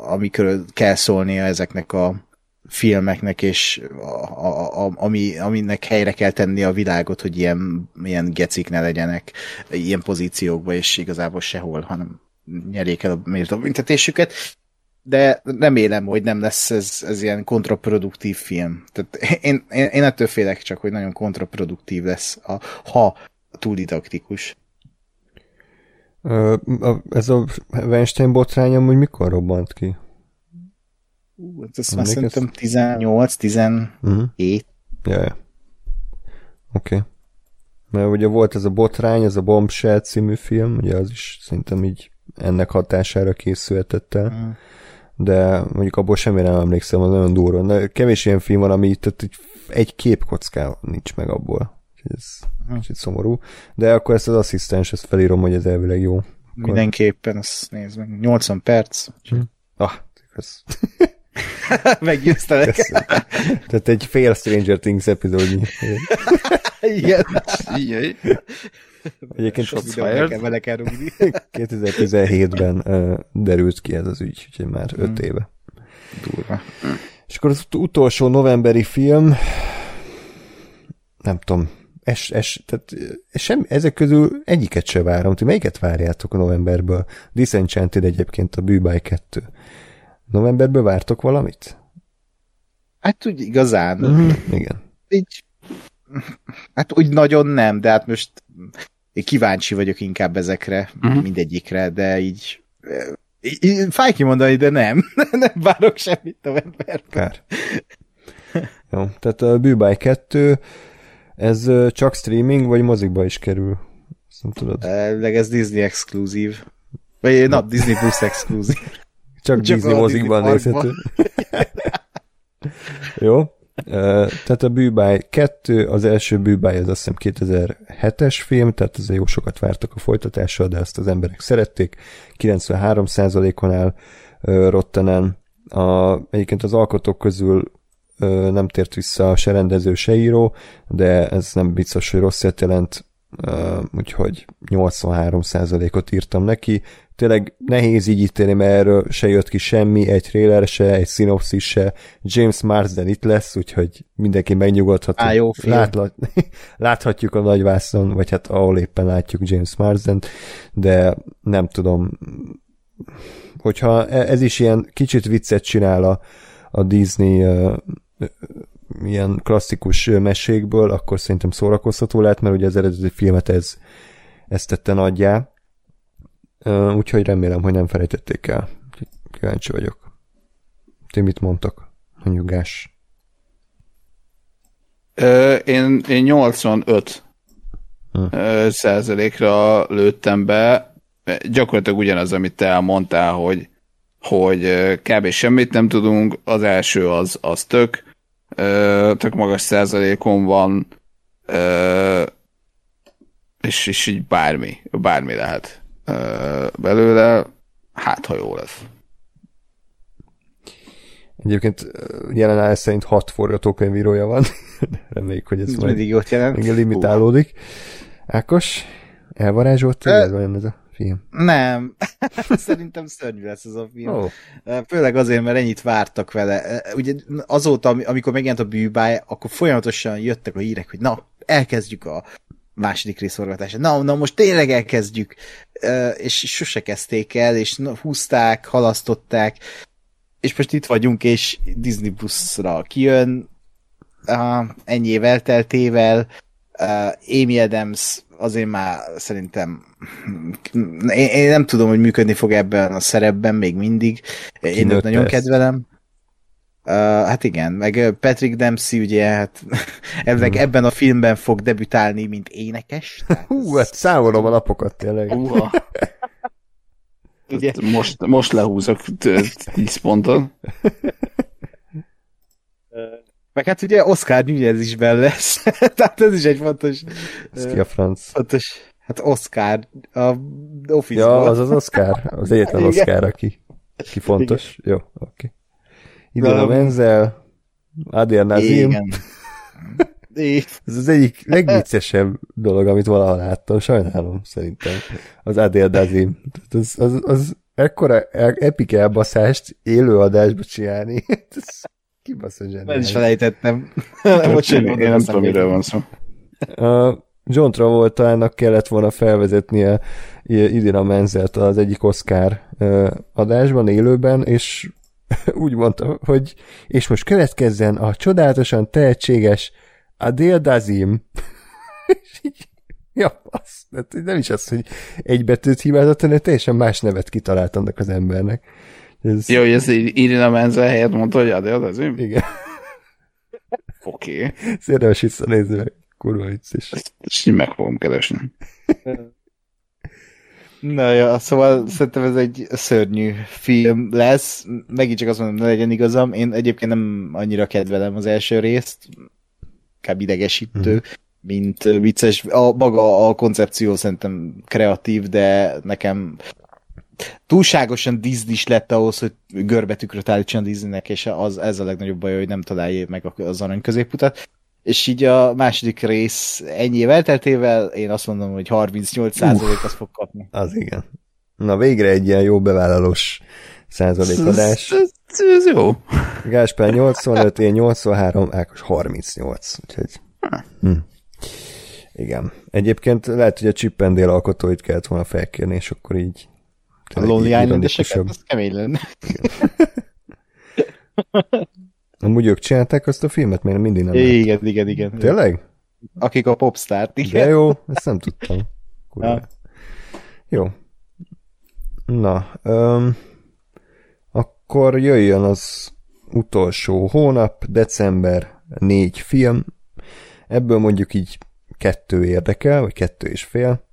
amikről kell szólnia ezeknek a filmeknek, és a, a, a, ami, aminek helyre kell tenni a világot, hogy ilyen, ilyen gecik ne legyenek ilyen pozíciókban, és igazából sehol, hanem nyerjék el a méltó büntetésüket. de remélem, hogy nem lesz ez, ez ilyen kontraproduktív film. Tehát én, én, én ettől félek csak, hogy nagyon kontraproduktív lesz, a, ha túl didaktikus. Ez a Weinstein botrány amúgy mikor robbant ki? Ú, ezt már szerintem tizennyolc tizenhét. Uh-huh. Jaj. Oké. Okay. Mert ugye volt ez a botrány, ez a Bombshell című film, ugye az is szerintem így ennek hatására készülhetett el. Uh-huh. De mondjuk abból semmire nem emlékszem, az nagyon durva. De kevés ilyen film van, ami itt egy képkocká nincs meg abból. Ez kicsit szomorú. De akkor ezt az asszisztens, ezt felírom, hogy ez elvileg jó. Akkor... Mindenképpen, azt nézd meg. nyolcvan perc. Hm. Ah, igaz. Meggyőztelek. Tehát egy fél Stranger Things epizódnyi. Igen. Igen. Egyébként kétezer-tizenhétben derült ki ez az ügy, úgyhogy már öt éve. Durva. És akkor az utolsó novemberi film, nem tudom, es, es, tehát sem, ezek közül egyiket se várom. Ti melyiket várjátok a novemberből? Disenchanted egyébként, a Bűbáj kettő. Novemberből vártok valamit? Hát úgy igazán. Mm-hmm. Igen. Így, hát úgy nagyon nem, de hát most kíváncsi vagyok inkább ezekre, mm-hmm. mindegyikre, de így, így, így fáj kimondani, de nem. Nem várok semmit novemberben. Kár. Jó, tehát a Bűbáj kettő, ez csak streaming, vagy mozikba is kerül? Ezt nem tudod. Elvileg ez Disney exkluzív. Vagy na, Disney Plus exkluzív. Csak, csak Disney mozikban nézhető. Jó. Tehát a Bűbáj kettő, az első Bűbáj, az azt hiszem kétezer-hetes film, tehát azért jó sokat vártak a folytatással, de ezt az emberek szerették. kilencvenhárom százalékon áll Rottenen. A, egyébként az alkotók közül nem tért vissza se rendező, se író, de ez nem biztos, hogy rosszat jelent, úgyhogy nyolcvanhárom százalékot írtam neki. Tényleg nehéz így ítélni, mert erről se jött ki semmi, egy trailer se, egy szinopszis se. James Marsden itt lesz, úgyhogy mindenki megnyugodhat. Á, jó film. Látla... Láthatjuk a nagyvászon, vagy hát ahol éppen látjuk James Marsdent, de nem tudom, hogyha ez is ilyen kicsit viccet csinál a a Disney uh, ilyen klasszikus mesékből, akkor szerintem szórakoztató lehet, mert ugye az eredeti filmet ez, ez tette nagyjá. Uh, úgyhogy remélem, hogy nem felejtették el. Kíváncsi vagyok. Ti mit mondtak? Mondjuk Gás. Ö, én, én nyolcvanöt hm. százalékra lőttem be. Gyakorlatilag ugyanaz, amit te elmondtál, hogy hogy kb. Semmit nem tudunk, az első az, az tök, tök magas százalékon van, és, és így bármi, bármi lehet belőle, hát ha jó lesz. Egyébként jelenállás szerint hat forgatókönyvírója van, reméljük, hogy ez, ez majd mindig jót jelent. Limitálódik. Ákos, elvarázsolt téged, vagy ez a... Film. Nem, szerintem szörnyű lesz ez a film. Oh. Főleg azért, mert ennyit vártak vele. Ugye azóta, amikor megjelent a Bűbáj, akkor folyamatosan jöttek a hírek, hogy na, elkezdjük a második rész forgatását. Na, na, most tényleg elkezdjük. És sose kezdték el, és húzták, halasztották, és most itt vagyunk, és Disney Plus-ra kijön ennyi év elteltével. Amy Adams azért már szerintem én, én nem tudom, hogy működni fog ebben a szerepben még mindig. Én őt nagyon kedvelem. Uh, hát igen, meg Patrick Dempsey ugye, hát hmm. ebben a filmben fog debütálni, mint énekes. Hú, hát számolom a lapokat tényleg. Uha. most, most lehúzok tíz ponton. Meg hát ugye Oscar nyűjelzésben lesz. Tehát ez is egy fontos... Ez ki a franc? Fontos, hát Oscar, a Office-ból. Ja, az az Oscar. Az egyetlen Oscar, aki, aki fontos. Igen. Jó, oké. Okay. Idona Menzel, Adel Nazim. Igen. Ez az egyik legviccesebb dolog, amit valaha láttam. Sajnálom, szerintem. Az Adel Nazim. Az, az, az ekkora epik elbaszást élőadásba csinálni. Kibaszott zseniális. Nem is felejtettem. Bocsánat, én nem tudom, miről van szó. John Travoltának kellett volna felvezetnie idén a Menzelt az egyik Oscar adásban, élőben, és úgy mondta, hogy és most következzen a csodálatosan tehetséges Adél Dazim. És így, ja, az, nem is az, hogy egy betűt hibázott, hanem teljesen más nevet kitalált annak az embernek. Ez... Jó, hogy ezt Irina Menzel helyett mondta, hogy Adél Dazim? Igen. Oké. Okay. Ezt érdemes visszanézni, mert kurva vicces. Ezt így meg fogom keresni. Na ja, szóval szerintem ez egy szörnyű film lesz. Megint csak azt mondom, ne legyen igazam. Én egyébként nem annyira kedvelem az első részt. Inkább idegesítő, mm-hmm. mint vicces. A, maga a koncepció szerintem kreatív, de nekem túlságosan Disney-s lett ahhoz, hogy görbetükröt állítson Disneynek, és az, ez a legnagyobb baj, hogy nem találja meg az arany középutat. És így a második rész ennyi elteltével, én azt mondom, hogy harmincnyolc százalék azt fog kapni. Az igen. Na végre egy ilyen jó bevállalós százalékadás. Ez jó. Gáspár nyolcvanöt, én nyolcvanhárom, Ákos harmincnyolc. Úgyhogy... Hm. Igen. Egyébként lehet, hogy a Chip and Dale alkotóit kellett volna felkérni, és akkor így... A Lonely Island-eseket, az kemény lenne. Amúgy ők csinálták azt a filmet, mert mindig nem láttam. Igen, igen, igen. Tényleg? Akik a popstárt, igen. De jó, ezt nem tudtam. Na. Jó. Na, um, akkor jöjjön az utolsó hónap, december, négy film. Ebből mondjuk így kettő érdekel, vagy kettő és fél.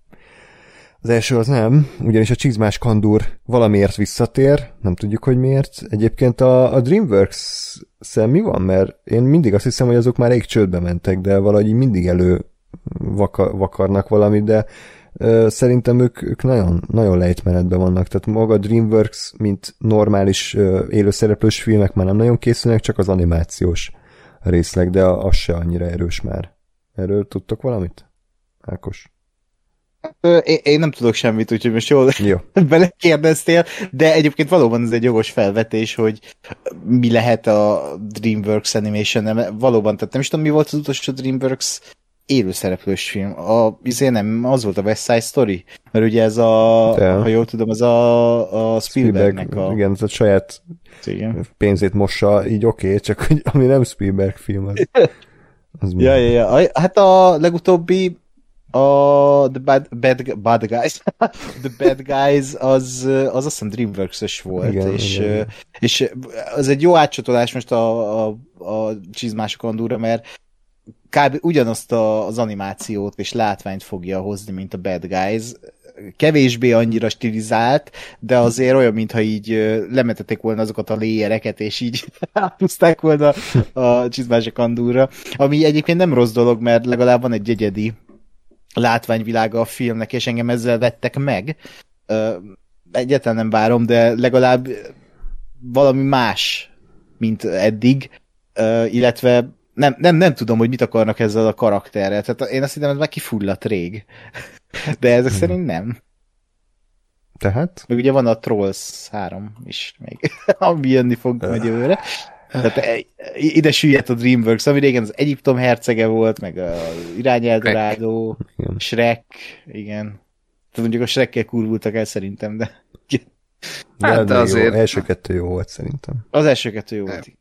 Az első az nem, ugyanis a csizmás kandúr valamiért visszatér, nem tudjuk, hogy miért. Egyébként a, a DreamWorks-szel mi van? Mert én mindig azt hiszem, hogy azok már rég csődbe mentek, de valahogy mindig elő vaka, vakarnak valamit, de ö, szerintem ők, ők nagyon, nagyon lejtmenetben vannak. Tehát maga a DreamWorks, mint normális ö, élőszereplős filmek már nem nagyon készülnek, csak az animációs részleg, de az se annyira erős már. Erről tudtok valamit? Ákos? É, én nem tudok semmit, úgyhogy most jól Jó. belekérdeztél, de egyébként valóban ez egy jogos felvetés, hogy mi lehet a DreamWorks Animation, valóban, tehát nem is tudom, mi volt az utolsó DreamWorks élőszereplős film. A, azért nem, az volt a West Side Story, mert ugye ez a, de. ha jól tudom, az a, a Spielbergnek Spielberg, a... Igen, tehát saját igen. pénzét mossa, így oké, okay, csak hogy ami nem Spielberg film, az... az ja, ja, ja, hát a legutóbbi A The Bad, bad, bad Guys The Bad Guys az, az azt hiszem DreamWorks-ös volt, igen, és, igen. és az egy jó átcsatolás most a, a, a csizmás kandúra, mert kb. Ugyanazt a, az animációt és látványt fogja hozni, mint a Bad Guys. Kevésbé annyira stilizált, de azért olyan, mintha így lemetették volna azokat a léjereket, és így átúzták volna a csizmás kandúra, ami egyébként nem rossz dolog, mert legalább van egy egyedi látványvilága a filmnek, és engem ezzel vettek meg. Egyáltalán nem várom, de legalább valami más, mint eddig, illetve nem, nem, nem tudom, hogy mit akarnak ezzel a karakterrel. Tehát én azt hittem, ez már kifulladt rég. De ezek hmm. szerint nem. Tehát? Meg ugye van a Trolls három is még, ami jönni fog majd jövőre. Tehát ide süllyedt a DreamWorks, ami régen az Egyiptom hercege volt, meg az Irány Eldorádó, Shrek. Shrek, igen. Tehát mondjuk a Shrekkel kurvultak el szerintem, de... Hát de azért... Jó. Első kettő jó volt szerintem. Az első kettő jó volt.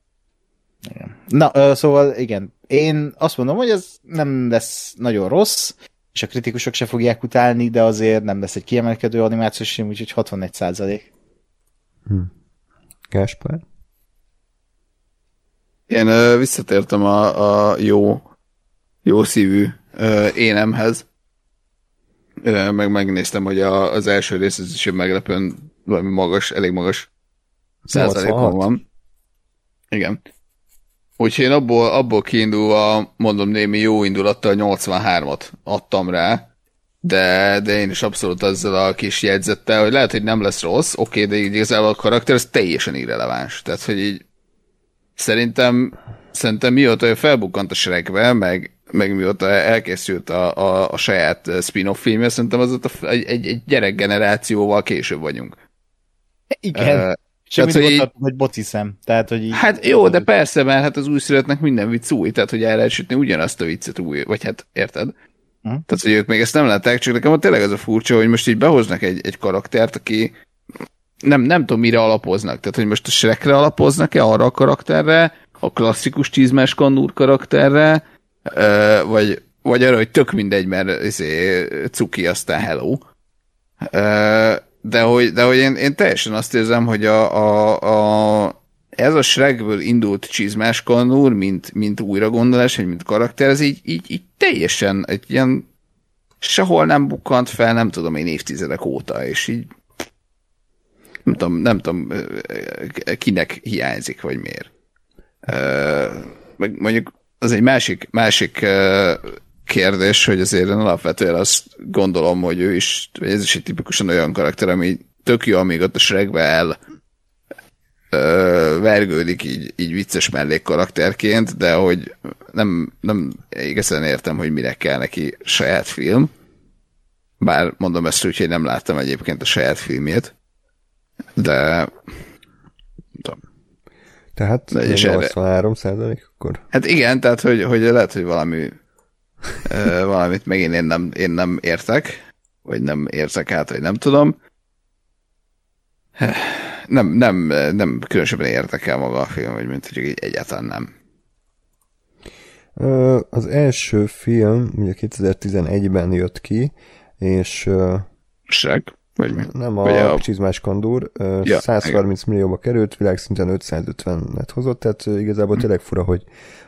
Igen. Na, szóval igen, én azt mondom, hogy ez nem lesz nagyon rossz, és a kritikusok se fogják utálni, de azért nem lesz egy kiemelkedő animációs film, úgyhogy hatvanegy százalék. Hm. Gáspár? Én ö, visszatértem a, a jó, jó szívű ö, énemhez, ö, meg megnéztem, hogy a, az első rész az is meglepően valami magas, elég magas százalékon van. Igen. Úgyhogy én abból, abból kiindulva, mondom, némi jó indulattal nyolcvanhármat adtam rá, de, de én is abszolút azzal a kis jegyzettel, hogy lehet, hogy nem lesz rossz, oké, de igazából a karakter az teljesen irreleváns. Tehát, hogy így Szerintem, szerintem mióta felbukkant a Shrekbe, meg, meg mióta elkészült a, a, a saját spin-off filmje, szerintem az ott a, egy, egy gyerekgenerációval később vagyunk. Igen. Uh, És mindig ott tartom, hogy bociszem. Tehát, hogy így... Hát jó, de persze, mert hát az újszülöttnek minden vicc új, tehát hogy el lehet sütni ugyanazt a viccet új, vagy hát érted? Hm? Tehát, hogy ők még ezt nem látták, csak nekem tényleg ez a furcsa, hogy most így behoznak egy, egy karaktert, aki nem, nem tudom, mire alapoznak. Tehát, hogy most a Shrekre alapoznak-e, arra a karakterre, a klasszikus tízmás kannúr karakterre, ö, vagy, vagy arra, hogy tök mindegy, mert izé, cuki, aztán hello. Ö, de hogy, de hogy én, én teljesen azt érzem, hogy a, a, a ez a Shrekből indult csizmás kannúr, mint, mint újragondolás, mint karakter, ez így, így, így teljesen egy ilyen sehol nem bukkant fel, nem tudom én évtizedek óta, és így nem tudom, nem tudom kinek hiányzik, vagy miért. Mondjuk az egy másik, másik kérdés, hogy azért alapvetően azt gondolom, hogy ő is, ez is egy tipikusan olyan karakter, ami tök jó, amíg ott a Shrekbe el vergődik így, így vicces mellék karakterként, de hogy nem, nem igazán értem, hogy mire kell neki saját film. Bár mondom ezt úgy, hogy nem láttam egyébként a saját filmjét, de tudom. Tehát nyolcvanhárom százalék akkor? Hát igen, tehát hogy, hogy lehet, hogy valami valamit megint én nem, én nem értek, vagy nem érzek át, vagy nem tudom. Nem, nem, nem különösebben érdekel maga a film, vagy mint hogy egyáltalán nem. Az első film ugye kétezer-tizenegyben jött ki, és... Shrek? Vagy mi? Nem, vagy a, a... csizmás kandúr. Ja, százharminc igen. Millióba került, világszinten ötszázötvenet hozott, tehát igazából tényleg fura, hogy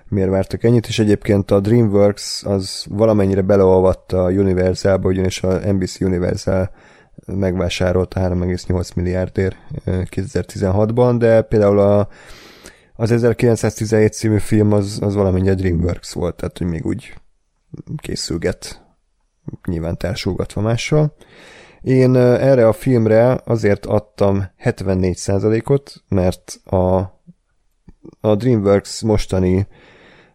miért vártak ennyit, és egyébként a DreamWorks az valamennyire beleolvadt a Universalba, ugyanis a en bé cé Universal megvásárolta három egész nyolc milliárdért kétezer-tizenhatban, de például a, az ezerkilencszáztizenhét című film az, az valamennyi a DreamWorks volt, tehát hogy még úgy készülget, nyilván társulgatva mással. Én erre a filmre azért adtam hetvennégy százalékot, mert a, a DreamWorks mostani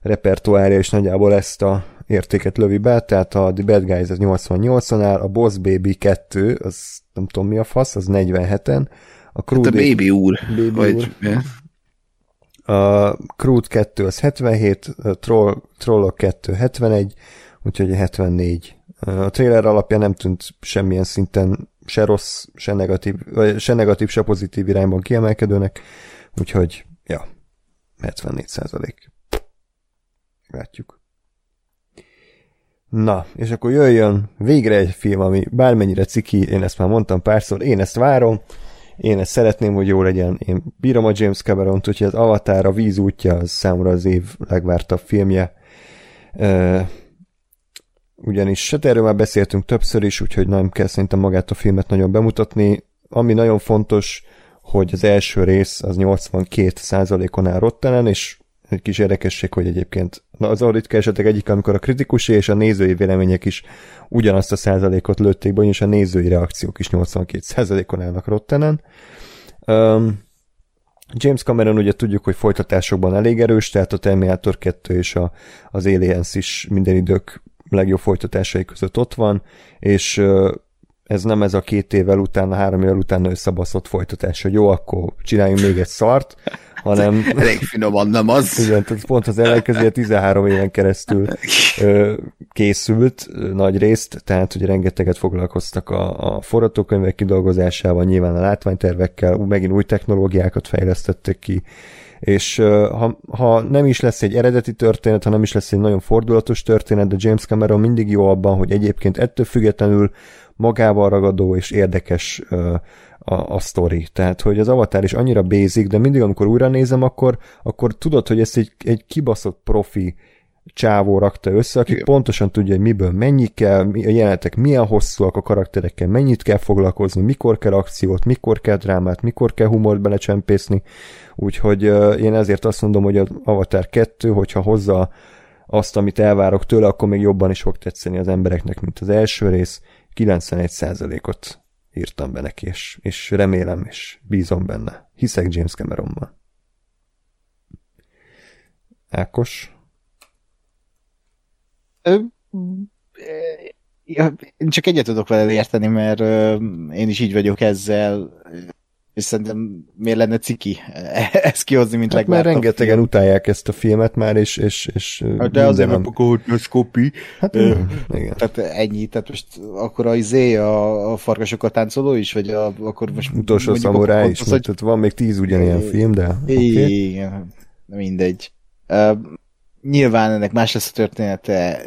repertoárja is nagyjából ezt a értéket lövi be, tehát a The Bad Guys az nyolcvannyolcon áll, a Boss Baby kettő, az nem tudom mi a fasz, az negyvenheten, a Crude... Hát a Baby úr. Baby vagy úr. Yeah. A Crude kettő az hetvenhét, a Troll, Trollok kettő hetvenegy, úgyhogy a hetvennégy. A trailer alapján nem tűnt semmilyen szinten se rossz, se negatív, vagy se negatív, se pozitív irányban kiemelkedőnek, úgyhogy ja, hetvennégy százalék. Látjuk. Na, és akkor jöjjön végre egy film, ami bármennyire ciki, én ezt már mondtam párszor, én ezt várom, én ezt szeretném, hogy jó legyen, én bírom a James Cameront, úgyhogy az Avatar, a víz útja, az számomra az év legvártabb filmje. Ugyanis, hát erről már beszéltünk többször is, úgyhogy nem kell szerintem magát a filmet nagyon bemutatni. Ami nagyon fontos, hogy az első rész az nyolcvankét százalékon áll Rottenen, és egy kis érdekesség, hogy egyébként az a ritka esetek egyik, amikor a kritikusi és a nézői vélemények is ugyanazt a százalékot lőtték be, ugyanis a nézői reakciók is nyolcvankét százalékon állnak Rottenen. Um, James Cameron ugye tudjuk, hogy folytatásokban elég erős, tehát a Terminator kettő és a, az Aliens is minden idők legjobb folytatásai között ott van, és ez nem ez a két évvel utána, három évvel utána összebaszott folytatás, hogy jó, akkor csináljunk még egy szart, hanem... Elég finoman, nem az. Igen, tehát pont az ellenkezője tizenhárom éven keresztül készült nagy részt, tehát hogy rengeteget foglalkoztak a, a forgatókönyvek kidolgozásával, nyilván a látványtervekkel, megint új technológiákat fejlesztettek ki, és ha, ha nem is lesz egy eredeti történet, ha nem is lesz egy nagyon fordulatos történet, de James Cameron mindig jó abban, hogy egyébként ettől függetlenül magával ragadó és érdekes a, a sztori. Tehát, hogy az Avatar is annyira basic, de mindig, amikor újra nézem, akkor, akkor tudod, hogy ezt egy, egy kibaszott profi csávó rakta össze, aki igen. Pontosan tudja, hogy miből mennyi kell, a jelenetek milyen hosszúak, a karakterekkel mennyit kell foglalkozni, mikor kell akciót, mikor kell drámát, mikor kell humort belecsempészni. Úgyhogy uh, én ezért azt mondom, hogy az Avatar kettő, hogyha hozza azt, amit elvárok tőle, akkor még jobban is fog tetszeni az embereknek, mint az első rész. kilencvenegy százalékot írtam be neki, és, és remélem, és bízom benne. Hiszek James Cameronban. Ákos? Én csak egyet tudok vele érteni, mert én is így vagyok ezzel. és szerintem miért lenne ciki ezt kihozni, mint hát legvártabb. Mert rengetegen film. Utálják ezt a filmet már, és... és, és hát de az nem akkor, hogy kopi. Hát, uh, igen. Tehát ennyi, tehát most akkor a izé, a, a farkasok a táncoló is, vagy a, akkor most... Utolsó szamuráj is, hogy... tehát van még tíz ugyanilyen film, de... Igen, okay. Mindegy. Uh, nyilván ennek más lesz a története,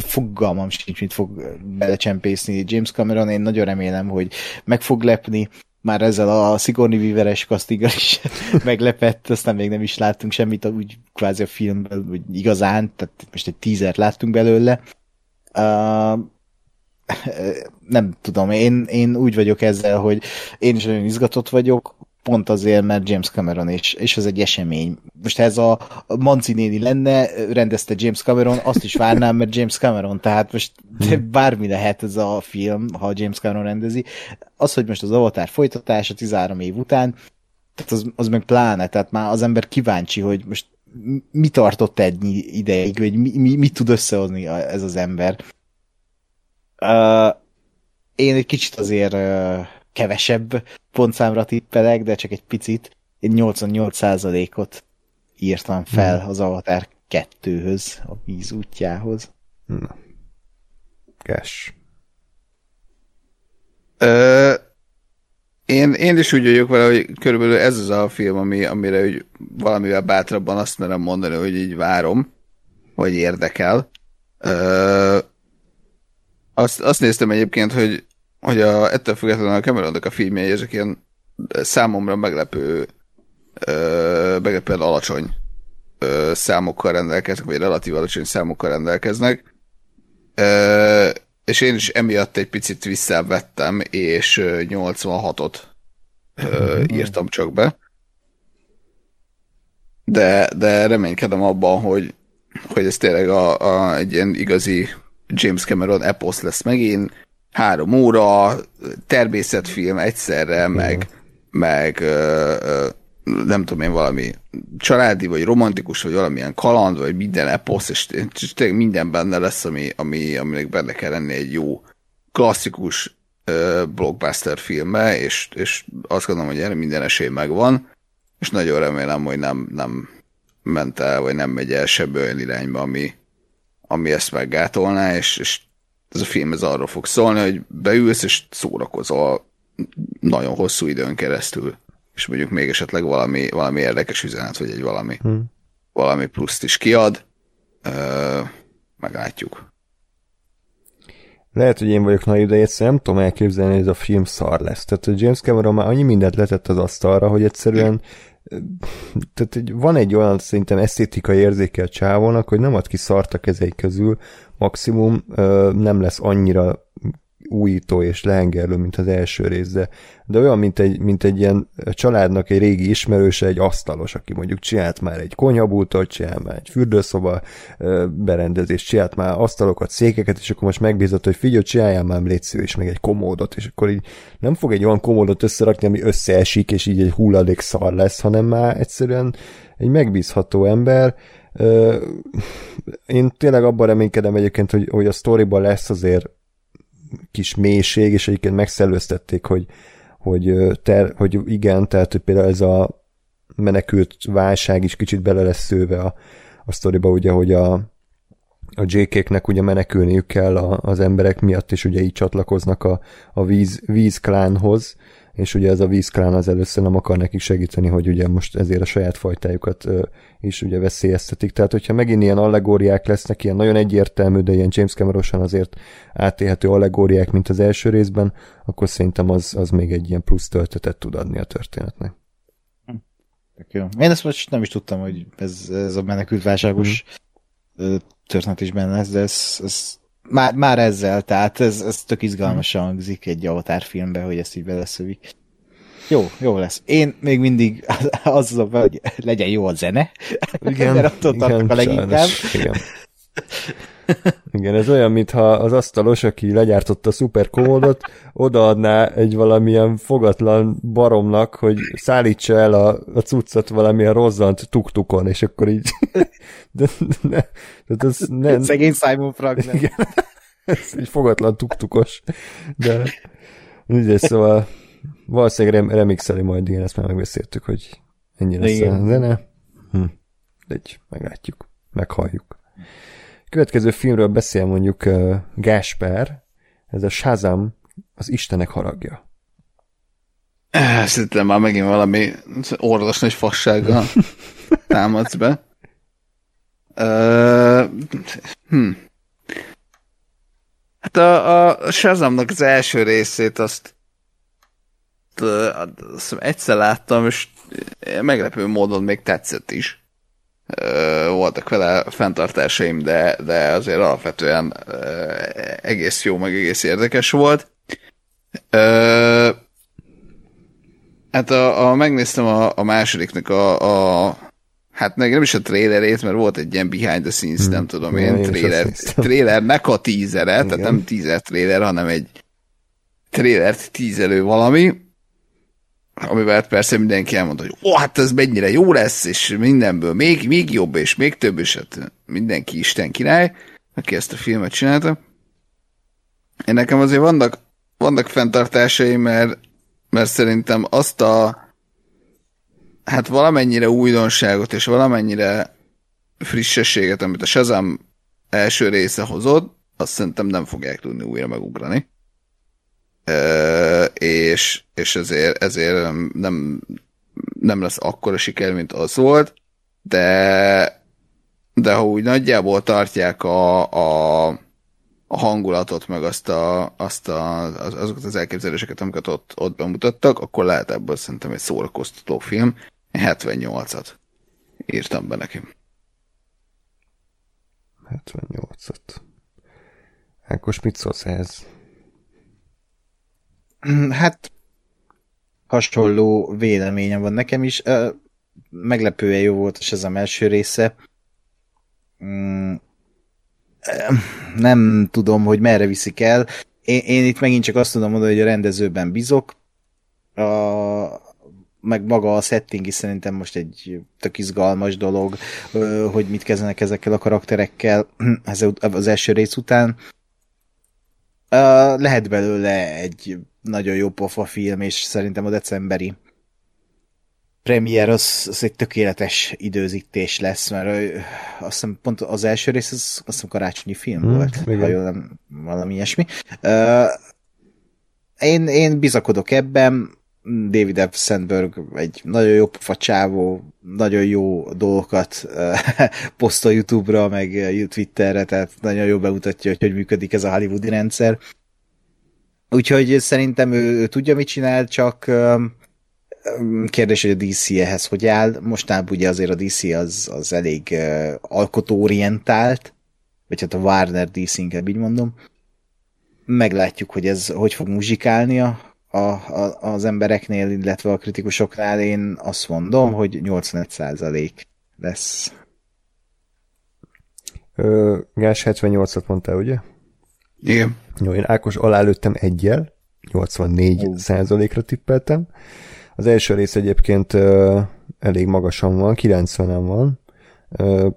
fogalmam sincs, mit fog belecsempészni James Cameron, én nagyon remélem, hogy meg fog lepni, már ezzel a Sigourney Weaver-es castinggal is meglepett, aztán még nem is láttunk semmit, úgy kvázi a filmből, hogy igazán, tehát most egy teasert láttunk belőle. Uh, nem tudom, én, én úgy vagyok ezzel, hogy én is nagyon izgatott vagyok, pont azért, mert James Cameron is, és ez egy esemény. Most ez a Manci néni lenne, rendezte James Cameron, azt is várnám, mert James Cameron, tehát most bármi lehet ez a film, ha James Cameron rendezi. Az, hogy most az Avatar folytatása tizenhárom év után, tehát az, az meg pláne, tehát már az ember kíváncsi, hogy most mi tartott ennyi ideig, vagy mi, mi, mit tud összehozni ez az ember. Uh, én egy kicsit azért... Uh, kevesebb pontszámra tippelek, de csak egy picit. Én nyolcvannyolc százalékot írtam fel hmm. az Avatar kettőhöz, a víz útjához. Na. Kes. Ö, én, én is úgy vagyok vele, hogy körülbelül ez az a film, ami, amire úgy valamivel bátrabban azt merem mondani, hogy így várom, vagy érdekel. Ö, azt, azt néztem egyébként, hogy hogy a, ettől függetlenül a Cameronnak a filmjei, ezek ilyen számomra meglepő, ö, meglepően alacsony ö, számokkal rendelkeznek, vagy relatív alacsony számokkal rendelkeznek. Ö, és én is emiatt egy picit visszavettem, és nyolcvanhatot ö, írtam csak be. De, de reménykedem abban, hogy, hogy ez tényleg a, a, egy ilyen igazi James Cameron eposz lesz megint, három óra, természetfilm egyszerre, meg, meg ö, ö, nem tudom én, valami családi, vagy romantikus, vagy valamilyen kaland, vagy minden eposz, és tényleg minden benne lesz, ami, ami, aminek benne kell lenni egy jó klasszikus ö, blockbuster filmbe, és, és azt gondolom, hogy erre minden esély megvan, és nagyon remélem, hogy nem, nem ment el, vagy nem megy el sebb olyan irányba, ami, ami ezt meggátolná, és, és ez a film ez arról fog szólni, hogy beülsz és szórakozol nagyon hosszú időn keresztül, és mondjuk még esetleg valami, valami érdekes üzenet, vagy egy valami, hmm. valami pluszt is kiad, Ö, meglátjuk. Lehet, hogy én vagyok naiv, de egyszerűen nem tudom elképzelni, hogy ez a film szar lesz. Tehát a James Cameron már annyi mindent letett az asztalra, hogy egyszerűen tehát van egy olyan szerintem esztétikai érzéke a csávónak, hogy nem ad ki szart a kezei közül, maximum ö, nem lesz annyira újító és lehengerlő, mint az első rész, de, de olyan, mint egy, mint egy ilyen családnak egy régi ismerőse, egy asztalos, aki mondjuk csinált már egy konyhabultot, csinált már egy fürdőszoba ö, berendezést, csinált már asztalokat, székeket, és akkor most megbízott, hogy figyelj, csináljál már létsző is meg egy komódot, és akkor így nem fog egy olyan komódot összerakni, ami összeesik, és így egy hulladék szar lesz, hanem már egyszerűen egy megbízható ember. Ö, én tényleg abban reménykedem egyébként, hogy, hogy a sztoriban lesz azért kis mélység, és egyébként megszellőztették, hogy, hogy, ter, hogy igen, tehát hogy például ez a menekült válság is kicsit bele lesz szőve a, a sztoriba, ugye, hogy a, a jé ká-knek ugye menekülniük kell a, az emberek miatt, és ugye így csatlakoznak a, a víz, vízklánhoz, és ugye ez a vízklán az először nem akar nekik segíteni, hogy ugye most ezért a saját fajtájukat is ugye veszélyeztetik. Tehát, hogyha megint ilyen allegóriák lesznek, ilyen nagyon egyértelmű, de ilyen James Cameron-osan azért átélhető allegóriák, mint az első részben, akkor szerintem az, az még egy ilyen plusz töltetet tud adni a történetnek. Jó. Én ezt most nem is tudtam, hogy ez, ez a menekültválságos mm. történet is benne lesz, de ez, ez Már, már ezzel, tehát ez, ez tök izgalmasan hangzik egy Avatar filmbe, hogy ezt így beleszövik. Jó, jó lesz. Én még mindig azzal, hogy legyen jó a zene. Igen, mert attól tartok a leginkább. Igen. Igen, ez olyan, mintha az asztalos, aki legyártotta a szuperkomódot, odaadná egy valamilyen fogatlan baromnak, hogy szállítsa el a, a cuccot valamilyen rozzant tuk-tukon, és akkor így... De, ne, de ez nem... Szegény Simon Frank, nem? Igen, ez egy fogatlan tuk-tukos. De... Ugye, szóval valószínűleg rem- remixeli majd, igen, ezt már megbeszéltük, hogy ennyi lesz igen. a zene. Hm. Egy, meglátjuk, meghalljuk. Következő filmről beszél mondjuk uh, Gáspár, ez a Shazam, az Istenek haragja. Szerintem már megint valami orvos nagy fassággal támadsz be. Uh, hm. Hát a, a Shazamnak az első részét azt, azt egyszer láttam, és meglepő módon még tetszett is. Uh, voltak vele fenntartásaim, de, de azért alapvetően uh, egész jó, meg egész érdekes volt. Uh, hát a, a, megnéztem a, a másodiknak a, a hát nem is a trailerét, mert volt egy ilyen behind the scenes, hmm. nem tudom én, trailer, trailernek a teasere, igen. Tehát nem teaser trailer, hanem egy trailert teaselő valami, amivel persze mindenki elmondta, hogy ó, oh, hát ez mennyire jó lesz, és mindenből még, még jobb, és még több, és hát mindenki Isten király, aki ezt a filmet csinálta. Én nekem azért vannak, vannak fenntartásai, mert, mert szerintem azt a hát valamennyire újdonságot, és valamennyire frissességet, amit a Shazam első része hozott, azt szerintem nem fogják tudni újra megugrani. Uh, és, és ezért, ezért nem, nem lesz akkora siker, mint az volt, de, de ha úgy nagyjából tartják a, a, a hangulatot, meg azt a, azt a, az, azokat az elképzeléseket, amiket ott, ott bemutattak, akkor lehet ebből szerintem egy szórakoztató film. hetvennyolcat írtam be nekem. hetvennyolcat Ákos, mit szólsz ehhez? Hát hasonló véleményem van nekem is. Meglepően jó volt és ez a első része. Nem tudom, hogy merre viszik el. Én, én itt megint csak azt tudom mondani, hogy a rendezőben bízok. A, meg maga a setting is szerintem most egy tök izgalmas dolog, hogy mit kezdenek ezekkel a karakterekkel az első rész után. Lehet belőle egy nagyon jó pofa film, és szerintem a decemberi premier az, az egy tökéletes időzítés lesz, mert azt hiszem pont az első rész az, azt hiszem karácsonyi film hmm, volt, igen. Ha jól nem, valami ilyesmi. Uh, én, én bizakodok ebben, David F. Sandberg egy nagyon jó pofa csávó, nagyon jó dolgokat posztol YouTube-ra, meg Twitterre, tehát nagyon jól bemutatja, hogy hogy működik ez a hollywoodi rendszer. Úgyhogy szerintem ő, ő tudja, mit csinál, csak um, kérdés, hogy a dé cé ehhez hogy áll. Mostában ugye azért a dé cé az, az elég uh, alkotóorientált, vagy hát a Warner dé cé, inkább így mondom. Meglátjuk, hogy ez hogy fog muzsikálni a, a, a, az embereknél, illetve a kritikusoknál. Én azt mondom, hogy nyolcvanegy százalék lesz. Ö, Gás, hetvennyolcat mondtál, ugye? Igen. Jó, én Ákos alá lőttem egyel, nyolcvannégy százalékra tippeltem. Az első rész egyébként uh, elég magasan van, kilencvenen van. Uh,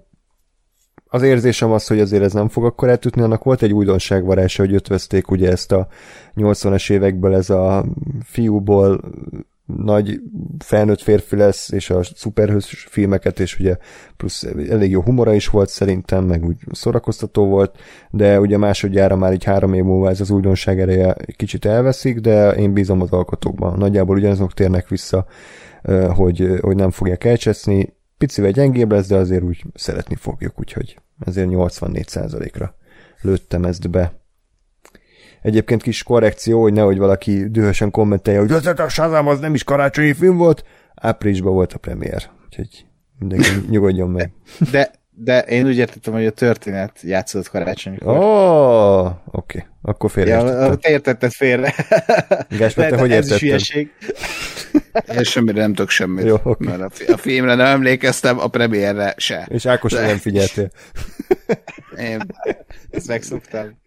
az érzésem az, hogy azért ez nem fog akkor átütni, annak volt egy újdonságvarása, hogy ötvözték ugye ezt a nyolcvanas évekből, ez a fiúból nagy felnőtt férfi lesz, és a szuperhős filmeket, és ugye plusz elég jó humora is volt szerintem, meg úgy szórakoztató volt, de ugye másodjára már így három év múlva ez az újdonság ereje kicsit elveszik, de én bízom az alkotókban. Nagyjából ugyanazok térnek vissza, hogy, hogy nem fogják elcseszni. Picivel gyengébb lesz, de azért úgy szeretni fogjuk, úgyhogy ezért nyolcvannégy százalékra lőttem ezt be. Egyébként kis korrekció, hogy nehogy valaki dühösen kommentelje, hogy a Shazam az nem is karácsonyi film volt, áprilisban volt a premier, úgyhogy mindenki nyugodjon meg. De, de én úgy értettem, hogy a történet játszott karácsonykor. Ó, oh, oké, okay. Akkor félreértettem. Ja, te értetted félre. Gáspár, te hogy értetted? Én semmire nem tök semmit. Jó, okay. A filmre nem emlékeztem, a premierre se. És Ákos de... nem figyeltél. Én ezt megszoktam.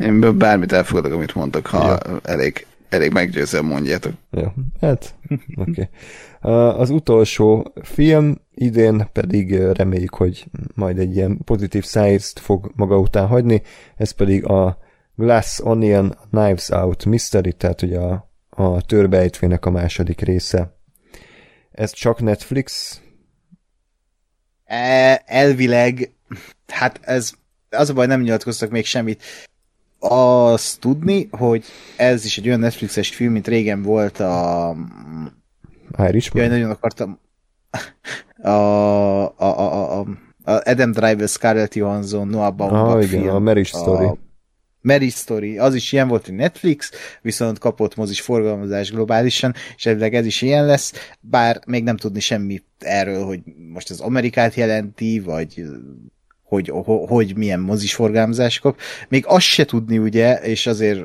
Én bármit elfogadok, amit mondtak, ha ja. elég, elég meggyőzően mondjátok. Jó, hát, oké. Okay. Az utolsó film idén pedig reméljük, hogy majd egy ilyen pozitív szájízt fog maga után hagyni, ez pedig a Glass Onion Knives Out Mystery, tehát ugye a a Törbejtvének a második része. Ez csak Netflix? Elvileg, hát ez, az a baj, nem nyilatkoztak még semmit. Azt tudni, hogy ez is egy olyan Netflixes film, mint régen volt a... Irishman? Jaj, nagyon akartam... A... a, a, a Adam Driver, Scarlett Johansson, Noah Baumbach ah, igen, film. A Marriage Story. A Marriage Story, az is ilyen volt, hogy Netflix, viszont kapott mozis forgalmazás globálisan, és elvileg ez is ilyen lesz, bár még nem tudni semmit erről, hogy most az Amerikát jelenti, vagy hogy, hogy, hogy milyen mozis forgalmazás kap. Még azt se tudni, ugye, és azért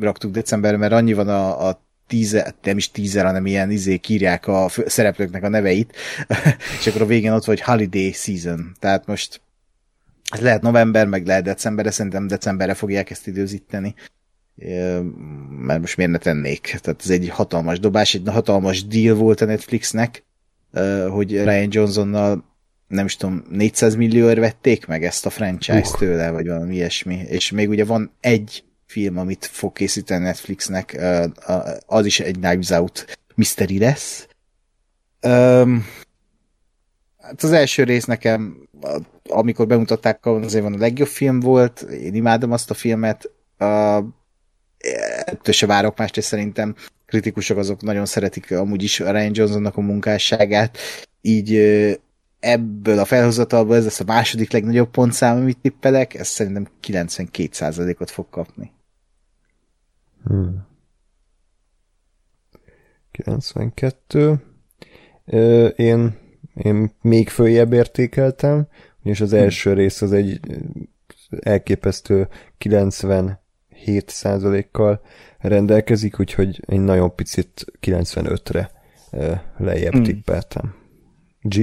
raktuk decemberre, mert annyi van a, a tíze, nem is tízer, hanem ilyen izék írják a szereplőknek a neveit, és akkor a végén ott vagy Holiday Season. Tehát most ez lehet november, meg lehet decemberre, szerintem decemberre fogják ezt időzíteni. Mert most miért ne tennék? Tehát ez egy hatalmas dobás, egy hatalmas deal volt a Netflixnek, hogy Ryan Johnsonnal nem is tudom, négyszáz millióért vették meg ezt a franchise uh. tőle, vagy valami ilyesmi. És még ugye van egy film, amit fog készíteni Netflixnek, az is egy Knives Out mystery lesz. Um, hát az első rész nekem, amikor bemutatták, azért van a legjobb film volt, én imádom azt a filmet, uh, ettől se várok mást, és szerintem kritikusok azok nagyon szeretik amúgy is a Ryan Johnsonnak a munkásságát, így ebből a felhozatalból ez lesz a második legnagyobb pontszám, amit tippelek, ez szerintem kilencvenkét százalékot fog kapni. Hmm. kilencvenkettő Ö, én, én még följebb értékeltem, és az első hmm. rész az egy elképesztő kilencvenhét százalékkal rendelkezik, úgyhogy én nagyon picit kilencvenötre lejjebb hmm. tippeltem. G?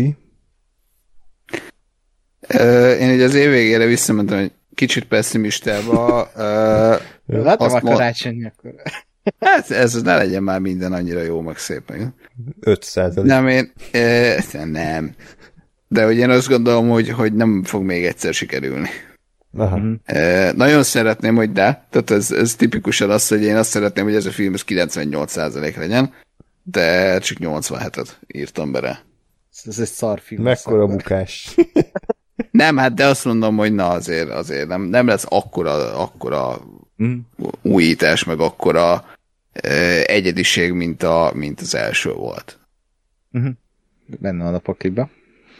Én ugye az év végére visszamentem egy kicsit pesszimistába. Látom a karácsonyi akkor. Ez, ez ne legyen már minden annyira jó, meg szép. öt százalék Nem, én... Nem. De hogy én azt gondolom, hogy, hogy nem fog még egyszer sikerülni. Aha. Nagyon szeretném, hogy de. Tehát ez, ez tipikusan az, hogy én azt szeretném, hogy ez a film ez kilencvennyolc százalék legyen, de csak nyolcvanhetet írtam be rá. Ez egy szar film. Mekkora bukás. Nem, hát de azt mondom, hogy na azért, azért nem, nem lesz akkora, akkora mm. újítás, meg akkora eh, egyediség, mint, a, mint az első volt. Mm-hmm. Benne van a pakliba.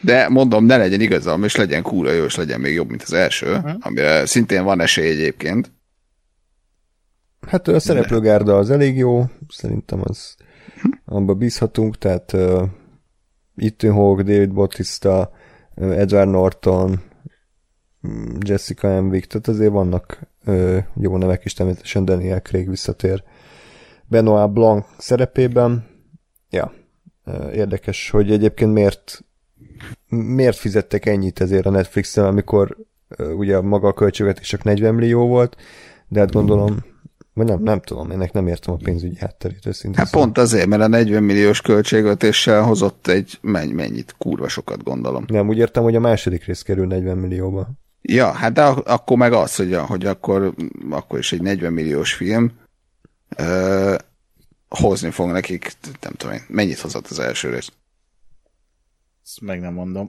De mondom, ne legyen igazam, és legyen kúra jó, és legyen még jobb, mint az első, mm-hmm. amire szintén van esély egyébként. Hát a szereplőgárda az elég jó, szerintem az mm. abba bízhatunk, tehát uh, Ethan Hawke, David Bautista, Edward Norton, Jessica Henwick, tehát azért vannak ö, jó nevek is, természetesen Daniel Craig visszatér Benoit Blanc szerepében. Ja, érdekes, hogy egyébként miért, miért fizettek ennyit ezért a Netflixen, amikor ö, ugye maga a költségvetés csak negyven millió volt, de hát gondolom, vagy nem, nem tudom, ennek nem értem a pénzügyi hátterét. Hát pont azért, mert a negyven milliós költségvetéssel hozott egy menny, mennyit, kurva sokat gondolom. Nem, úgy értem, hogy a második rész kerül negyven millióba. Ja, hát de ak- akkor meg az, hogy, a, hogy akkor, akkor is egy negyven milliós film ö, hozni fog nekik, nem tudom én, mennyit hozott az első rész? Ezt meg nem mondom.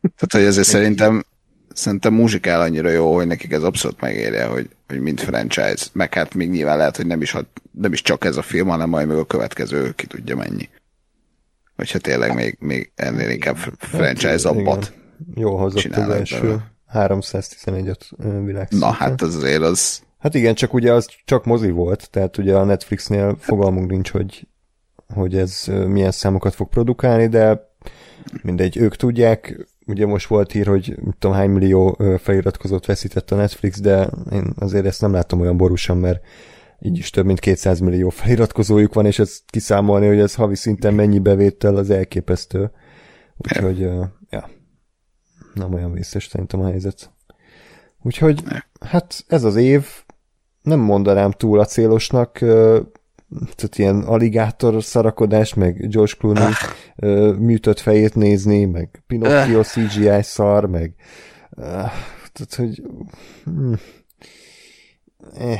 Tehát, hogy azért szerintem Szerintem muzsikál annyira jó, hogy nekik ez abszolút megérje, hogy, hogy mind franchise. Meg hát még nyilván lehet, hogy nem is, had, nem is csak ez a film, hanem majd meg a következő ki tudja mennyi. Hogyha tényleg még, még ennél inkább franchise abbat. Jó hozott az első háromszáztizenegyet világszinten. Na hát azért az... Hát igen, csak ugye az csak mozi volt, tehát ugye a Netflixnél fogalmunk nincs, hogy, hogy ez milyen számokat fog produkálni, de mindegy, ők tudják. Ugye most volt hír, hogy nem tudom hány millió feliratkozót veszített a Netflix, de én azért ezt nem látom olyan borúsan, mert így is több mint kétszáz millió feliratkozójuk van, és ezt kiszámolni, hogy ez havi szinten mennyi bevétel, az elképesztő. Úgyhogy, ja, nem olyan vészes szerintem a helyzet. Úgyhogy, hát ez az év, nem mondanám túl acélosnak, tehát ilyen aligátor szarakodás, meg George Clooney ah. uh, műtött fejét nézni, meg Pinocchio ah. cé gé i szar, meg uh, tehát, hogy mm, eh,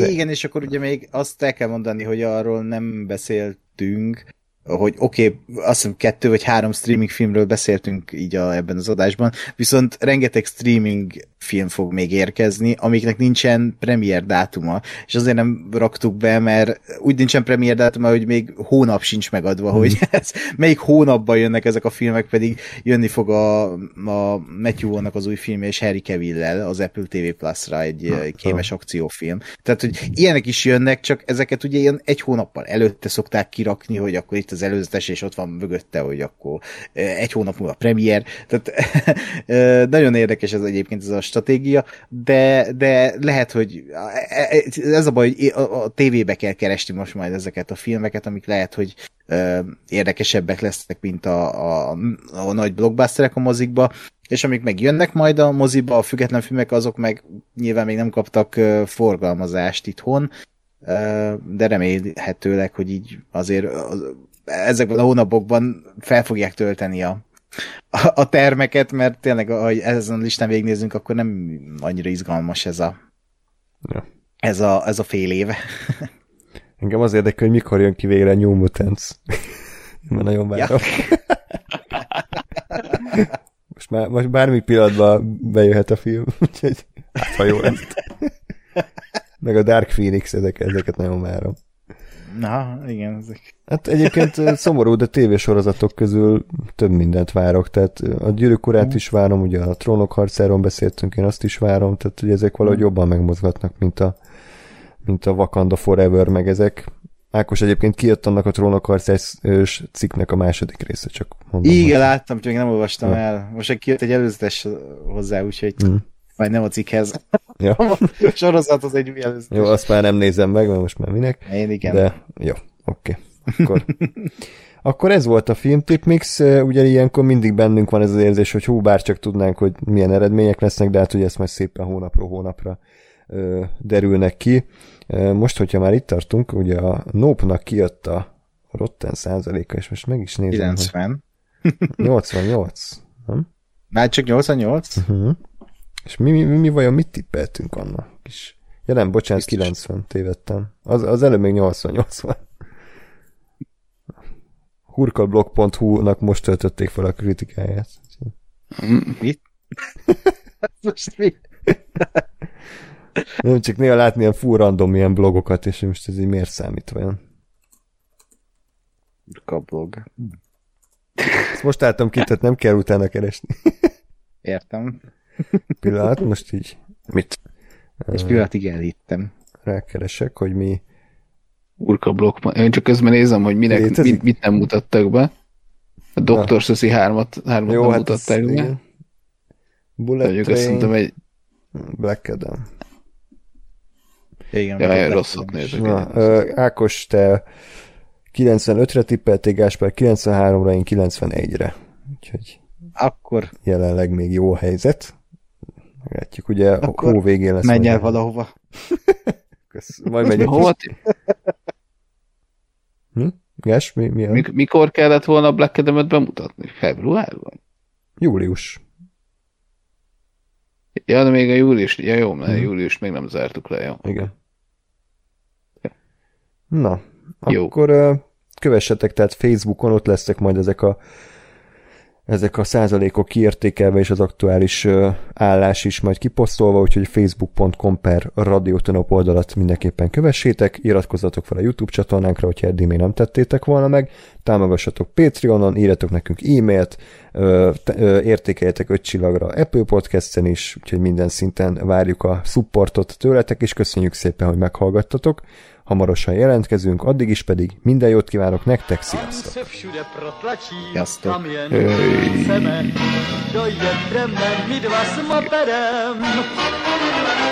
De... Igen, és akkor ugye még azt el kell mondani, hogy arról nem beszéltünk, hogy oké, okay, azt hiszem kettő vagy három streaming filmről beszéltünk így a, ebben az adásban, viszont rengeteg streaming film fog még érkezni, amiknek nincsen premier dátuma, és azért nem raktuk be, mert úgy nincsen premier dátuma, hogy még hónap sincs megadva, mm. hogy ez, melyik hónapban jönnek ezek a filmek, pedig jönni fog a, a Matthew Vaughn-nak az új filmje, és Harry Cavill-lel az Apple té vé Plus-ra egy ha, kémes ha. akciófilm. Tehát, hogy ilyenek is jönnek, csak ezeket ugye ilyen egy hónappal előtte szokták kirakni, hogy akkor itt az előzetes, és ott van mögötte, hogy akkor egy hónap múlva premier. Tehát nagyon érdekes ez egyébként ez a stratégia, de, de lehet, hogy ez a baj, hogy a tévébe kell keresni most majd ezeket a filmeket, amik lehet, hogy érdekesebbek lesznek, mint a, a, a nagy blockbusterek a mozikba, és amik meg jönnek majd a moziba, a független filmek, azok meg nyilván még nem kaptak forgalmazást itthon, de remélhetőleg, hogy így azért ezekben a hónapokban fel fogják tölteni a a termeket, mert tényleg, ahogy ezen a listán végignézünk, akkor nem annyira izgalmas ez a, ja. ez a, ez a fél év. Engem az érdekel, hogy mikor jön ki végre a New Mutants. Már nagyon várom. Ja. Most már most bármi pillanatban bejöhet a film, úgyhogy hát, ha jó lesz. Meg a Dark Phoenix, ezek, ezeket nagyon várom. Na, igen, ezek. Hát egyébként szomorú, de tévésorozatok közül több mindent várok, tehát a Gyűrűk urát is várom, ugye a Trónok harcáról beszéltünk, én azt is várom, tehát hogy ezek valahogy jobban megmozgatnak, mint a, mint a Wakanda Forever, meg ezek. Ákos, egyébként kijött annak a Trónok harcás cikknek a második része, csak mondom. Igen, hogy... láttam, csak nem olvastam ja. el. Most kijött egy előzetes hozzá, úgyhogy... Mm. Vagy nem a cikkhez. Ja. A sorozat az egy előző. Jó, azt már nem nézem meg, mert most már minek. Én igen. De jó, oké. Okay. Akkor. Akkor ez volt a FilmTikMix. Ugye ilyenkor mindig bennünk van ez az érzés, hogy hú, bárcsak tudnánk, hogy milyen eredmények lesznek, de hát ugye ezt majd szépen hónapról hónapra ö, derülnek ki. Most, hogyha már itt tartunk, ugye a Nope-nak kijött a Rotten százaléka, és most meg is nézem. kilencven Hogy... nyolcvannyolc Hm? Már csak nyolcvannyolc Uh-huh. És mi, mi, mi vajon mit tippeltünk annak? És ja nem, bocsánat, biztos. kilencven tévedtem. Az, az előbb még nyolcvan nyolcvan van. hurkalblog pont hu-nak most töltötték fel a kritikáját. Mit? Most mi? Nem, csak néha látni ilyen full random ilyen blogokat, és most ez így miért számít vajon? Hurkalblog. Ezt most álltam ki, tehát nem kell utána keresni. Értem. Pillanat, most így mit? És pillanatig elhittem. Rákeresek, hogy mi Urkablokban. Én csak közben nézem, hogy minek, mit, mit nem mutattak be. A doktor Suszi hármat, hármat jó, nem hát mutatták ez, be. Bullet Train, egy... Black Adam. Igen, jaj, rosszat nézek. Na, uh, Ákos, te kilencvenötre tippeltél, Gáspár kilencvenháromra, én kilencvenegyre. Úgyhogy akkor jelenleg még jó a helyzet. Meglátjuk, ugye akkor a hó végén lesz. Menj el valahova. Kösz, majd megyek. Hova ti? Hm? Gás, mi, mi Mik- mikor kellett volna a Black Adam-öt bemutatni? Februárban? Július. Ja, de még a július. Ja, jó, mert hmm. július még nem zártuk le, jó. Igen. Ja. Na, jó. Akkor kövessetek, tehát Facebookon ott lesznek majd ezek a ezek a százalékok kiértékelve, és az aktuális uh, állás is majd kiposztolva, úgyhogy facebook pont com per radiotonop oldalat mindenképpen kövessétek, iratkozzatok fel a YouTube csatornánkra, hogyha eddig még nem tettétek volna meg, támogassatok Patreonon, írjatok nekünk e-mailt, uh, t- uh, értékeljetek öt csillagra Apple Podcast-en is, úgyhogy minden szinten várjuk a supportot tőletek, és köszönjük szépen, hogy meghallgattatok. Hamarosan jelentkezünk, addig is pedig minden jót kívánok nektek, sziasztok! Sziasztok! Hey.